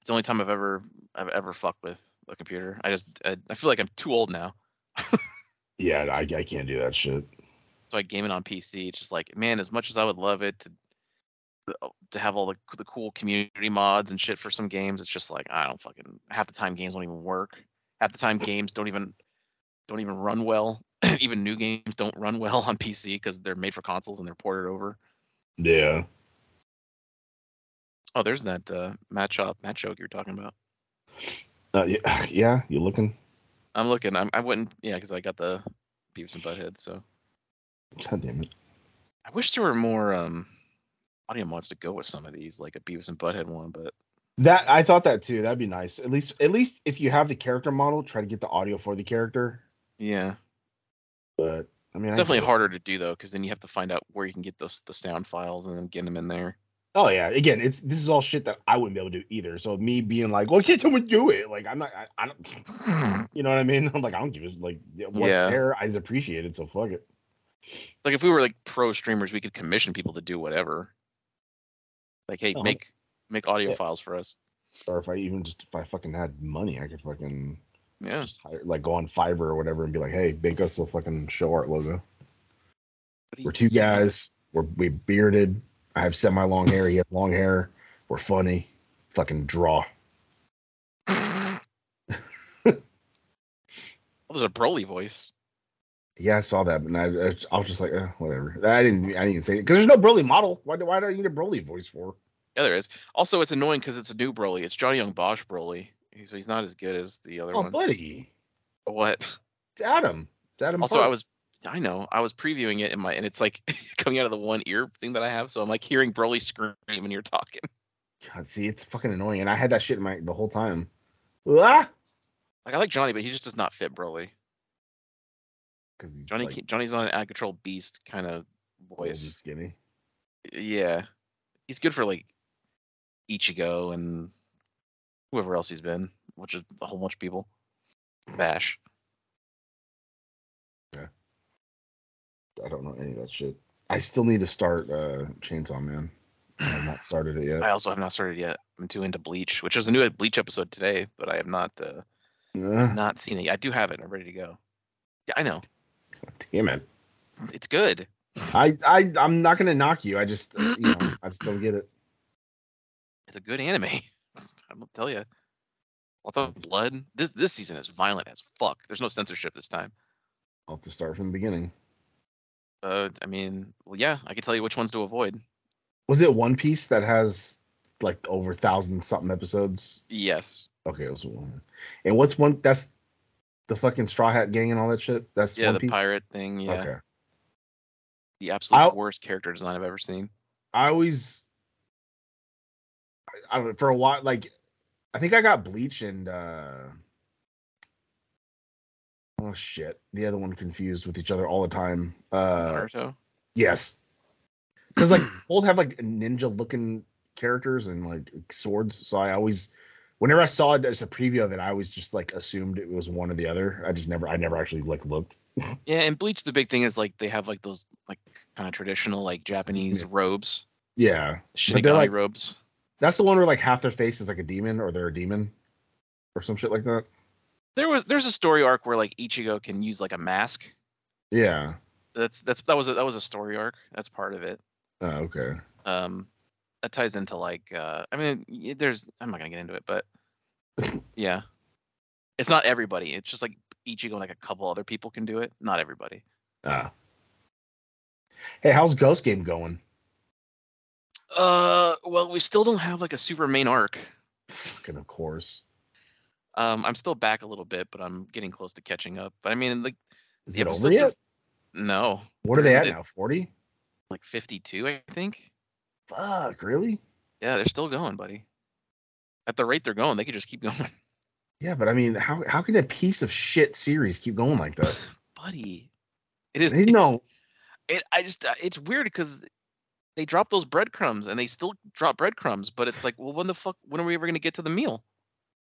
the only time I've ever I've ever fucked with a computer. I just I, I feel like I'm too old now. Yeah, I I can't do that shit. So I game it on P C. It's just like, man, as much as I would love it to. to have all the the cool community mods and shit for some games, it's just like I don't fucking half the time games don't even work. Half the time games don't even don't even run well. Even new games don't run well on P C because they're made for consoles and they're ported over. Yeah. Oh, there's that uh, match up match joke you're talking about. Uh, yeah, yeah, you looking? I'm looking. I'm, I wouldn't. Yeah, because I got the Beavis and Butthead. So. God damn it! I wish there were more. Um, Audio mods to go with some of these, like a Beavis and Butthead one, but that I thought that too. That'd be nice. At least, at least if you have the character model, try to get the audio for the character. Yeah, but I mean, it's I definitely harder to do though, because then you have to find out where you can get those the sound files and then get them in there. Oh yeah, again, it's this is all shit that I wouldn't be able to do either. So me being like, well, can't someone do it? Like I'm not, I, I don't, you know what I mean? I'm like, I don't give a like what's yeah. there is appreciated, so fuck it. Like if we were like pro streamers, we could commission people to do whatever. Like, hey, oh, make make audio yeah. files for us. Or if I even just if I fucking had money, I could fucking yeah, just hire, like go on Fiverr or whatever and be like, hey, make us a fucking show art logo. We're two guys. We're we bearded. I have semi long hair. He has long hair. We're funny. Fucking draw. Oh, there's a Broly voice. Yeah, I saw that, and I, I was just like, eh, whatever. I didn't, I didn't even say it because there's no Broly model. Why do, why do I need a Broly voice for? Yeah, there is. Also, it's annoying because it's a new Broly. It's Johnny Young Bosch Broly, so he's not as good as the other oh, one. Oh, buddy. What? It's Adam. It's Adam. Also, Park. I was, I know, I was previewing it in my, and it's like coming out of the one ear thing that I have, so I'm like hearing Broly scream when you're talking. God, see, it's fucking annoying, and I had that shit in my the whole time. Ah! Like I like Johnny, but he just does not fit Broly. Because Johnny, like, Johnny's not an out of control beast kind of voice. And skinny. Yeah, he's good for like Ichigo and whoever else he's been, which is a whole bunch of people. Bash. Yeah. I don't know any of that shit. I still need to start uh, Chainsaw Man. I've not started it yet. I also have not started yet. I'm too into Bleach, which is a new Bleach episode today, but I have not uh, uh. not seen it. I do have it. And I'm ready to go. I know. Damn it. It's good. I, I, I'm not going to knock you. I just, you know, I just don't get it. It's a good anime. I'm going to tell you. Lots of blood. This this season is violent as fuck. There's no censorship this time. I'll have to start from the beginning. Uh, I mean, well, yeah, I can tell you which ones to avoid. Was it One Piece that has, like, over a thousand something episodes? Yes. Okay, it was one. And what's one, that's the fucking Straw Hat Gang and all that shit? That's yeah, One Piece? Yeah, the pirate thing, yeah. Okay. The absolute I, worst character design I've ever seen. I always... I, I don't know, for a while, like... I think I got Bleach and... uh Oh, shit. The other one confused with each other all the time. Uh, Naruto? Yes. Because, like, both have, like, ninja-looking characters and, like, swords. So I always... Whenever I saw it as a preview of it, I always just, like, assumed it was one or the other. I just never, I never actually, like, looked. Yeah, and Bleach, the big thing is, like, they have, like, those, like, kind of traditional, like, Japanese yeah. robes. Yeah. Shinigami like, robes. That's the one where, like, half their face is, like, a demon or they're a demon or some shit like that. There was, there's a story arc where, like, Ichigo can use, like, a mask. Yeah. That's, that's, that was, a, that was a story arc. That's part of it. Oh, okay. Um... That ties into like, uh, I mean, there's, I'm not gonna get into it, but yeah, it's not everybody. It's just like Ichigo and like a couple other people can do it. Not everybody. Ah. Hey, how's Ghost Game going? Uh, well, we still don't have like a super main arc. Fucking of course. Um, I'm still back a little bit, but I'm getting close to catching up. But I mean, like, is it over yet? Are, no. What are they at now? forty? Like fifty-two, I think. Fuck, really? Yeah, they're still going, buddy. At the rate they're going, they could just keep going. Yeah, but I mean, how how can a piece of shit series keep going like that? Buddy. It is... They know. It, it, I just... It's weird because they drop those breadcrumbs and they still drop breadcrumbs, but it's like, well, when the fuck... When are we ever going to get to the meal?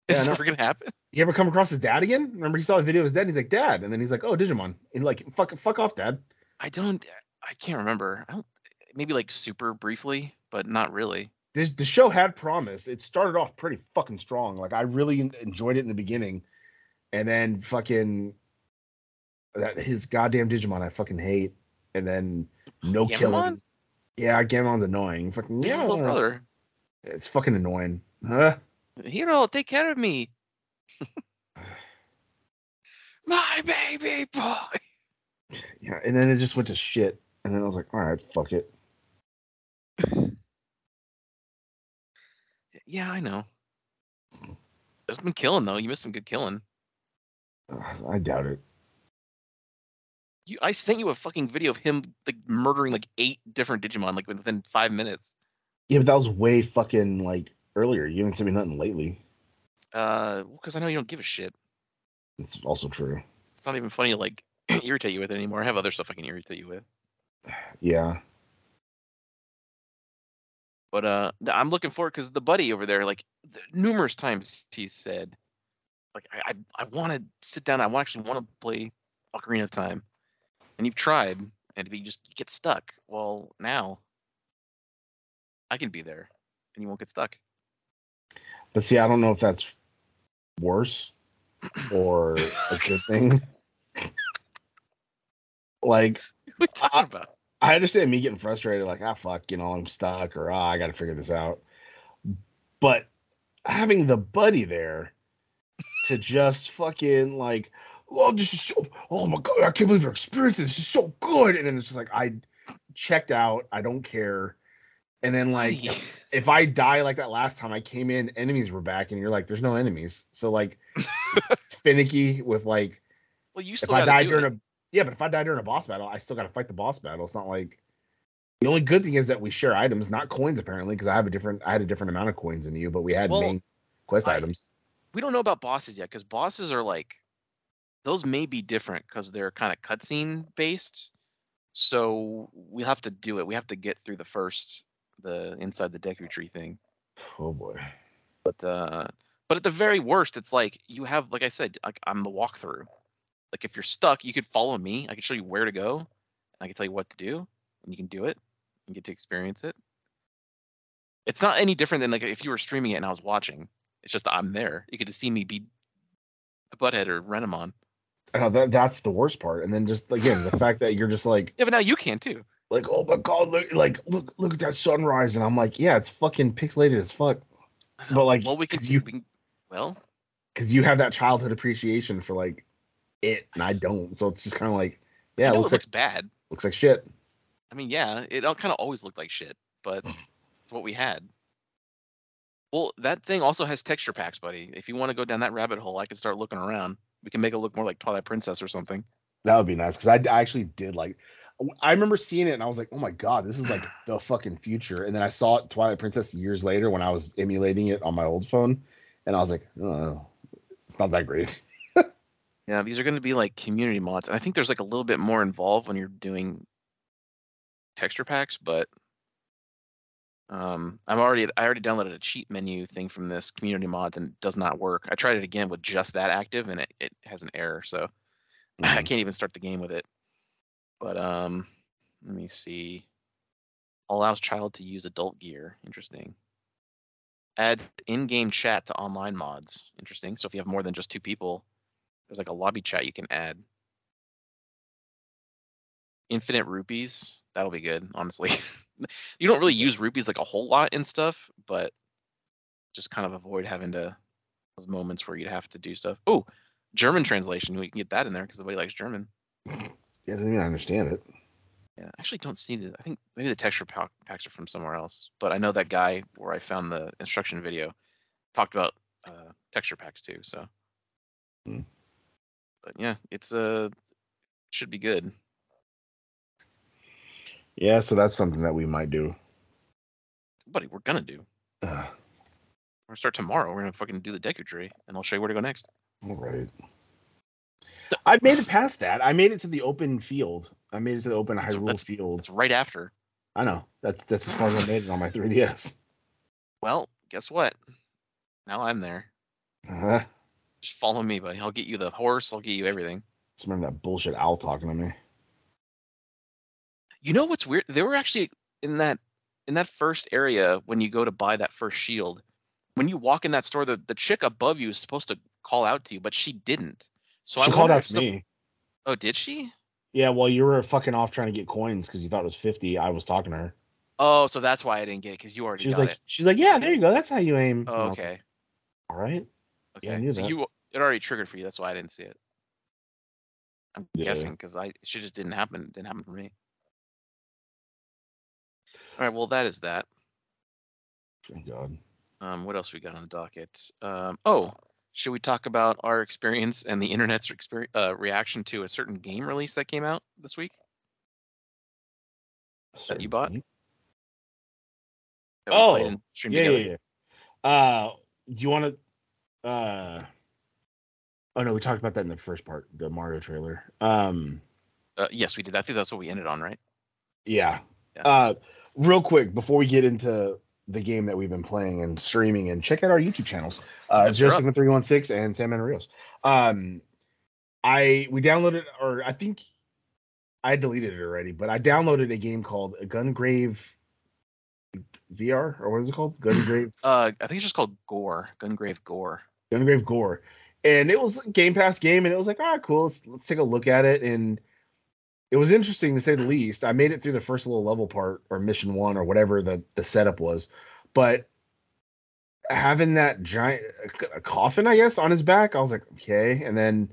Is yeah, it never going to happen? You ever come across his dad again? Remember, he saw the video of his dad and he's like, Dad. And then he's like, oh, Digimon. And like, fuck, fuck off, Dad. I don't... I can't remember. I don't... Maybe like super briefly, but not really. This, the show had promise. It started off pretty fucking strong. Like I really enjoyed it in the beginning, and then fucking that his goddamn Digimon I fucking hate, and then no Gamamon? Killing. Yeah, Gamon's annoying. Fucking yeah, little brother. It's fucking annoying. Huh? Hero, take care of me. My baby boy. Yeah, and then it just went to shit, and then I was like, all right, fuck it. Yeah, I know. There's been killing though. You missed some good killing. Uh, I doubt it. You, I sent you a fucking video of him like murdering like eight different Digimon like within five minutes. Yeah, but that was way fucking like earlier. You haven't sent me nothing lately. Uh, because I know you don't give a shit. It's also true. It's not even funny to like irritate you with it anymore. I have other stuff I can irritate you with. Yeah. But uh, I'm looking forward because the buddy over there, like the, numerous times he said, like, I I, I want to sit down. I actually want to play Ocarina of Time. And you've tried and you just you get stuck. Well, now I can be there and you won't get stuck. But see, I don't know if that's worse or a good thing. Like, what are you talking about? I understand me getting frustrated, like, ah, fuck, you know, I'm stuck, or ah, I got to figure this out. But having the buddy there to just fucking, like, well, this is so, oh my God, I can't believe you're experiencing this. This is so good. And then it's just like, I checked out. I don't care. And then, like, yeah. if I die like that last time I came in, enemies were back, and you're like, there's no enemies. So, like, it's finicky with, like, well, you still if I die during it. a yeah, but if I die during a boss battle, I still got to fight the boss battle. It's not like the only good thing is that we share items, not coins apparently, because I have a different I had a different amount of coins than you, but we had well, main quest I, items. We don't know about bosses yet, because bosses are like those may be different because they're kind of cutscene based. So we have to do it. We have to get through the first. The inside the Deku Tree thing. Oh boy. But uh, but at the very worst, it's like you have, like I said, like I'm the walkthrough. Like if you're stuck, you could follow me. I can show you where to go, and I can tell you what to do, and you can do it and get to experience it. It's not any different than like if you were streaming it and I was watching. It's just I'm there. You could just see me be a Butthead or Renamon. Oh, that that's the worst part. And then just again the fact that you're just like yeah, but now you can too. Like, oh my God, look, like, look, look at that sunrise. And I'm like, yeah, it's fucking pixelated as fuck. But like, well, we can, you, we can, well, cause you have that childhood appreciation for like it. And I don't. So it's just kind of like, yeah, it looks, it looks like, bad. Looks like shit. I mean, yeah, it kind of always looked like shit, but it's what we had. Well, that thing also has texture packs, buddy. If you want to go down that rabbit hole, I can start looking around. We can make it look more like Twilight Princess or something. That would be nice. Cause I, I actually did like, I remember seeing it and I was like, oh my God, this is like the fucking future. And then I saw it Twilight Princess years later when I was emulating it on my old phone. And I was like, oh, it's not that great. Yeah, these are going to be like community mods. And I think there's like a little bit more involved when you're doing texture packs. But um, I'm already I already downloaded a cheat menu thing from this community mod and it does not work. I tried it again with just that active and it, it has an error. So mm-hmm. I can't even start the game with it. But um, let me see. Allows child to use adult gear. Interesting. Adds in-game chat to online mods. Interesting. So if you have more than just two people, there's like a lobby chat you can add. Infinite rupees. That'll be good, honestly. You don't really use rupees like a whole lot and stuff, but just kind of avoid having to those moments where you'd have to do stuff. Oh, German translation. We can get that in there because nobody likes German. Yeah, I didn't even understand it. Yeah, I actually don't see this. I think maybe the texture packs are from somewhere else. But I know that guy where I found the instruction video talked about uh, texture packs too. So, hmm. But yeah, it's uh, should be good. Yeah, so that's something that we might do. Buddy, we're gonna do. Uh, we're gonna start tomorrow. We're gonna fucking do the Deku Tree, and I'll show you where to go next. All right. I made it past that. I made it to the open field. I made it to the open that's, Hyrule that's, field. It's right after. I know. That's that's as far as I made it on my three D S. Well, guess what? Now I'm there. Uh-huh. Just follow me, buddy. I'll get you the horse. I'll get you everything. Just remember that bullshit owl talking to me. You know what's weird? They were actually in that in that first area when you go to buy that first shield. When you walk in that store, the, the chick above you is supposed to call out to you, but she didn't. So she I called out to some... me. Oh, did she? Yeah, well, you were fucking off trying to get coins because you thought it was fifty. I was talking to her. Oh, so that's why I didn't get it because you already she was got like, it. She's like, yeah, there you go. That's how you aim. Oh, okay. Like, all right. Okay. Yeah, I knew so that. You, it already triggered for you. That's why I didn't see it. I'm yeah. guessing because I she just didn't happen. It didn't happen for me. All right. Well, that is that. Thank God. Um, what else we got on the docket? Um, oh. Should we talk about our experience and the internet's experience, uh, reaction to a certain game release that came out this week? That you bought? That oh, yeah, yeah, yeah. Uh, do you want to... Uh, oh, no, we talked about that in the first part, the Mario trailer. Um, uh, yes, we did. I think that's what we ended on, right? Yeah. yeah. Uh, real quick, before we get into... the game that we've been playing and streaming, and check out our YouTube channels, uh, zero seven three one six and Sam Manrios. Um, I we downloaded, or I think I deleted it already, but I downloaded a game called Gungrave V R, or what is it called? Gungrave. uh, I think it's just called Gore. Gungrave Gore. Gungrave Gore, and it was a Game Pass game, and it was like, ah, right, cool. Let's let's take a look at it, and it was interesting to say the least. I made it through the first little level part or mission one or whatever the, the setup was. But having that giant a coffin, I guess, on his back, I was like, okay. And then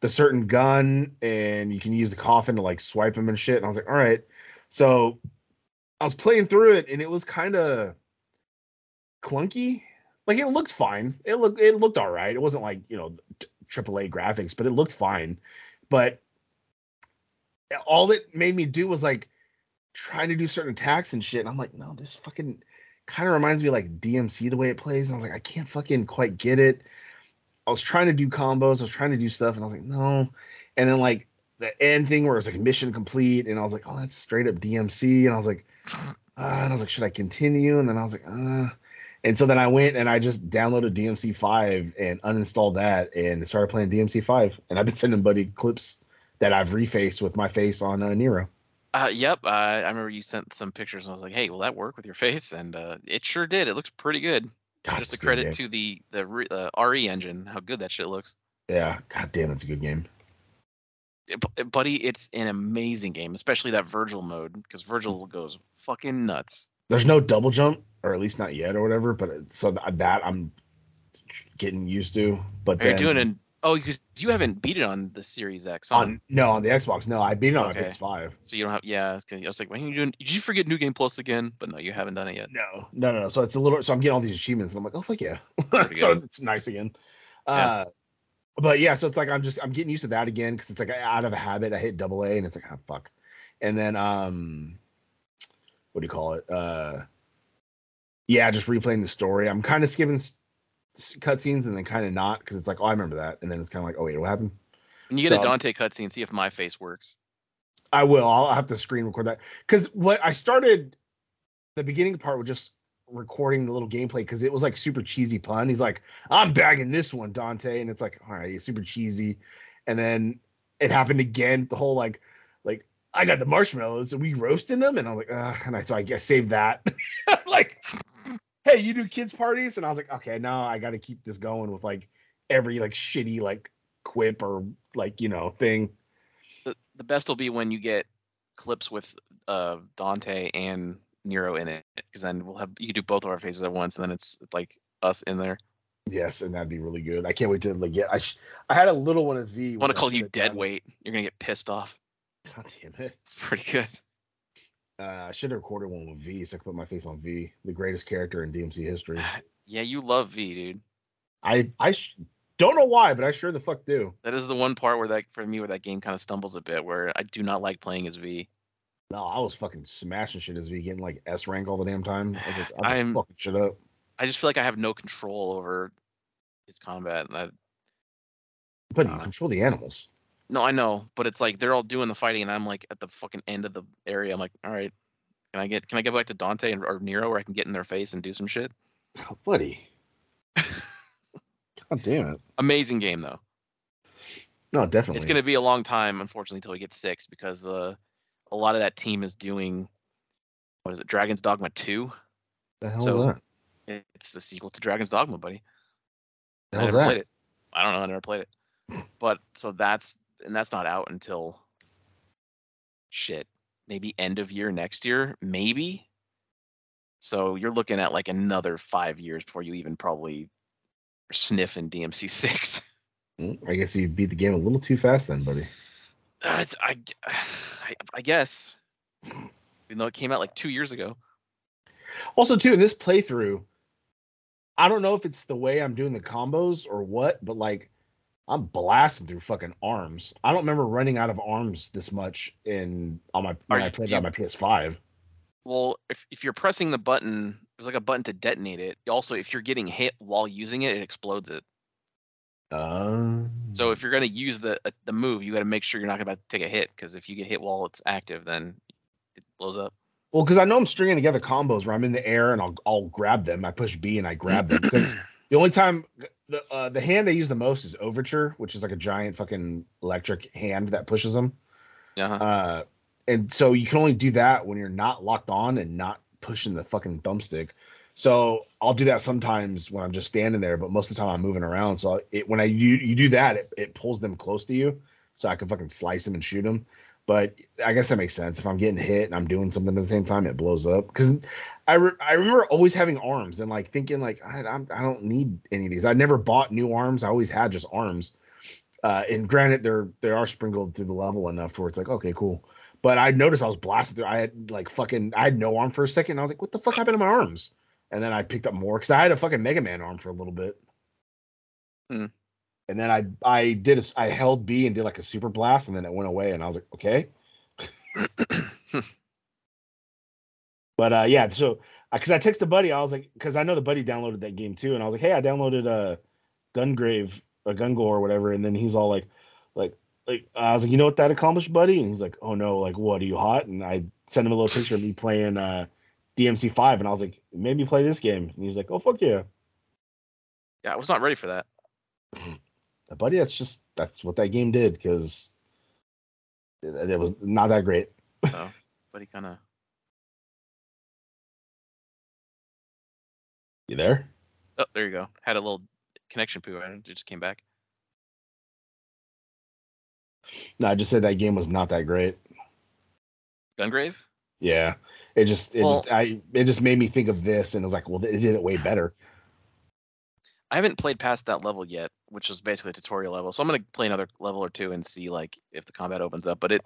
the certain gun, and you can use the coffin to like swipe him and shit. And I was like, all right. So I was playing through it, and it was kind of clunky. Like, it looked fine. It looked it looked all right. It wasn't like, you know, triple A graphics, but it looked fine. But all it made me do was like trying to do certain attacks and shit. And I'm like, no, this fucking kind of reminds me of like D M C the way it plays. And I was like, I can't fucking quite get it. I was trying to do combos. I was trying to do stuff, and I was like, no. And then like the end thing where it was like mission complete, and I was like, oh, that's straight up D M C. And I was like, uh, and I was like, should I continue? And then I was like, uh. And so then I went and I just downloaded D M C five and uninstalled that and started playing D M C five. And I've been sending buddy clips that I've refaced with my face on uh, Nero. Uh, yep. Uh, I remember you sent some pictures, and I was like, hey, will that work with your face? And uh, it sure did. It looks pretty good. God, just a credit game. to the the re, uh, R E engine, how good that shit looks. Yeah, god damn, it's a good game. It, buddy, it's an amazing game, especially that Virgil mode, because Virgil goes fucking nuts. There's no double jump, or at least not yet, or whatever. But so th- that I'm getting used to. But then, are you doing an oh, because you haven't beat it on the Series X. On, on no, on the Xbox. No, I beat it on okay. P S five. So you don't have yeah. I was like, when are you doing? Did you forget New Game Plus again? But no, you haven't done it yet. No, no, no. no. So it's a little. So I'm getting all these achievements, and I'm like, oh fuck yeah. So it's nice again. Yeah. Uh, but yeah, so it's like I'm just I'm getting used to that again, because it's like out of a habit. I hit double A, and it's like, oh fuck. And then um. What do you call it? Uh, yeah, just replaying the story. I'm kind of skipping s- cutscenes and then kind of not, because it's like, oh, I remember that, and then it's kind of like, oh wait, what happened? And you get so, a Dante cutscene. See if my face works. I will. I'll have to screen record that, because what I started the beginning part with just recording the little gameplay, because it was like super cheesy pun. He's like, I'm bagging this one, Dante, and it's like, all right, super cheesy. And then it happened again. The whole like, like. I got the marshmallows and we roasting them, and I'm like, uh, and I so I guess save that. Like, hey, you do kids parties, and I was like, okay, no, I got to keep this going with like every like shitty like quip or like, you know, thing. The, the best will be when you get clips with uh, Dante and Nero in it, because then we'll have you do both of our faces at once, and then it's like us in there. Yes, and that'd be really good. I can't wait to like get. I sh- I had a little one of the. I want to call you Deadweight. You're gonna get pissed off. God damn it. It's pretty good. Uh, I should have recorded one with V, so I could put my face on V, the greatest character in D M C history. Yeah, you love V, dude. I I sh- don't know why, but I sure the fuck do. That is the one part where that, for me, where that game kind of stumbles a bit, where I do not like playing as V. No, I was fucking smashing shit as V, getting like S rank all the damn time. I was like, I'm, I'm fucking shit up. I just feel like I have no control over his combat. And I, but you uh, control the animals. No, I know, but it's like they're all doing the fighting, and I'm like at the fucking end of the area. I'm like, all right, can I get can I get back to Dante and, or Nero, where I can get in their face and do some shit? Oh, buddy. God damn it. Amazing game, though. No, definitely. It's going to be a long time, unfortunately, until we get six, because uh, a lot of that team is doing, what is it, Dragon's Dogma two? The hell so is that? It's the sequel to Dragon's Dogma, buddy. The hell is that? I never played it. I don't know. I never played it. But so that's... And that's not out until shit, maybe end of year next year, maybe. So you're looking at like another five years before you even probably sniff in D M C six. I guess you beat the game a little too fast then, buddy. Uh, it's, I, I, I guess. Even though it came out like two years ago. Also, too, in this playthrough, I don't know if it's the way I'm doing the combos or what, but like, I'm blasting through fucking arms. I don't remember running out of arms this much in on my when you, I played you, on my P S five. Well, if if you're pressing the button, there's like a button to detonate it. Also, if you're getting hit while using it, it explodes it. Um. So if you're gonna use the uh, the move, you got to make sure you're not about to take a hit, because if you get hit while it's active, then it blows up. Well, because I know I'm stringing together combos where I'm in the air and I'll I'll grab them. I push B and I grab them, because the only time. The uh, the hand they use the most is Overture, which is like a giant fucking electric hand that pushes them. Uh-huh. Uh, and so you can only do that when you're not locked on and not pushing the fucking thumbstick. So I'll do that sometimes when I'm just standing there, but most of the time I'm moving around. So it, when I you, you do that, it, it pulls them close to you, so I can fucking slice them and shoot them. But I guess that makes sense. If I'm getting hit and I'm doing something at the same time, it blows up. Because I, re- I remember always having arms and like thinking like I I'm, I don't need any of these. I never bought new arms. I always had just arms. Uh, and granted, they're they are sprinkled through the level enough where it's like, okay, cool. But I noticed I was blasted through. I had like fucking I had no arm for a second. And I was like, what the fuck happened to my arms? And then I picked up more because I had a fucking Mega Man arm for a little bit. Hmm. And then I I did a, I held B and did like a super blast, and then it went away, and I was like, okay. But uh, yeah, so because I texted a buddy, I was like, because I know the buddy downloaded that game too, and I was like, hey, I downloaded a Gungrave or Gungor or whatever, and then he's all like, like, like I was like, you know what that accomplished, buddy? And he's like, oh no, like what? Are you hot? And I sent him a little picture of me playing uh, D M C five, and I was like, it made me play this game, and he was like, oh fuck yeah. Yeah, I was not ready for that. But yeah, it's just that's what that game did because it, it was not that great. Oh, but he kind of. You there? Oh, there you go. Had a little connection poo, and it just came back. No, I just said that game was not that great. Gungrave? Yeah, it just it well, just I it just made me think of this, and I was like, well, it did it way better. I haven't played past that level yet, which is basically a tutorial level. So I'm going to play another level or two and see like if the combat opens up. But it,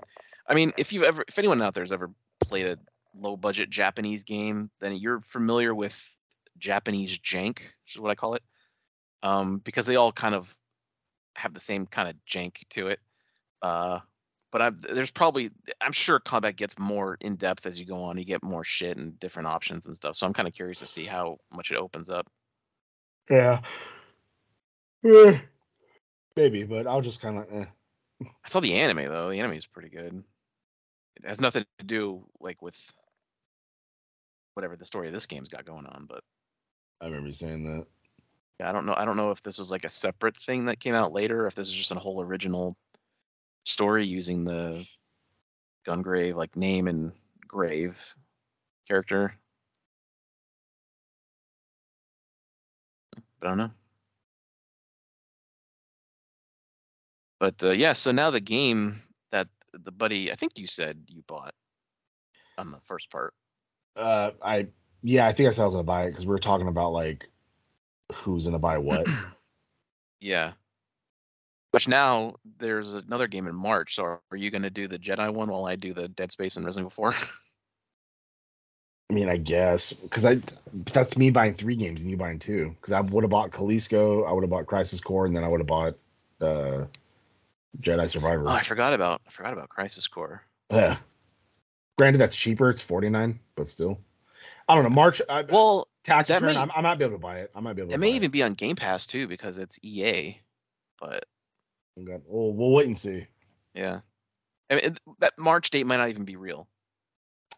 I mean, if you've ever, if anyone out there has ever played a low budget Japanese game, then you're familiar with Japanese jank, which is what I call it. Um, because they all kind of have the same kind of jank to it. Uh, but I've, there's probably, I'm sure combat gets more in depth as you go on, you get more shit and different options and stuff. So I'm kind of curious to see how much it opens up. Yeah, eh, maybe, but I'll just kind of. Eh. I saw the anime though. The anime is pretty good. It has nothing to do like with whatever the story of this game's got going on, but. I remember you saying that. Yeah, I don't know. I don't know if this was like a separate thing that came out later, or if this is just a whole original story using the Gungrave like name and Grave character. I don't know. But uh, yeah, so now the game that the buddy, I think you said you bought on the first part. Uh, I yeah, I think I said I was gonna buy it because we were talking about like who's gonna buy what. Yeah. Which now there's another game in March. So are you gonna do the Jedi one while I do the Dead Space and Resident Evil four? I mean, I guess, because I that's me buying three games and you buying two. Because I would have bought Callisto, I would have bought Crisis Core, and then I would have bought uh, Jedi Survivor. Oh, I forgot about I forgot about Crisis Core. Yeah. Granted, that's cheaper. It's forty-nine dollars, but still. I don't know. March. I, well, tax return. May, I, I might be able to buy it. I might be able. To It may buy even it. Be on Game Pass too, because it's E A. But. Oh, God. Well, we'll wait and see. Yeah. I mean, it, that March date might not even be real.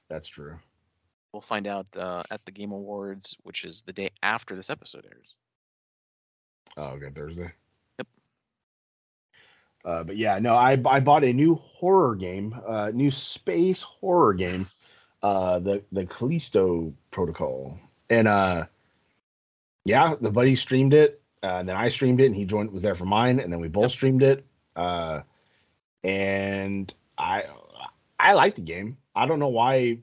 That's true. We'll find out uh, at the Game Awards, which is the day after this episode airs. Oh, okay, Thursday. Yep. Uh, but yeah, no, I I bought a new horror game, uh, new space horror game, uh, the the Callisto Protocol, and uh, yeah, the buddy streamed it, uh, and then I streamed it, and he joined was there for mine, and then we both yep. streamed it, uh, and I I like the game. I don't know why.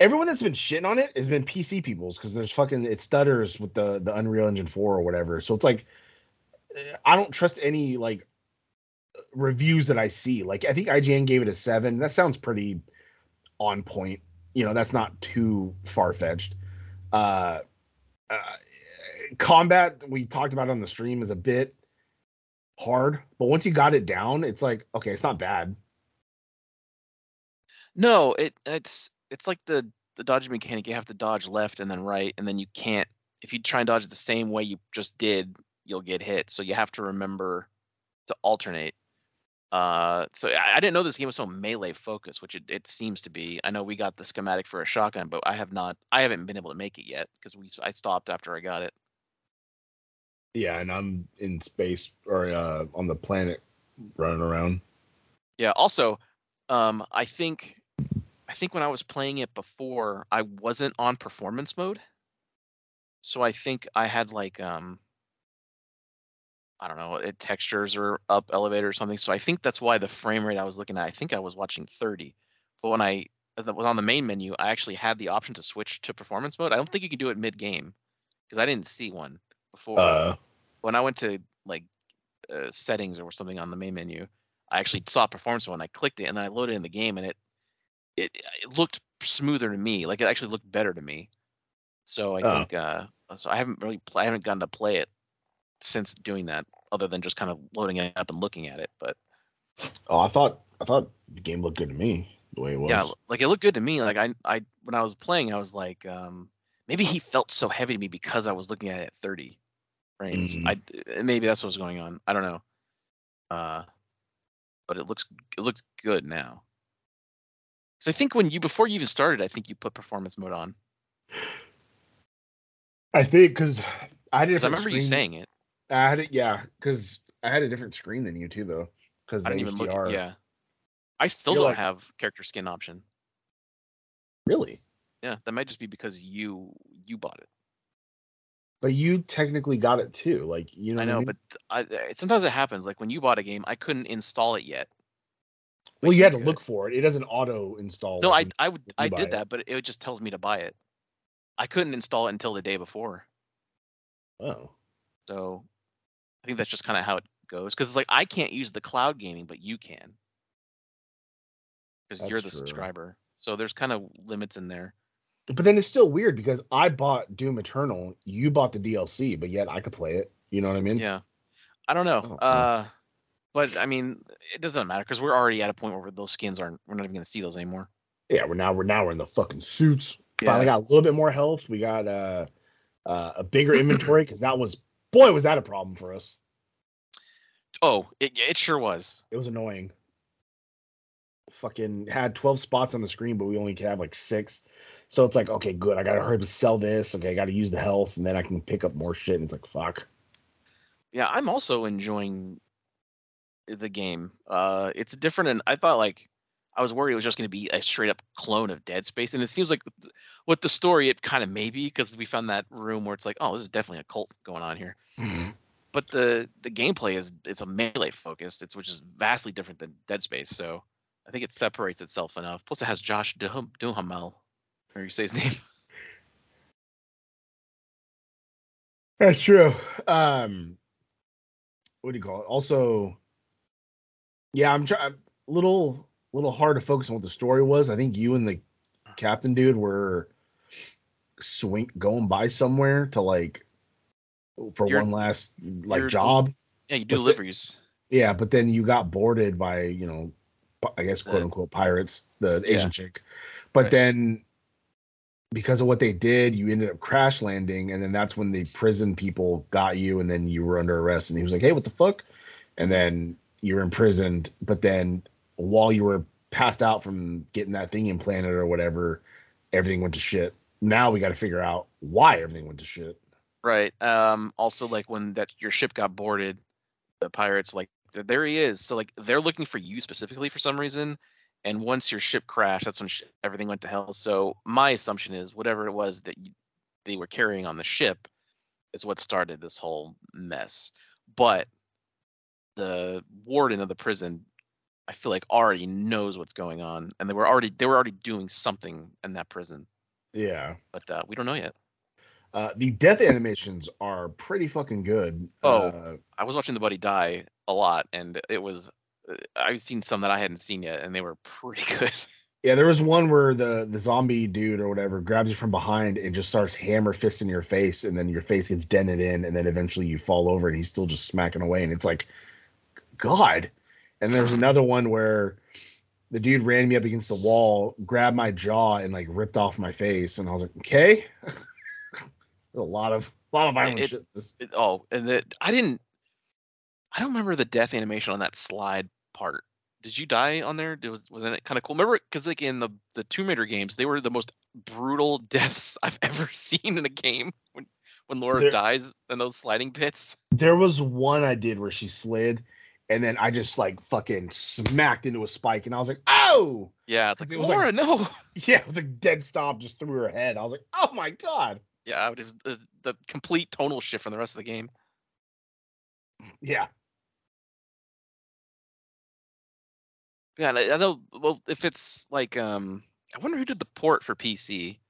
Everyone that's been shitting on it has been P C peoples because there's fucking it stutters with the, the Unreal Engine four or whatever. So it's like I don't trust any like reviews that I see. Like I think I G N gave it a seven. That sounds pretty on point. You know, that's not too far fetched. Uh, uh, combat we talked about on the stream is a bit hard, but once you got it down, it's like okay, it's not bad. No, it it's. It's like the, the dodging mechanic. You have to dodge left and then right, and then you can't. If you try and dodge the same way you just did, you'll get hit. So you have to remember to alternate. Uh, so I, I didn't know this game was so melee focused, which it, it seems to be. I know we got the schematic for a shotgun, but I have not. I haven't been able to make it yet because we I stopped after I got it. Yeah, and I'm in space or uh, on the planet running around. Yeah. Also, um, I think. I think when I was playing it before, I wasn't on performance mode. So I think I had like, um, I don't know, it, textures are up, elevator or something. So I think that's why the frame rate I was looking at, I think I was watching thirty. But when I was on the main menu, I actually had the option to switch to performance mode. I don't think you can do it mid-game because I didn't see one before. Uh, when I went to like uh, settings or something on the main menu. I actually saw performance when I clicked it, and then I loaded in the game, and it it it looked smoother to me. Like it actually looked better to me. So I oh. think uh, so. I haven't really I haven't gotten to play it since doing that, other than just kind of loading it up and looking at it. But oh, I thought I thought the game looked good to me the way it was. Yeah, like it looked good to me. Like I I when I was playing, I was like, um, maybe he felt so heavy to me because I was looking at it at thirty frames. Mm-hmm. I maybe that's what was going on. I don't know. Uh, but it looks it looks good now. Because I think when you before you even started, I think you put performance mode on. I think because I didn't. I remember screen. you saying it. I had it, yeah, because I had a different screen than you too, though. Because I didn't even look. Yeah, I still don't like, have character skin option. Really? Yeah, that might just be because you you bought it. But you technically got it too, like you know. I know, what I mean? but I, sometimes it happens. Like when you bought a game, I couldn't install it yet. Well, you had to look for it. It doesn't auto install. No, I I would I did that, but it just tells me to buy it. I couldn't install it until the day before. Oh. So, I think that's just kind of how it goes. Because it's like I can't use the cloud gaming, but you can. Because you're the true. subscriber, so there's kind of limits in there. But then it's still weird because I bought Doom Eternal, you bought the D L C, but yet I could play it. You know what I mean? Yeah. I don't know. Oh, uh, man. But I mean, it doesn't matter because we're already at a point where those skins aren't. We're not even gonna see those anymore. Yeah, we're now we're now we're in the fucking suits. Yeah. Finally got a little bit more health. We got uh, uh, a bigger inventory because that was boy was that a problem for us. Oh, it it sure was. It was annoying. Fucking had twelve spots on the screen, but we only could have like six. So it's like, okay, good. I gotta hurry to sell this. Okay, I gotta use the health, and then I can pick up more shit. And it's like, fuck. Yeah, I'm also enjoying the game. Uh, it's different, and I thought like I was worried it was just gonna be a straight up clone of Dead Space, and it seems like with the story, it kind of may be because we found that room where it's like, oh, this is definitely a cult going on here. But the the gameplay is it's a melee focused, it's which is vastly different than Dead Space. So I think it separates itself enough. Plus, it has Josh Duhamel. Duhamel. Or you say his name. That's true. Um, what do you call it? Also, yeah, I'm trying. Little, little hard to focus on what the story was. I think you and the captain dude were swing going by somewhere to like for you're, one last like job. Yeah, you do deliveries. Then, yeah, but then you got boarded by you know, I guess quote uh, unquote pirates, the Asian yeah. chick. But right. then, because of what they did, you ended up crash landing, and then that's when the prison people got you, and then you were under arrest. And he was like, "Hey, what the fuck?" And then you were imprisoned. But then, while you were passed out from getting that thing implanted or whatever, everything went to shit. Now we got to figure out why everything went to shit. Right. Um. Also, like when that your ship got boarded, the pirates like there he is. So like they're looking for you specifically for some reason. And once your ship crashed, that's when sh- everything went to hell. So my assumption is whatever it was that you, they were carrying on the ship is what started this whole mess. But the warden of the prison, I feel like already knows what's going on, and they were already they were already doing something in that prison. Yeah, but uh, we don't know yet. Uh, the death animations are pretty fucking good. Oh, uh, I was watching the buddy die a lot, and it was. I've seen some that I hadn't seen yet, and they were pretty good. Yeah, there was one where the, the zombie dude or whatever grabs you from behind and just starts hammer fisting your face, and then your face gets dented in, and then eventually you fall over, and he's still just smacking away, and it's like, God. And there was another one where the dude ran me up against the wall, grabbed my jaw, and like ripped off my face, and I was like, okay. a lot of a lot of violent it, shit. It, oh, and the, I didn't. I don't remember the death animation on that slide part. Did you die on there? Did, was, wasn't it kind of cool? Remember, because like in the, the Tomb Raider games, they were the most brutal deaths I've ever seen in a game. When when Laura there, dies in those sliding pits. There was one I did where she slid, and then I just like fucking smacked into a spike, and I was like, oh! Yeah, it's like, it was Laura, like, no! Yeah, it was like dead stop just through her head. I was like, oh my god! Yeah, it was, it was the complete tonal shift from the rest of the game. Yeah. Yeah, I know. Well, if it's like, um, I wonder who did the port for P C.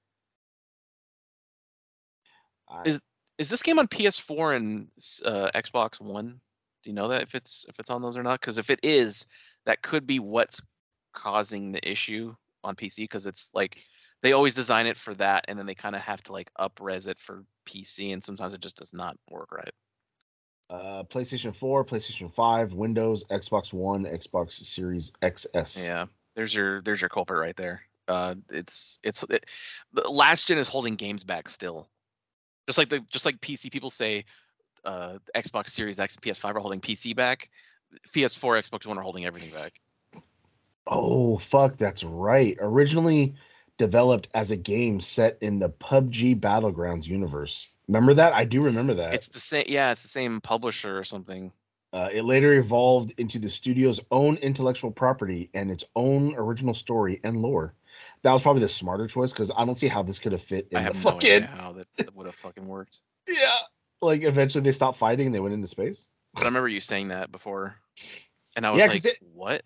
I, is is this game on P S four and uh, Xbox One? Do you know that if it's if it's on those or not? Because if it is, that could be what's causing the issue on P C, because it's like they always design it for that, and then they kind of have to like up-res it for P C, and sometimes it just does not work right. Uh, PlayStation four, PlayStation five, Windows, Xbox One, Xbox Series X S. Yeah, there's your there's your culprit right there. Uh, it's it's it, last gen is holding games back still. Just like the just like P C people say, uh, Xbox Series X, P S five are holding P C back. P S four, Xbox One are holding everything back. Oh fuck, that's right. Originally developed as a game set in the P U B G Battlegrounds universe. Remember that? I do remember that. It's the same. Yeah, it's the same publisher or something. Uh, it later evolved into the studio's own intellectual property and its own original story and lore. That was probably the smarter choice, because I don't see how this could have fit in. I have the no fucking... idea how that would have fucking worked. Yeah, like eventually they stopped fighting and they went into space. But I remember you saying that before, and I was yeah, like, it... what?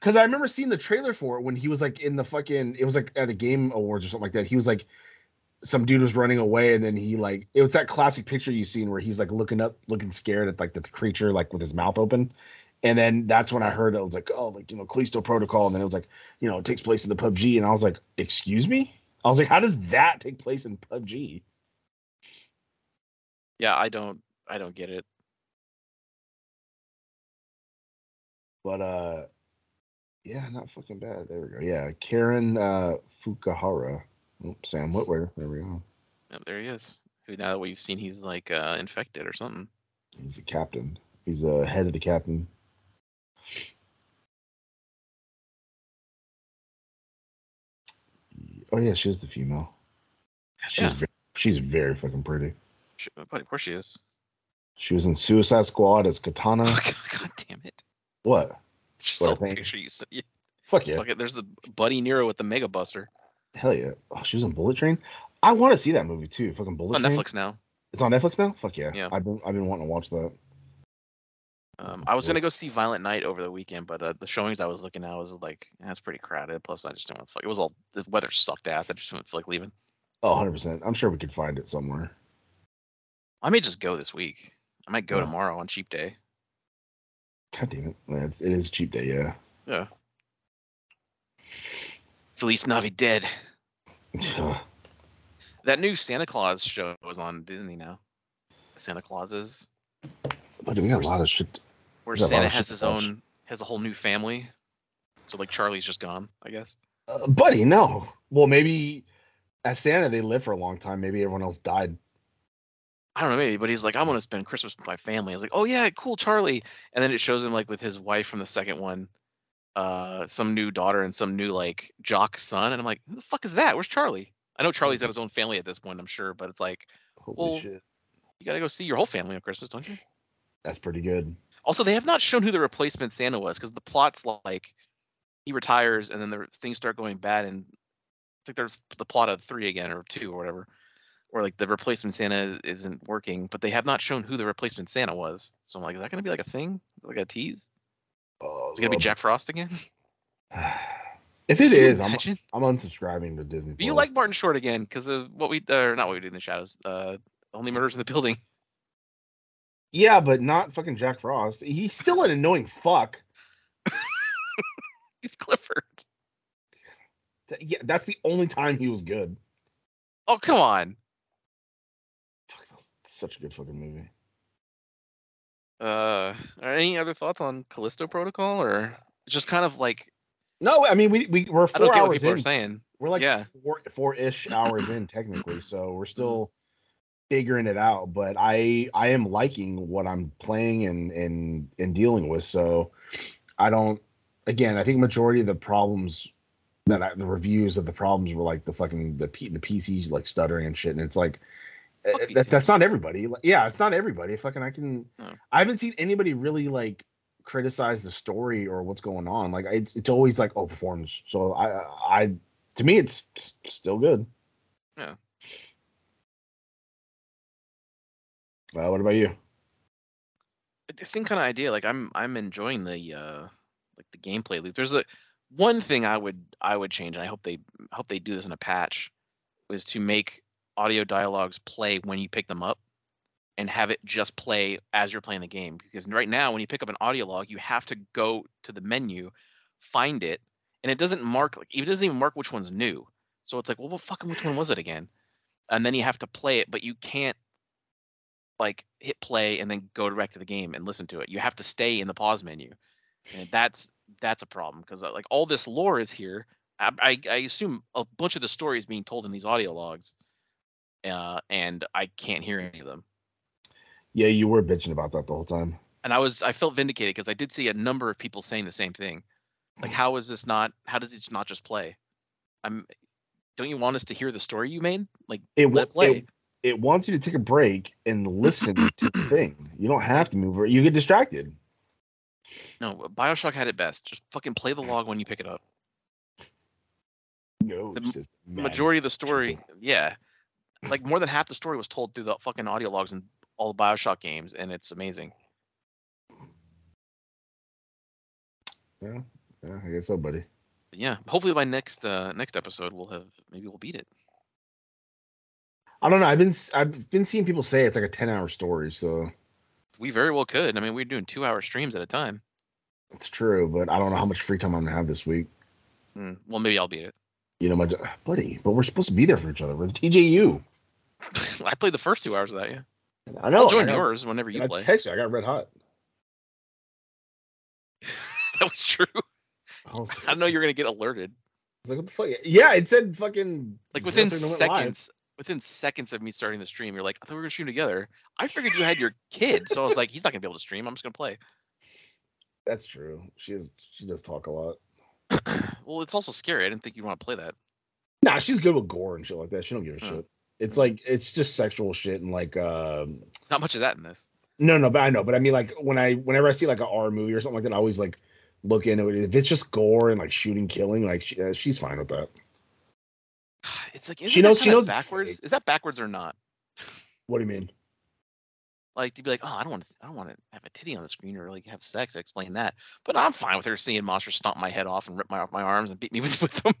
Because I remember seeing the trailer for it when he was like in the fucking. It was like at the Game Awards or something like that. He was like. Some dude was running away, and then he like it was that classic picture you've seen where he's like looking up, looking scared at like the creature, like with his mouth open. And then that's when I heard it, I was like, oh, like you know, Callisto Protocol. And then it was like, you know, it takes place in the P U B G, and I was like, excuse me? I was like, how does that take place in P U B G? Yeah, I don't, I don't get it. But uh, yeah, not fucking bad. There we go. Yeah, Karen uh, Fukuhara. Oops, Sam Witwer. There we go. Oh, there he is. Who now that we've seen, he's like uh, infected or something. He's a captain. He's the uh, head of the captain. Oh yeah, she's the female. She's yeah. very, she's very fucking pretty. She, of course she is. She was in Suicide Squad as Katana. Oh, God, God damn it! What? Just what the picture you said. Yeah. Fuck yeah. Fuck it. There's the Buddy Nero with the Mega Buster. Hell yeah. Oh, she was in Bullet Train. I want to see that movie too. Fucking Bullet Train. It's on Netflix now. It's on Netflix now? Fuck yeah. yeah. I've been I've been wanting to watch that. Um, I was going to go see Violent Night over the weekend, but uh, the showings I was looking at was like, that's pretty crowded. Plus, I just didn't want to fuck. It was all, the weather sucked ass. I just didn't feel like leaving. Oh, one hundred percent. I'm sure we could find it somewhere. I may just go this week. I might go yeah. tomorrow on cheap day. God damn it. It's, it is cheap day, yeah. Yeah. Feliz Navidad. That new Santa Claus show was on Disney now. Santa Claus's. But we got where, a lot of shit. Where Santa has his own, has a whole new family. So like Charlie's just gone, I guess. Uh, buddy, no. Well, maybe as Santa they lived for a long time. Maybe everyone else died. I don't know, maybe. But he's like, I want to spend Christmas with my family. I was like, oh yeah, cool, Charlie. And then it shows him like with his wife from the second one. Uh, some new daughter and some new like jock son, and I'm like, who the fuck is that? Where's Charlie? I know Charlie's got his own family at this point, I'm sure, but it's like, holy well, shit. You gotta go see your whole family on Christmas, don't you? That's pretty good. Also, they have not shown who the replacement Santa was, because the plot's like he retires, and then the things start going bad, and it's like there's the plot of three again or two or whatever, or like the replacement Santa isn't working, but they have not shown who the replacement Santa was. So I'm like, is that gonna be like a thing, like a tease? It's gonna be Jack Frost again. If it is, I'm I'm unsubscribing to Disney. Do you like Martin Short again? Because of what we, uh, not what we do in the shadows. Uh, Only Murders in the Building. Yeah, but not fucking Jack Frost. He's still an annoying fuck. He's Clifford. Yeah, that's the only time he was good. Oh come on. Fuck, that was such a good fucking movie. Uh, are any other thoughts on Callisto Protocol, or just kind of like? No, I mean we we we're four I don't get hours what people in. Are saying. We're like yeah. four four ish hours in technically, so we're still figuring it out. But I I am liking what I'm playing and and and dealing with. So I don't. Again, I think majority of the problems that I, the reviews of the problems were like the fucking the P, the P Cs like stuttering and shit, and it's like. That, that's not everybody. Like, yeah, it's not everybody. Fucking, I can. Oh. I haven't seen anybody really like criticize the story or what's going on. Like, it's, it's always like, oh, performance. So I, I, to me, it's still good. Yeah. Uh, what about you? The same kind of idea. Like, I'm, I'm enjoying the, uh, like the gameplay loop. There's a one thing I would, I would change, and I hope they, hope they do this in a patch, was to make audio dialogues play when you pick them up. and have it just play as you're playing the game. Because right now, when you pick up an audio log, you have to go to the menu, find it, and it doesn't mark, like, it doesn't even mark which one's new. So it's like, well, well, fucking which one was it again? And then you have to play it, but you can't like hit play and then go back to the game and listen to it. You have to stay in the pause menu, and that's that's a problem, because like all this lore is here. I, I, I assume a bunch of the story is being told in these audio logs, uh, and I can't hear any of them. Yeah, you were bitching about that the whole time. And I was, I felt vindicated because I did see a number of people saying the same thing. Like, how is this not? How does it not just play? I'm. Don't you want us to hear the story you made? Like, it, let it play. It, it wants you to take a break and listen to the thing. You don't have to move. Or you get distracted. No, BioShock had it best. Just fucking play the log when you pick it up. No, the just majority of the story, yeah, like more than half the story was told through the fucking audio logs in all the BioShock games, and it's amazing. Yeah, yeah, I guess so, buddy. But yeah, hopefully by next uh, next episode we'll have maybe we'll beat it. I don't know. I've been I've been seeing people say it's like a ten hour story, so we very well could. I mean, we're doing two hour streams at a time. It's true, but I don't know how much free time I'm gonna have this week. Mm, well, maybe I'll beat it. You know, my buddy, but we're supposed to be there for each other. We're the T J U. I played the first two hours of that, yeah. I know. I'll join I know. yours whenever you I play. I text you. I got red hot. That was true. I, was like, I know you're gonna get alerted. I was like, what the fuck? Yeah, it said fucking. Like within seconds, live. within seconds of me starting the stream, you're like, I thought we were gonna stream together. I figured you had your kid, so I was like, he's not gonna be able to stream. I'm just gonna play. That's true. She is. She does talk a lot. Well, it's also scary. I didn't think you'd want to play that. Nah, she's good with gore and shit like that. She don't give a oh. shit. It's like, it's just sexual shit and like um not much of that in this. No, no, but I know, but I mean like when I whenever I see like an R movie or something like that, I always like look into it. If it's just gore and like shooting, killing, like she, uh, she's fine with that. It's like, she knows she knows backwards. Is that backwards or not? What do you mean? Like to be like, oh, I don't want to, I don't want to have a titty on the screen or like have sex. Explain that, but I'm fine with her seeing monsters stomp my head off and rip my my arms and beat me with, with them.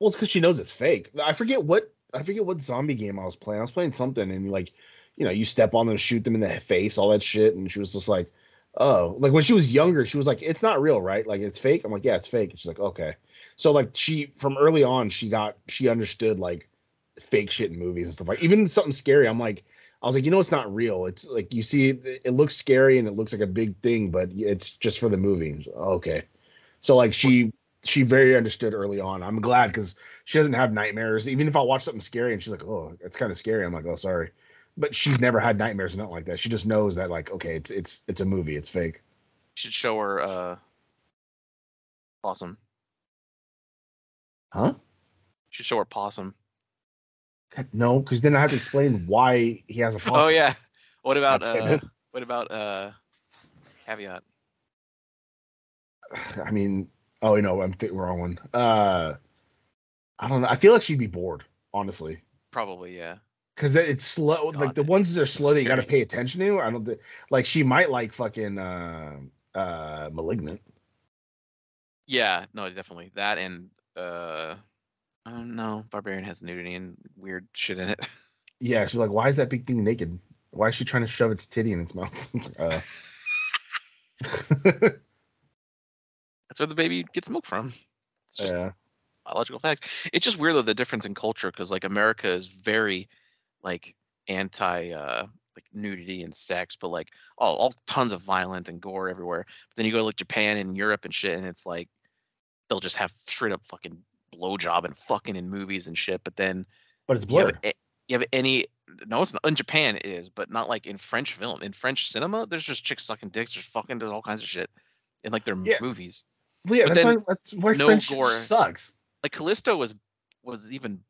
Well, it's because she knows it's fake. I forget what I forget what zombie game I was playing. I was playing something and like, you know, you step on them, shoot them in the face, all that shit, and she was just like, oh, like when she was younger, she was like, it's not real, right? Like it's fake. I'm like, yeah, it's fake. And she's like, okay. So like she from early on, she got she understood like fake shit in movies and stuff like even something scary. I'm like. I was like, you know, it's not real. It's like you see, it, it looks scary and it looks like a big thing, but it's just for the movie. Like, oh, okay, so like she she very understood early on. I'm glad because she doesn't have nightmares. Even if I watch something scary and she's like, oh, it's kind of scary. I'm like, oh, sorry, but she's never had nightmares or nothing like that. She just knows that like, okay, it's it's it's a movie. It's fake. Should show her. Uh, possum. Huh? Should show her possum. God, no, because then I have to explain why he has a possum. Oh yeah, what about uh, what about uh, caveat? I mean, oh no, I'm th- wrong one. Uh, I don't know. I feel like she'd be bored, honestly. Probably, yeah. Because it's slow. God, like the ones that are slow, that you gotta pay attention to. I don't th- like. She might like fucking uh, uh, Malignant. Yeah, no, definitely that and uh. Oh, no, Barbarian has nudity and weird shit in it. Yeah, she's like, why is that big thing naked? Why is she trying to shove its titty in its mouth? uh. That's where the baby gets milk from. It's just yeah. biological facts. It's just weird, though, the difference in culture, because, like, America is very, like, anti, uh, like, nudity and sex, but, like, oh, all tons of violence and gore everywhere. But then you go to, like, Japan and Europe and shit, and it's like, they'll just have straight up fucking blowjob and fucking in movies and shit, but then but it's blurred. You have, you have any? No, it's not in Japan. It is, but not like in French film, in French cinema. There's just chicks sucking dicks. There's fucking there's all kinds of shit in like their yeah. movies. Well, yeah, but that's, then, why, that's why no French gore sucks. Like Callisto was was even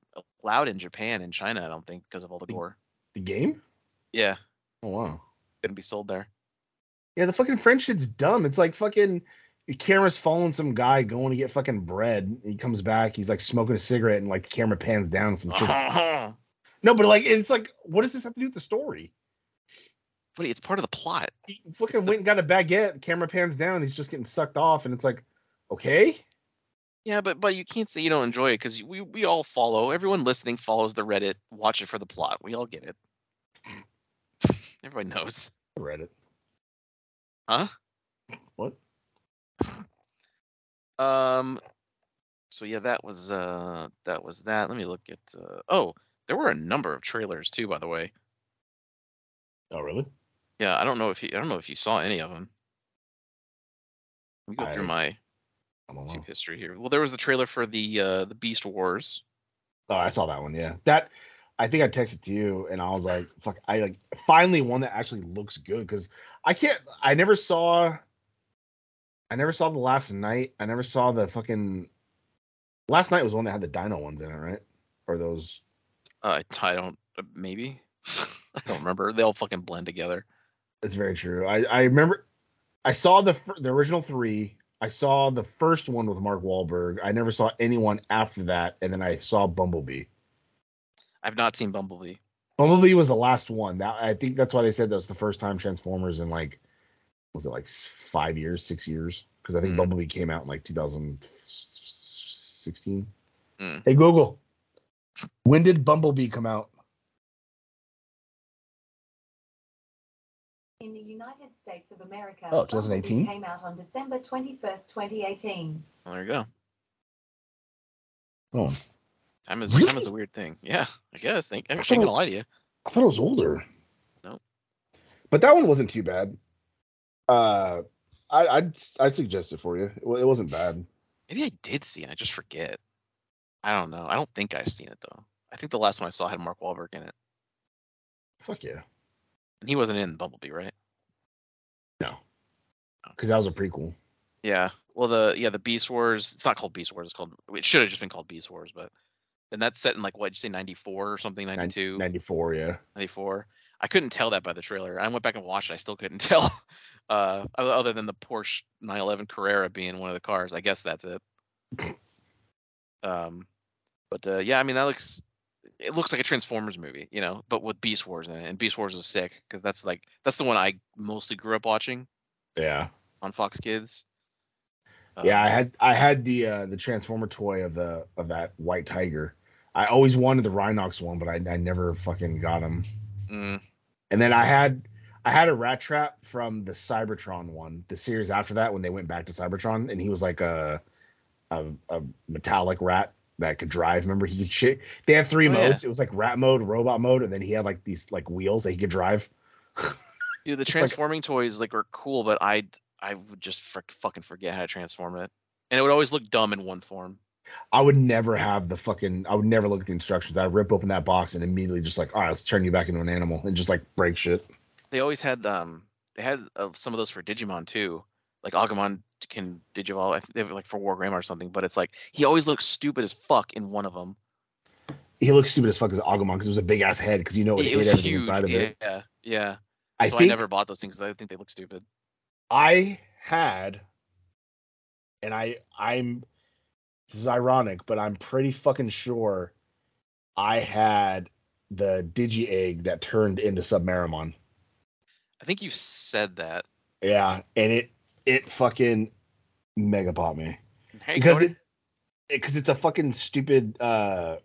allowed in Japan and China, I don't think, because of all the, the gore. The game? Yeah. Oh wow. Couldn't be sold there. Yeah, the fucking French shit's dumb. It's like fucking. The camera's following some guy going to get fucking bread. He comes back. He's like smoking a cigarette, and like the camera pans down. Some uh-huh. No, but like it's like, what does this have to do with the story? But it's part of the plot. He fucking went and got a baguette. The camera pans down. He's just getting sucked off, and it's like, okay. Yeah, but but you can't say you don't enjoy it because we we all follow. Everyone listening follows the Reddit. Watch it for the plot. We all get it. Everybody knows. I read it. Huh? What? Um. So yeah, that was uh, that was that. Let me look at. Uh, oh, there were a number of trailers too, by the way. Oh really? Yeah, I don't know if you, I don't know if you saw any of them. Let me go I, through my YouTube history here. Well, there was the trailer for the uh, the Beast Wars. Oh, I saw that one. Yeah, that I think I texted to you, and I was like, "Fuck!" I like finally one that actually looks good because I can't. I never saw. I never saw the Last Night. I never saw the fucking. Last Night was one that had the dino ones in it, right? Or those? Uh, I don't. Maybe. I don't remember. They all fucking blend together. That's very true. I, I remember. I saw the the original three. I saw the first one with Mark Wahlberg. I never saw anyone after that, and then I saw Bumblebee. I've not seen Bumblebee. Bumblebee was the last one. That I think that's why they said that's the first time Transformers in like, was it like five years, six years? Because I think mm. Bumblebee came out in like two thousand sixteen. Mm. Hey Google, when did Bumblebee come out? In the United States of America, oh, twenty eighteen? Came out on December twenty-first, twenty eighteen. Well, there you go. Oh. Time is, really? Time is a weird thing. Yeah, I guess. Think, I'm not going to lie to you. I thought it was older. No. But that one wasn't too bad. Uh, I, I'd, I'd suggest it for you. It, it wasn't bad. Maybe I did see it. I just forget. I don't know. I don't think I've seen it, though. I think the last one I saw had Mark Wahlberg in it. Fuck yeah. And he wasn't in Bumblebee, right? No, because that was a prequel. Yeah. Well, the yeah the Beast Wars. It's not called Beast Wars. It's called. It should have just been called Beast Wars, but and that's set in like what did you say, ninety-four or something, ninety-two. ninety-four, yeah. ninety-four. I couldn't tell that by the trailer. I went back and watched it. I still couldn't tell. Uh, other than the Porsche nine eleven Carrera being one of the cars, I guess that's it. um, but uh, yeah, I mean that looks. It looks like a Transformers movie, you know, but with Beast Wars in it. And Beast Wars was sick because that's like that's the one I mostly grew up watching. Yeah. On Fox Kids. Uh, yeah, I had I had the uh, the Transformer toy of the of that White Tiger. I always wanted the Rhinox one, but I, I never fucking got him. Mm. And then I had I had a Rat Trap from the Cybertron one, the series after that when they went back to Cybertron, and he was like a a, a metallic rat. That could drive. Remember, he could shit. They had three oh, modes. Yeah. It was like rat mode, robot mode, and then he had like these like wheels that he could drive. Dude, the transforming like, toys like were cool, but I I would just for, fucking forget how to transform it, and it would always look dumb in one form. I would never have the fucking. I would never look at the instructions. I'd rip open that box and immediately just like, all right, let's turn you back into an animal and just like break shit. They always had um they had uh, some of those for Digimon too. Like Agumon can digivolve, I think they have like for War Grammar or something, but it's like he always looks stupid as fuck in one of them. He looks stupid as fuck as Agumon because it was a big ass head because you know what it, it was everything huge. Inside of yeah, it. Yeah, yeah. I so think, I never bought those things because I think they look stupid. I had, and I I'm this is ironic, but I'm pretty fucking sure I had the Digi Egg that turned into Submarimon. I think you said that. Yeah, and it. It fucking mega popped me hey, because it because it, it's a fucking stupid uh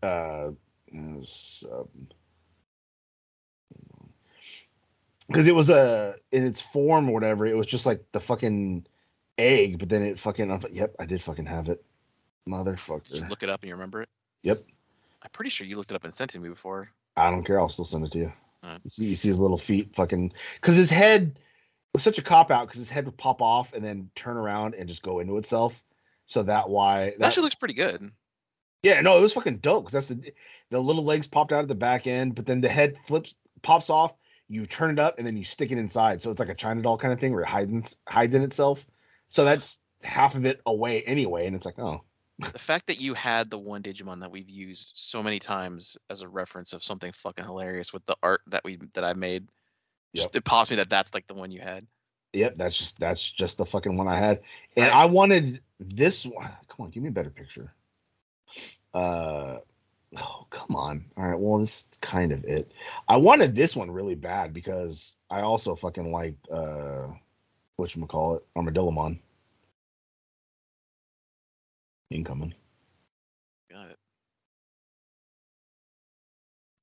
uh because um, it was a in its form or whatever it was just like the fucking egg but then it fucking I'm, yep I did fucking have it motherfucker. Did you look it up and you remember it? Yep. I'm pretty sure you looked it up and sent it to me before. I don't care. I'll still send it to you. Uh. You see, you see his little feet fucking because his head. It was such a cop out because his head would pop off and then turn around and just go into itself. So that why that actually looks pretty good. Yeah, no, it was fucking dope because that's the the little legs popped out at the back end, but then the head flips pops off. You turn it up and then you stick it inside, so it's like a China doll kind of thing where it hides hides in itself. So that's half of it away anyway, and it's like oh. The fact that you had the one Digimon that we've used so many times as a reference of something fucking hilarious with the art that we that I made. Just, yep. It pops me that that's like the one you had. Yep, that's just that's just the fucking one I had, and right. I wanted this one. Come on, give me a better picture. Uh, oh come on. All right, well this is kind of it. I wanted this one really bad because I also fucking liked uh, whatchamacallit, Armadillomon. Incoming. Got it.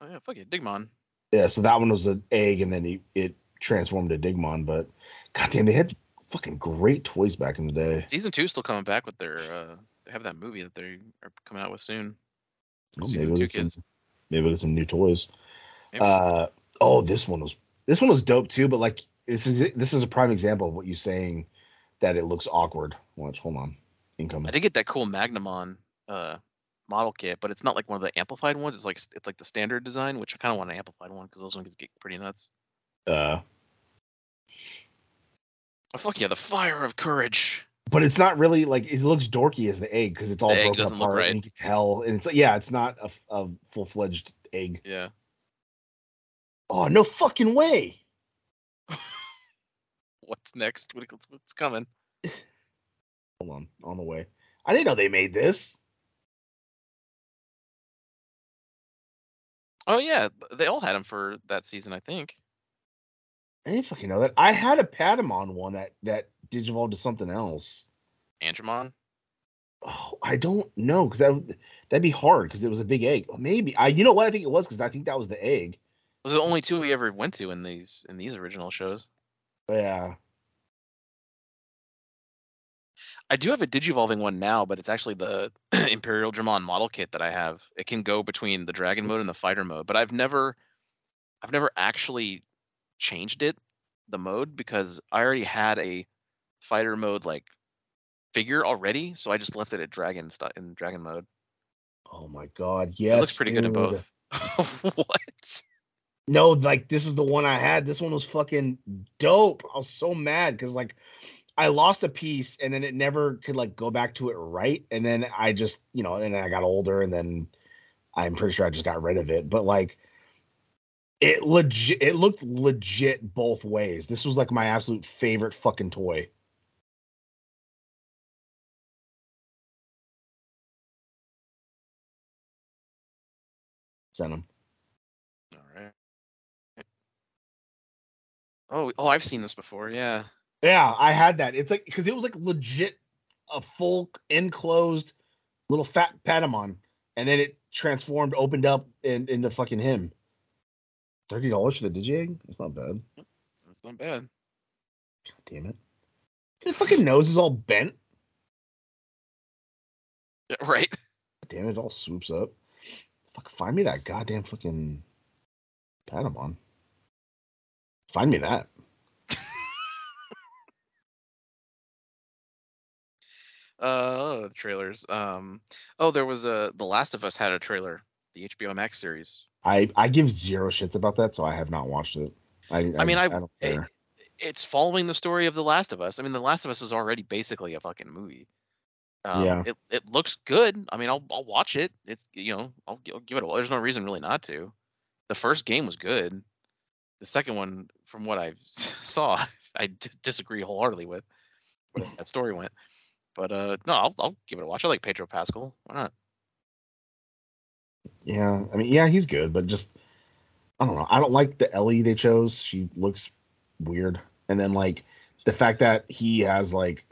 Oh yeah, fuck it, Digimon. yeah, so that one was an egg, and then he, it transformed to Digimon. But goddamn, they had fucking great toys back in the day. Season two still coming back with their uh, they have that movie that they are coming out with soon. Oh, maybe with kids. Some, maybe with some new toys. Maybe. Uh oh, this one was this one was dope too. But like this is this is a prime example of what you're saying that it looks awkward. Watch, hold on, incoming. I did get that cool Magnamon uh model kit, but it's not like one of the amplified ones. It's like it's like the standard design, which I kind of want an amplified one because those ones get pretty nuts. Uh. Oh, fuck yeah, the fire of courage. But it's not really like it looks dorky as the egg because it's all the broken apart right. And you can tell. And it's yeah, it's not a, a full fledged egg. Yeah. Oh no fucking way! What's next? What's coming? Hold on, on the way. I didn't know they made this. Oh yeah, they all had them for that season, I think. I didn't fucking know that. I had a Patamon one that, that digivolved to something else. Andromon? Oh, I don't know, because that, that'd be hard, because it was a big egg. Well, maybe. I, you know what I think it was, because I think that was the egg. Those are the only two we ever went to in these in these original shows. Yeah. I do have a digivolving one now, but it's actually the Imperial Dramon model kit that I have. It can go between the dragon mode and the fighter mode, but I've never, I've never actually changed it, the mode, because I already had a fighter mode like figure already, so I just left it at dragon st- in dragon mode. Oh my god, yes, it looks pretty dude. Good in both. What? No, like this is the one I had. This one was fucking dope. I was so mad because like I lost a piece and then it never could like go back to it right, and then I just you know, and then I got older and then I'm pretty sure I just got rid of it, but like. It legit. It looked legit both ways. This was like my absolute favorite fucking toy. Send him. All right. Oh, oh, I've seen this before. Yeah. Yeah, I had that. It's like because it was like legit a full enclosed little fat Patamon, and then it transformed, opened up, and into fucking him. Thirty dollars for the digi-egg? That's not bad. That's not bad. God damn it! The fucking nose is all bent. Yeah, right. God damn it! It all swoops up. Fuck! Find me that goddamn fucking Patamon. Find me that. uh, the trailers. Um. Oh, there was a. The Last of Us had a trailer. The H B O Max series. I, I give zero shits about that, so I have not watched it. I, I, I mean, I, I don't care. It, it's following the story of The Last of Us. I mean, The Last of Us is already basically a fucking movie. Um, yeah. It it looks good. I mean, I'll I'll watch it. It's you know I'll, I'll give it a. There's no reason really not to. The first game was good. The second one, from what I saw, I d- disagree wholeheartedly with where that story went. But uh, no, I'll I'll give it a watch. I like Pedro Pascal. Why not? Yeah, I mean, yeah, he's good, but just, I don't know. I don't like the Ellie they chose. She looks weird. And then, like, the fact that he has, like,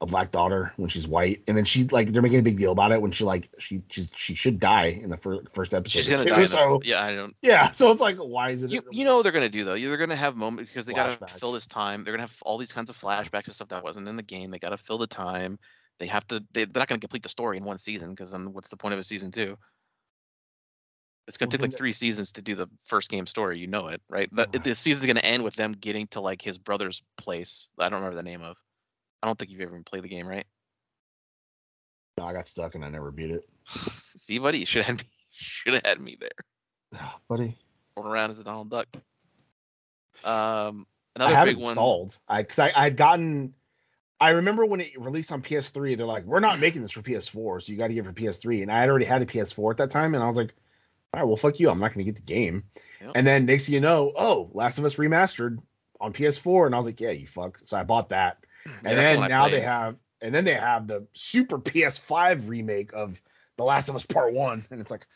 a black daughter when she's white. And then she, like, they're making a big deal about it when she, like, she she, she should die in the fir- first episode. She's going to die. So, the, yeah, I don't. Yeah, so it's like, why is it? You, you know what they're going to do, though. They're going to have moments because they got to fill this time. They're going to have all these kinds of flashbacks and stuff that wasn't in the game. They got to fill the time. They have to, they, they're not going to complete the story in one season because then what's the point of a season two? It's gonna well, take like three seasons to do the first game story. You know it, right? The, the season's gonna end with them getting to like his brother's place. I don't remember the name of. I don't think you've ever even played the game, right? No, I got stuck and I never beat it. See, buddy, you should have had me. Should have had me there, oh, buddy. Going around as a Donald Duck. Um, another I big one. Stalled. I because I I had gotten. I remember when it released on P S three, they're like, "We're not making this for P S four, so you got to get it for P S three." And I had already had a P S four at that time, and I was like. All right, well, fuck you. I'm not going to get the game. Yep. And then next thing you know, oh, Last of Us Remastered on P S four. And I was like, yeah, you fuck. So I bought that. And yeah, then now they have, and then they have the super P S five remake of The Last of Us Part One. And it's like,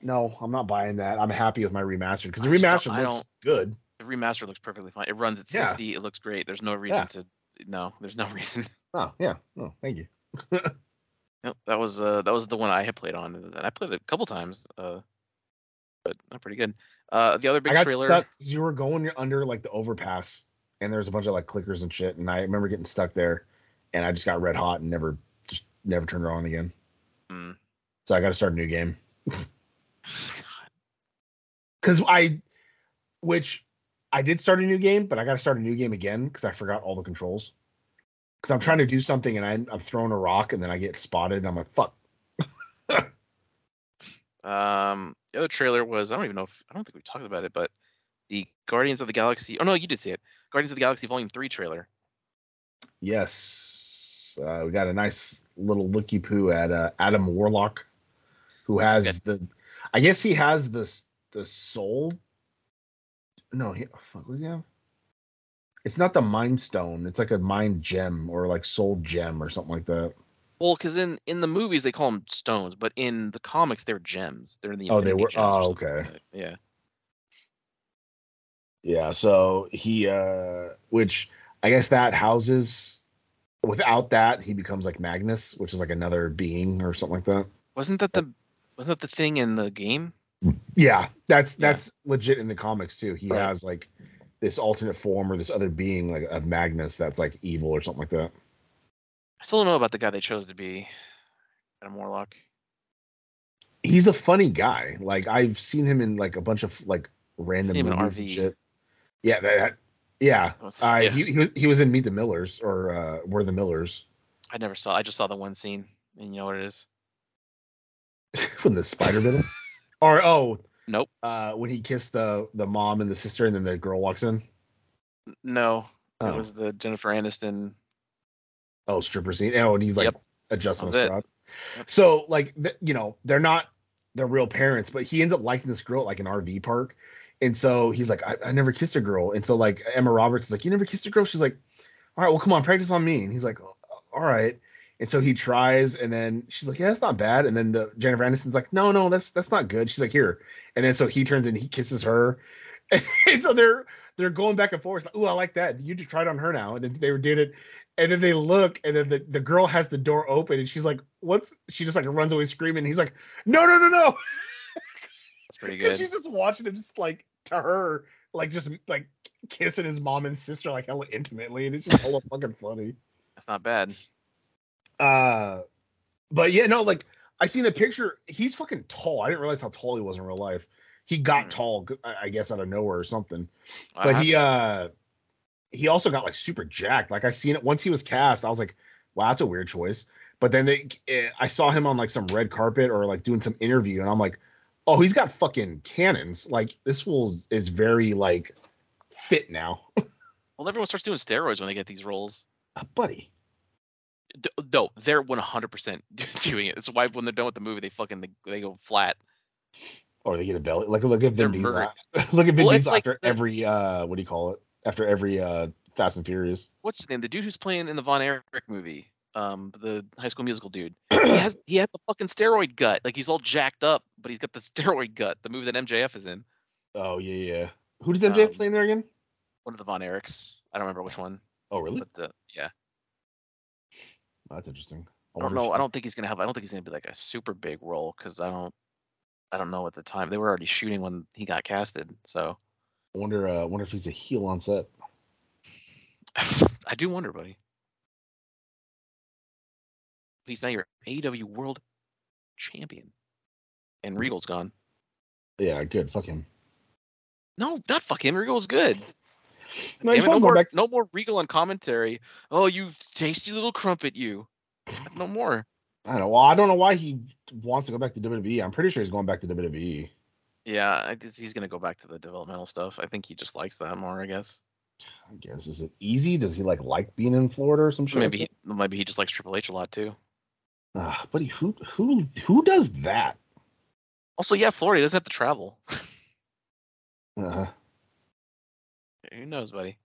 no, I'm not buying that. I'm happy with my remastered because the remastered looks good. The remastered looks perfectly fine. It runs at yeah. sixty. It looks great. There's no reason yeah. to, no, there's no reason. Oh, yeah. Oh, thank you. Yep, that was, uh, that was the one I had played on. And I played it a couple times. Uh, but not pretty good. Uh, the other big I got trailer. Stuck, you were going under like the overpass, and there's a bunch of like clickers and shit, and I remember getting stuck there, and I just got red hot and never just never turned it on again. Mm. So I got to start a new game. Because I, which I did start a new game, but I got to start a new game again because I forgot all the controls. Because I'm trying to do something and I'm, I'm throwing a rock and then I get spotted and I'm like, fuck. um, the other trailer was, I don't even know if, I don't think we talked about it, but the Guardians of the Galaxy. Oh, no, you did see it. Guardians of the Galaxy Volume three trailer. Yes. Uh, we got a nice little looky-poo at uh, Adam Warlock, who has okay. the, I guess he has this, the soul. No, he, fuck, what does he have? It's not the Mind Stone. It's like a Mind Gem or like Soul Gem or something like that. Well, because in, in the movies they call them stones, but in the comics they're gems. They're in the oh Infinity they were oh okay like yeah yeah. So he uh, which I guess that houses. Without that, he becomes like Magnus, which is like another being or something like that. Wasn't that the wasn't that the thing in the game? Yeah, that's that's yeah. legit in the comics too. He right. has like this alternate form or this other being like of Magnus that's like evil or something like that. I still don't know about the guy they chose to be Adam Warlock. He's a funny guy. Like I've seen him in like a bunch of like random movies and shit. Yeah, that, yeah. I yeah. uh, he, he was he was in Meet the Millers or uh, We're the Millers. I never saw. I just saw the one scene, and you know what it is? When the spider bit him. Or oh. Nope. Uh, when he kissed the the mom and the sister, and then the girl walks in. No, oh. It was the Jennifer Aniston. Oh, stripper scene. Oh, and he's like yep. adjusting his rod. Yep. So like, th- you know, they're not their real parents, but he ends up liking this girl at like an R V park, and so he's like, I, I never kissed a girl, and so like Emma Roberts is like, you never kissed a girl? She's like, all right, well come on, practice on me, and he's like, all right, and so he tries, and then she's like, yeah, that's not bad, and then the Jennifer Aniston's like, no, no, that's that's not good. She's like, here, and then so he turns and he kisses her, and so they're they're going back and forth. Like, oh, I like that. You just tried on her now, and then they did it. And then they look, and then the, the girl has the door open, and she's like, what's – she just, like, runs away screaming. And he's like, no, no, no, no. That's pretty good. She's just watching him just, like, to her, like, just, like, kissing his mom and sister, like, hella intimately. And it's just hella fucking funny. That's not bad. Uh, But, yeah, no, like, I seen the picture. He's fucking tall. I didn't realize how tall he was in real life. He got mm. tall, I guess, out of nowhere or something. Uh-huh. But he – uh. He also got like super jacked. Like I seen it once he was cast, I was like, wow, that's a weird choice. But then they, I saw him on like some red carpet or like doing some interview, and I'm like, oh, he's got fucking cannons. Like this fool is very like fit now. Well, everyone starts doing steroids when they get these roles. Uh, buddy. D- no, they're one hundred percent doing it. It's why when they're done with the movie, they fucking they, they go flat. Or they get a belly. Like look at Vin Diesel. Look at Vin well, Diesel like after every uh, what do you call it? After every uh, Fast and Furious. What's his name? The dude who's playing in the Von Erich movie, um, the High School Musical dude. he has he has the fucking steroid gut. Like he's all jacked up, but he's got the steroid gut. The movie that M J F is in. Oh yeah, yeah. Who does M J F um, play in there again? One of the Von Erichs. I don't remember which one. Oh really? But the, yeah. Well, that's interesting. I, I don't know. If... I don't think he's gonna have. I don't think he's gonna be like a super big role because I don't. I don't know at the time. They were already shooting when he got casted, so. I wonder, uh, wonder if he's a heel on set. I do wonder, buddy. He's now your A E W World Champion. And Regal's gone. Yeah, good. Fuck him. No, not fuck him. Regal's good. No, he's it, no, more, back. no more Regal on commentary. Oh, you tasty little crumpet, you. No more. I don't know. Well, I don't know why he wants to go back to W W E. I'm pretty sure he's going back to W W E. Yeah, I guess he's going to go back to the developmental stuff. I think he just likes that more, I guess. I guess. Is it easy? Does he, like, like being in Florida or some shit? Maybe, maybe he just likes Triple H a lot, too. Uh, buddy, who who who does that? Also, yeah, Florida doesn't have to travel. uh-huh. Who knows, buddy?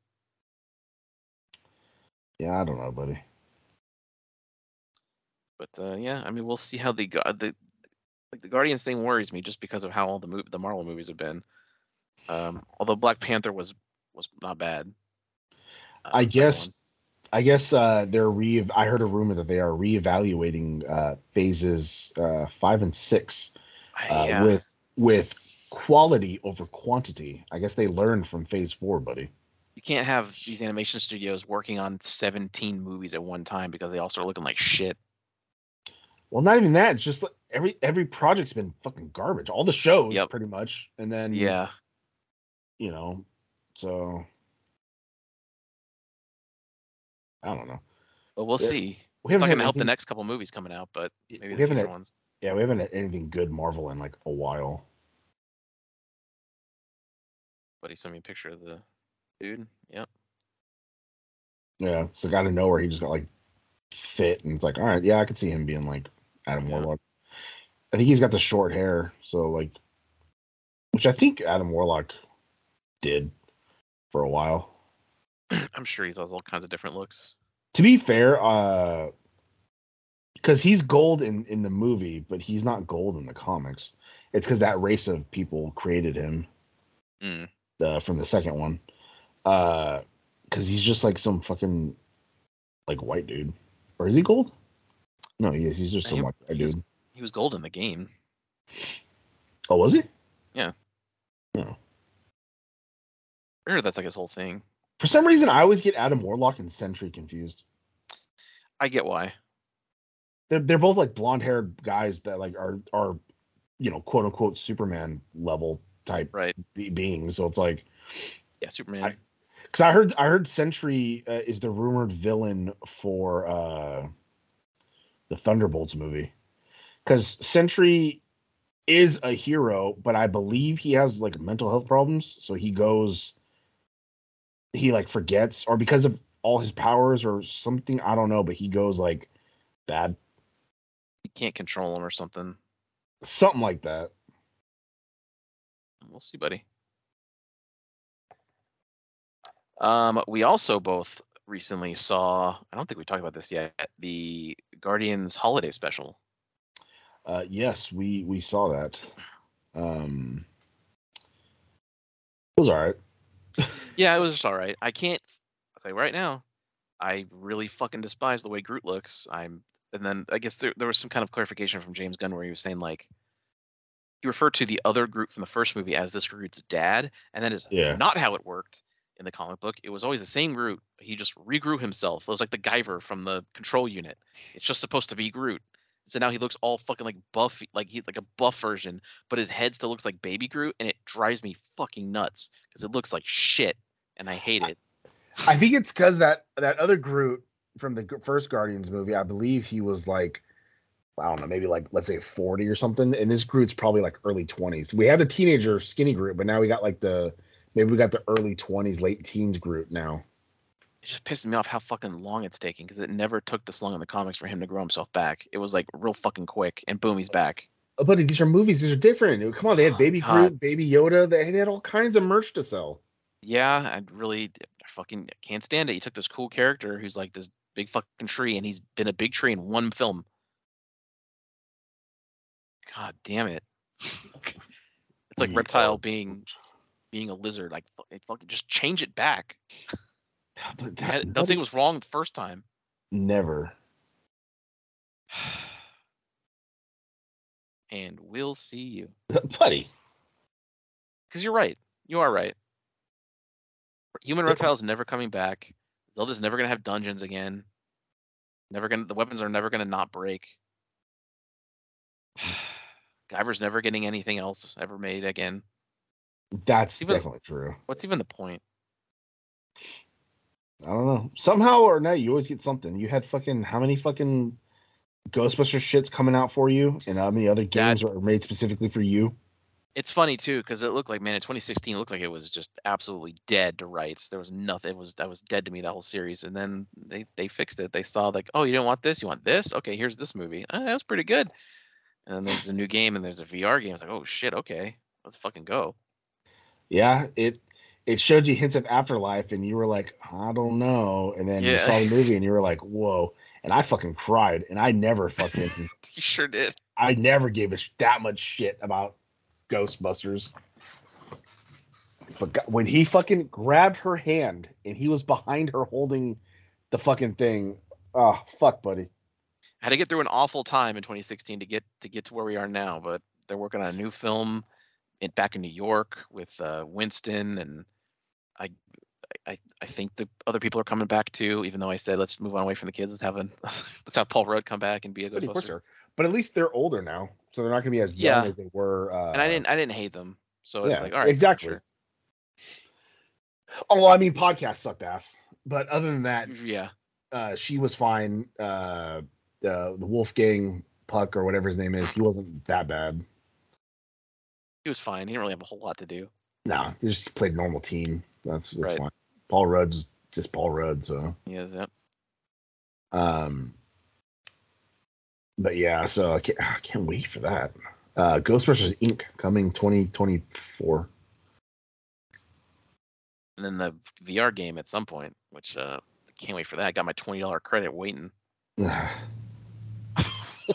Yeah, I don't know, buddy. But, uh, yeah, I mean, we'll see how they go. The, Like the Guardians thing worries me just because of how all the mo- the Marvel movies have been. Um, although Black Panther was was not bad. Uh, I guess I guess uh, they're re. I heard a rumor that they are reevaluating uh, phases uh, five and six uh, yeah. with with quality over quantity. I guess they learned from Phase Four, buddy. You can't have these animation studios working on seventeen movies at one time because they all start looking like shit. Well, not even that. It's just like every every project's been fucking garbage. All the shows, yep. pretty much, and then yeah, you know, so I don't know. But we'll it, see. We it's not going to help anything. The next couple movies coming out, but maybe we the future had, ones. Yeah, we haven't had anything good Marvel in like a while. Buddy sent me a picture of the dude. Yep. Yeah, it's the guy out of nowhere. He just got like fit, and it's like, all right, yeah, I could see him being like Adam yeah. Warlock. I think he's got the short hair, so like, which I think Adam Warlock did for a while. I'm sure he has all kinds of different looks. To be fair, uh, because he's gold in, in the movie, but he's not gold in the comics. It's because that race of people created him mm. uh, from the second one. Because uh, he's just like some fucking like white dude. Or is he gold? No, he is. He's just some he, white he was, dude. He was gold in the game. Oh, was he? Yeah. No. I'm sure that's like his whole thing. For some reason, I always get Adam Warlock and Sentry confused. I get why. They're they're both like blonde-haired guys that like are are, you know, quote unquote Superman level type right. beings. So it's like, yeah, Superman. Because I, I heard I heard Sentry uh, is the rumored villain for uh, the Thunderbolts movie. Because Sentry is a hero, but I believe he has like mental health problems, so he goes. He like forgets, or because of all his powers or something, I don't know, but he goes like bad. He can't control him or something. Something like that. We'll see, buddy. Um, we also both recently saw, I don't think we talked about this yet, the Guardians Holiday Special. Uh, yes, we, we saw that. Um, it was all right. Yeah, it was just all right. I can't. I'll tell you right now, I really fucking despise the way Groot looks. I'm, and then I guess there there was some kind of clarification from James Gunn where he was saying like, he referred to the other Groot from the first movie as this Groot's dad, and that is yeah. not how it worked in the comic book. It was always the same Groot. He just regrew himself. It was like the Guyver from the Control Unit. It's just supposed to be Groot. So now he looks all fucking like buff, like he's like a buff version, but his head still looks like baby Groot, and it drives me fucking nuts because it looks like shit, and I hate it. I, I think it's because that that other Groot from the first Guardians movie, I believe he was like, I don't know, maybe like let's say forty or something, and this Groot's probably like early twenties. We have the teenager skinny Groot, but now we got like the maybe we got the early twenties, late teens Groot now. It just pisses me off how fucking long it's taking because it never took this long in the comics for him to grow himself back. It was like real fucking quick, and boom, he's back. Oh, buddy, these are movies. These are different. Come on, they had oh, Baby God. Groot, Baby Yoda. They, they had all kinds of merch to sell. Yeah, I really I fucking can't stand it. You took this cool character who's like this big fucking tree, and he's been a big tree in one film. God damn it. It's like Reptile being being a lizard. Like, fucking just change it back. But that, had, nothing buddy, was wrong the first time. Never. And we'll see you. Buddy. Because you're right. You are right. Human Reptile's never coming back. Zelda's never going to have dungeons again. Never gonna. The weapons are never going to not break. Guyver's never getting anything else ever made again. That's even, definitely true. What's even the point? I don't know. Somehow or no, you always get something. You had fucking how many fucking Ghostbuster shits coming out for you, and how many other games that, are made specifically for you? It's funny too because it looked like, man, in twenty sixteen it looked like it was just absolutely dead to rights. There was nothing. It was that was dead to me, that whole series, and then they they fixed it. They saw like, oh, you don't want this, you want this. Okay, here's this movie. Oh, that was pretty good. And then there's a new game and there's a V R game. It's like, oh shit, okay, let's fucking go. Yeah, it. It showed you hints of Afterlife, and you were like, I don't know. And then yeah. you saw the movie, and you were like, whoa. And I fucking cried, and I never fucking. You sure did. I never gave a sh- that much shit about Ghostbusters. But God, when he fucking grabbed her hand, and he was behind her holding the fucking thing, oh fuck, buddy. I had to get through an awful time in twenty sixteen to get to get to where we are now, but they're working on a new film. in, back in New York with uh, Winston, and I, I, I think the other people are coming back too. Even though I said let's move on away from the kids, let's have a let's have Paul Rudd come back and be a good host. But at least they're older now, so they're not going to be as young yeah. as they were. Uh, and I didn't I didn't hate them, so it's yeah, like all right, exactly. Sure. Oh, well, I mean, podcast sucked ass, but other than that, yeah, uh, she was fine. Uh, uh, the Wolfgang Puck or whatever his name is, he wasn't that bad. He was fine. He didn't really have a whole lot to do. No, he just played normal team. That's, that's right. Fine. Paul Rudd's just Paul Rudd, so he is it. Um, but yeah, so I can't, I can't wait for that. Uh, Ghostbusters Incorporated coming twenty twenty-four. And then the V R game at some point, which uh, I can't wait for that. I got my twenty dollars credit waiting.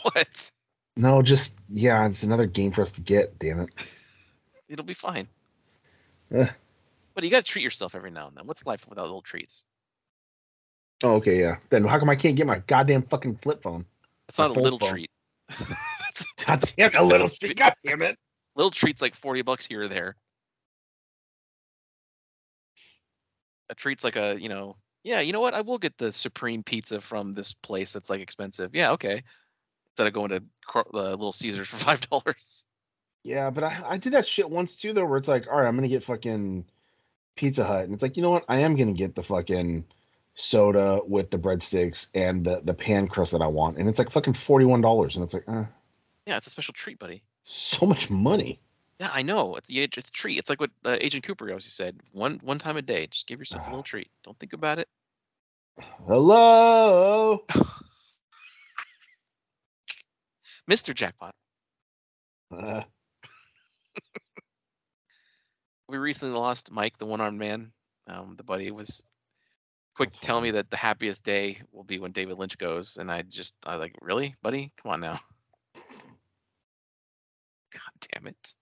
What? No, just, yeah, it's another game for us to get, damn it. It'll be fine. Uh. But you got to treat yourself every now and then. What's life without little treats? Oh, okay, yeah. Then how come I can't get my goddamn fucking flip phone? It's not a little phone. Treat. God damn it, a little treat. God damn it. Little treat's like forty bucks here or there. A treat's like a, you know, yeah, you know what? I will get the Supreme Pizza from this place that's like expensive. Yeah, okay. Instead of going to uh, Little Caesars for five dollars. Yeah, but I, I did that shit once too though, where it's like, all right, I'm gonna get fucking Pizza Hut, and it's like, you know what? I am gonna get the fucking soda with the breadsticks and the the pan crust that I want, and it's like fucking forty one dollars, and it's like, eh. Yeah, it's a special treat, buddy. So much money. Yeah, I know. It's, it's a treat. It's like what uh, Agent Cooper always said. One one time a day, just give yourself a little treat. Don't think about it. Hello, Mister Jackpot. Uh. We recently lost Mike, the one-armed man. Um, the buddy was quick to tell me that the happiest day will be when David Lynch goes, and I just I was like, really, buddy? Come on now. God damn it.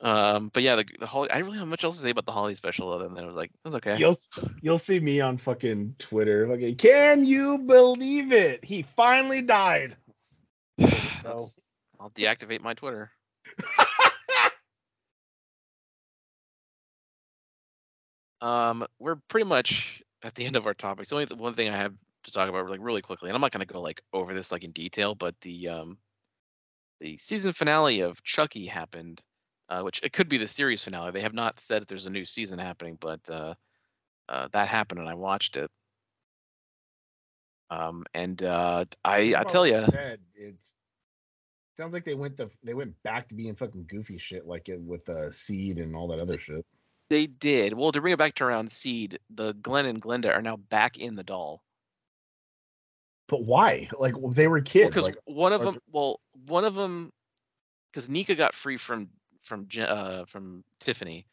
Um, but yeah, the, the holiday. I don't really have much else to say about the holiday special other than it was like it was okay. You'll you'll see me on fucking Twitter. Okay, can you believe it? He finally died. So. I'll deactivate my Twitter. um, we're pretty much at the end of our topics. The only one thing I have to talk about, like really quickly, and I'm not gonna go like over this like in detail, but the um, the season finale of Chucky happened. Uh, which it could be the series finale. They have not said that there's a new season happening, but uh, uh, that happened and I watched it. Um, and uh, I, I tell you, it's sounds like they went the they went back to being fucking goofy shit, like it, with uh, Seed and all that other shit. They did. Well, to bring it back to around Seed, the Glenn and Glenda are now back in the doll. But why? Like they were kids. Because well, like, one of them. There... Well, one of them, because Nika got free from. from uh, from Tiffany,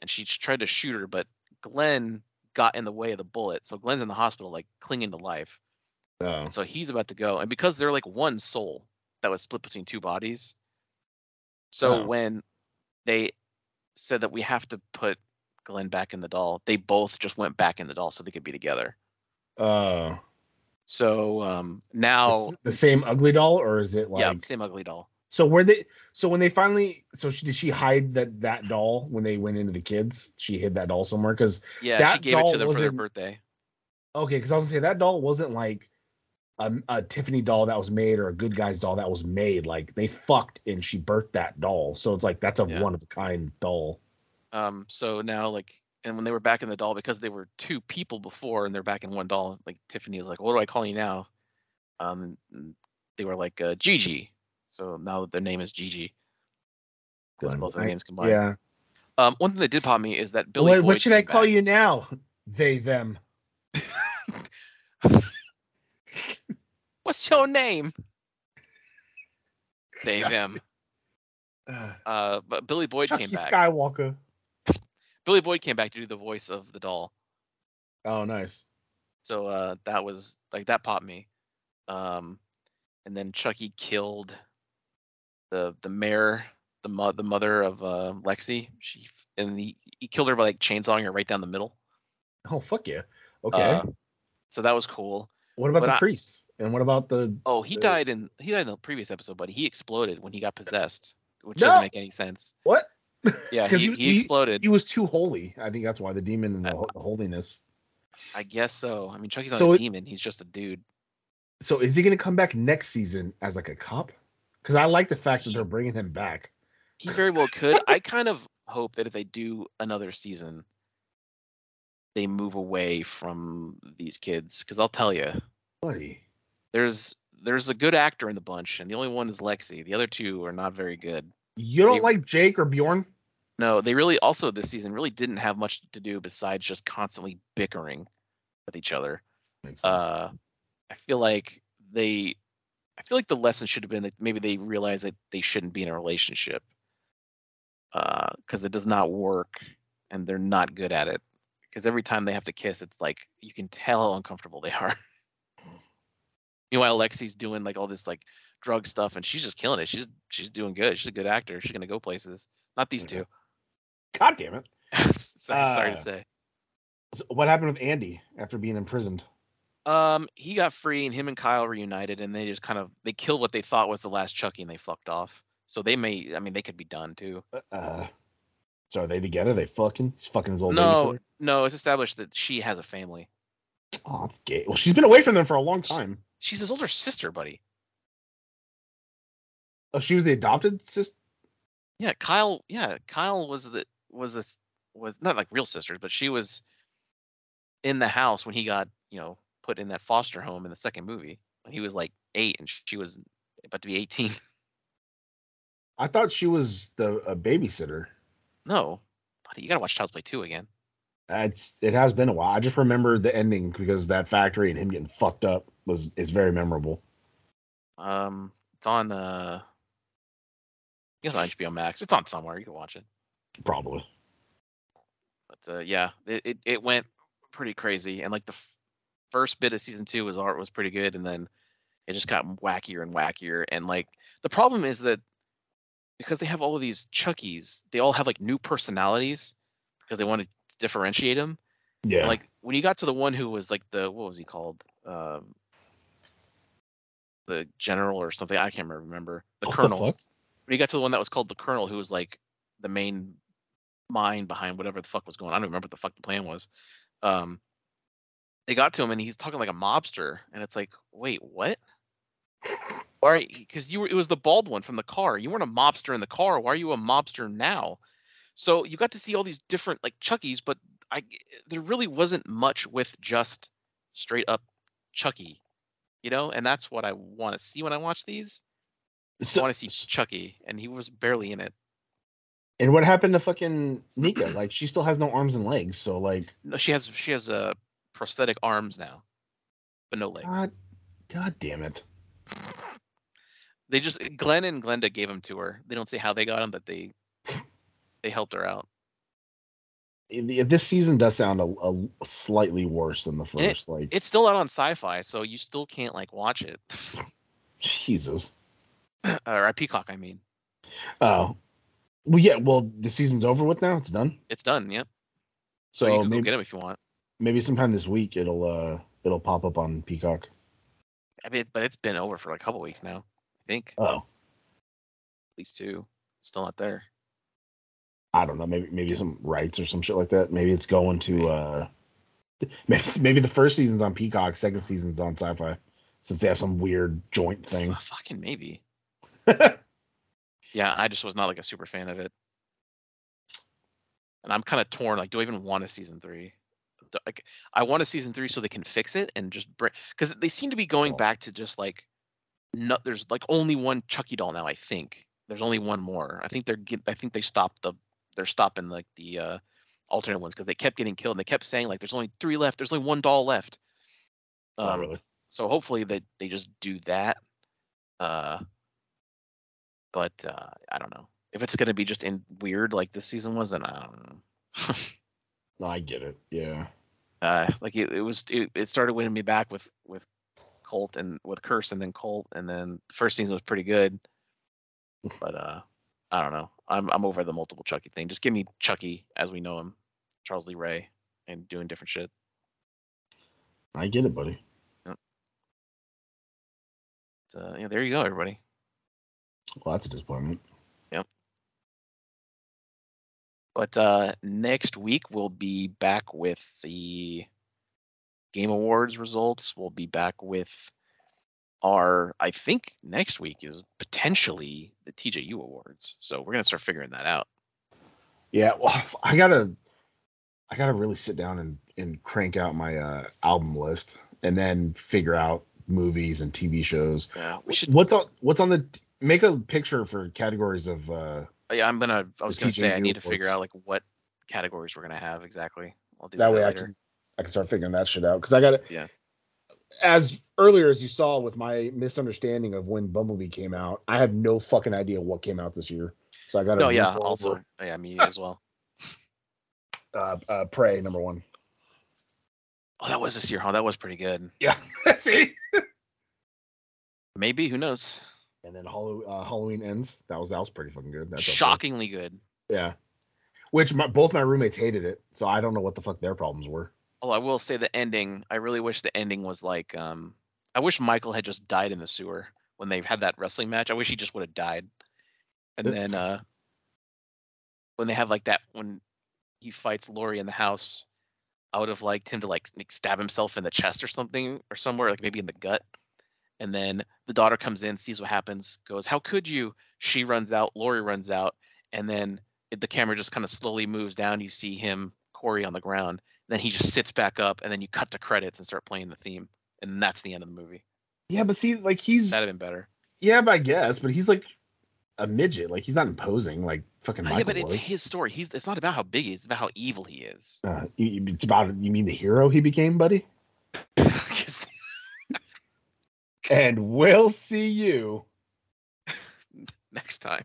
and she tried to shoot her, but Glenn got in the way of the bullet, so Glenn's in the hospital like clinging to life. Oh. And so he's about to go, and because they're like one soul that was split between two bodies, so oh. when they said that we have to put Glenn back in the doll, they both just went back in the doll so they could be together. Oh. So um, now the same ugly doll, or is it like yeah same ugly doll? So were they? So when they finally, so she, did she hide that, that doll when they went into the kids? She hid that doll somewhere because yeah, that she gave doll it to them for their birthday. Okay, because I was gonna say that doll wasn't like a, a Tiffany doll that was made or a good guy's doll that was made. Like they fucked and she birthed that doll, so it's like that's a yeah. one of a kind doll. Um. So now like, and when they were back in the doll, because they were two people before and they're back in one doll. Like Tiffany was like, "What do I call you now?" Um. They were like uh, Gigi. So now that their name is Gigi, because both of their names combined. Yeah. Um, one thing that did pop me is that Billy. What, Boyd what should I call back. You now? They, them. What's your name? They, them. Uh, but Billy Boyd Chucky came back. Skywalker. Billy Boyd came back to do the voice of the doll. Oh, nice. So uh, that was like that popped me. Um, and then Chucky killed. The the mayor, the mo- the mother of uh, Lexi, she and the, he killed her by like chainsawing her right down the middle. Oh fuck yeah! Okay. Uh, so that was cool. What about but the I, priest? And what about the? Oh, he the, died in he died in the previous episode, buddy. He exploded when he got possessed, which no. doesn't make any sense. What? Yeah, he, he, he exploded. He was too holy. I think that's why the demon and the, I, the holiness. I guess so. I mean, Chucky's not so a it, demon. He's just a dude. So is he going to come back next season as like a cop? Because I like the fact that they're bringing him back. He very well could. I kind of hope that if they do another season, they move away from these kids. Because I'll tell you, buddy, there's there's a good actor in the bunch, and the only one is Lexi. The other two are not very good. You don't they, like Jake or Bjorn? No, they really also this season really didn't have much to do besides just constantly bickering with each other. Makes uh, sense. I feel like they, I feel like the lesson should have been that maybe they realize that they shouldn't be in a relationship because uh, it does not work, and they're not good at it. Because every time they have to kiss, it's like you can tell how uncomfortable they are. Meanwhile, Lexi's doing like all this like drug stuff, and she's just killing it. She's she's doing good. She's a good actor. She's gonna go places. Not these two. God damn it! sorry, uh, sorry to say. So what happened with Andy after being imprisoned? Um, he got free, and him and Kyle reunited, and they just kind of they killed what they thought was the last Chucky, and they fucked off. So they may, I mean, they could be done too. Uh, so are they together? They fucking? He's fucking his old. No, babysitter? No, it's established that she has a family. Oh, that's gay. Well, she's been away from them for a long time. She's his older sister, buddy. Oh, she was the adopted sister. Yeah, Kyle. Yeah, Kyle was the was a was not like real sisters, but she was in the house when he got you know put in that foster home in the second movie. When he was like eight, and she was about to be eighteen. I thought she was the a babysitter. No, buddy, you gotta watch Child's Play two again. Uh, it's it has been a while. I just remember the ending because that factory and him getting fucked up was is very memorable. Um, it's on uh, it's on H B O Max. It's on somewhere. You can watch it. Probably. But uh, yeah, it, it it went pretty crazy, and like the f- first bit of season two was art was pretty good, and then it just got wackier and wackier. And like the problem is that because they have all of these Chuckies, they all have like new personalities because they want to differentiate him. Yeah. And like when you got to the one who was like the what was he called? Um, the general or something. I can't remember. The what colonel. The fuck? When you got to the one that was called the colonel, who was like the main mind behind whatever the fuck was going on. I don't remember what the fuck the plan was. Um, they got to him and he's talking like a mobster, and it's like, wait, what? All right, because you were it was the bald one from the car. You weren't a mobster in the car. Why are you a mobster now? So you got to see all these different like Chuckies, but I there really wasn't much with just straight up Chucky, you know. And that's what I want to see when I watch these. So, I want to see Chucky, and he was barely in it. And what happened to fucking Nika? Like she still has no arms and legs. So like no, she has she has a uh, prosthetic arms now, but no legs. God, God damn it. They just Glenn and Glenda gave them to her. They don't say how they got them, but they they helped her out. This season does sound a, a slightly worse than the first. It, like it's still out on Sci-Fi, so you still can't like watch it. Jesus. Or Peacock, I mean. Oh, well, yeah. Well, the season's over with now. It's done. It's done. Yeah. So, so you can maybe go get them if you want. Maybe sometime this week it'll uh it'll pop up on Peacock. I mean, but it's been over for like a couple weeks now. I think. Oh. At least two. Still not there. I don't know. Maybe maybe some rights or some shit like that. Maybe it's going to. Uh, maybe maybe the first season's on Peacock, second season's on Sci-Fi, since they have some weird joint thing. Uh, fucking maybe. Yeah, I just was not like a super fan of it, and I'm kind of torn. Like, do I even want a season three? Like, I want a season three so they can fix it and just bring because they seem to be going oh. back to just like. No, there's like only one Chucky doll now. I think there's only one more. I think they're get, I think they stopped the they're stopping like the uh, alternate ones because they kept getting killed and they kept saying like there's only three left. There's only one doll left. Um, Not really. So hopefully that they, they just do that. Uh, but uh, I don't know if it's gonna be just in weird like this season was, and I don't know. No, I get it. Yeah. Uh, like it, it was it, it started winning me back with with. Colt and with Curse and then Colt and then the first season was pretty good, but uh I don't know. I'm I'm over the multiple Chucky thing. Just give me Chucky as we know him, Charles Lee Ray, and doing different shit. I get it, buddy. Yep. uh, yeah, there you go, everybody. Well, that's a disappointment. Yep. But uh, next week we'll be back with the Game Awards results. We'll be back with our, I think next week is potentially the T J U Awards. So we're gonna start figuring that out. Yeah, well, I gotta, I gotta really sit down and, and crank out my uh, album list, and then figure out movies and T V shows. Yeah, we should. What's on? What's on the? Make a picture for categories of. Uh, yeah, I'm gonna. I was gonna T J U say I need awards. To figure out like what categories we're gonna have exactly. I'll do that, that way later. I can I can start figuring that shit out, because I gotta. Yeah. As earlier as you saw with my misunderstanding of when Bumblebee came out, I have no fucking idea what came out this year. So I got to. No, yeah, also, yeah, me as well. Uh, uh, Prey, number one. Oh, that was this year, huh? That was pretty good. Yeah, see? Maybe, who knows? And then Hall- uh, Halloween Ends. That was that was pretty fucking good. That's shockingly good. Yeah. Which my, both my roommates hated it, so I don't know what the fuck their problems were. Oh, I will say the ending. I really wish the ending was like. Um, I wish Michael had just died in the sewer when they had that wrestling match. I wish he just would have died. And then uh, when they have like that, when he fights Lori in the house, I would have liked him to like stab himself in the chest or something, or somewhere, like maybe in the gut. And then the daughter comes in, sees what happens, goes, "How could you?" She runs out. Lori runs out, and then it, the camera just kind of slowly moves down. You see him, Corey, on the ground. Then he just sits back up, and then you cut to credits and start playing the theme, and that's the end of the movie. Yeah, but see, like he's that'd have been better. Yeah, but I guess, but he's like a midget, like he's not imposing, like fucking Michael. Yeah, but was. It's his story. He's it's not about how big he is; it's about how evil he is. Uh, it's about you mean the hero he became, buddy. And we'll see you next time.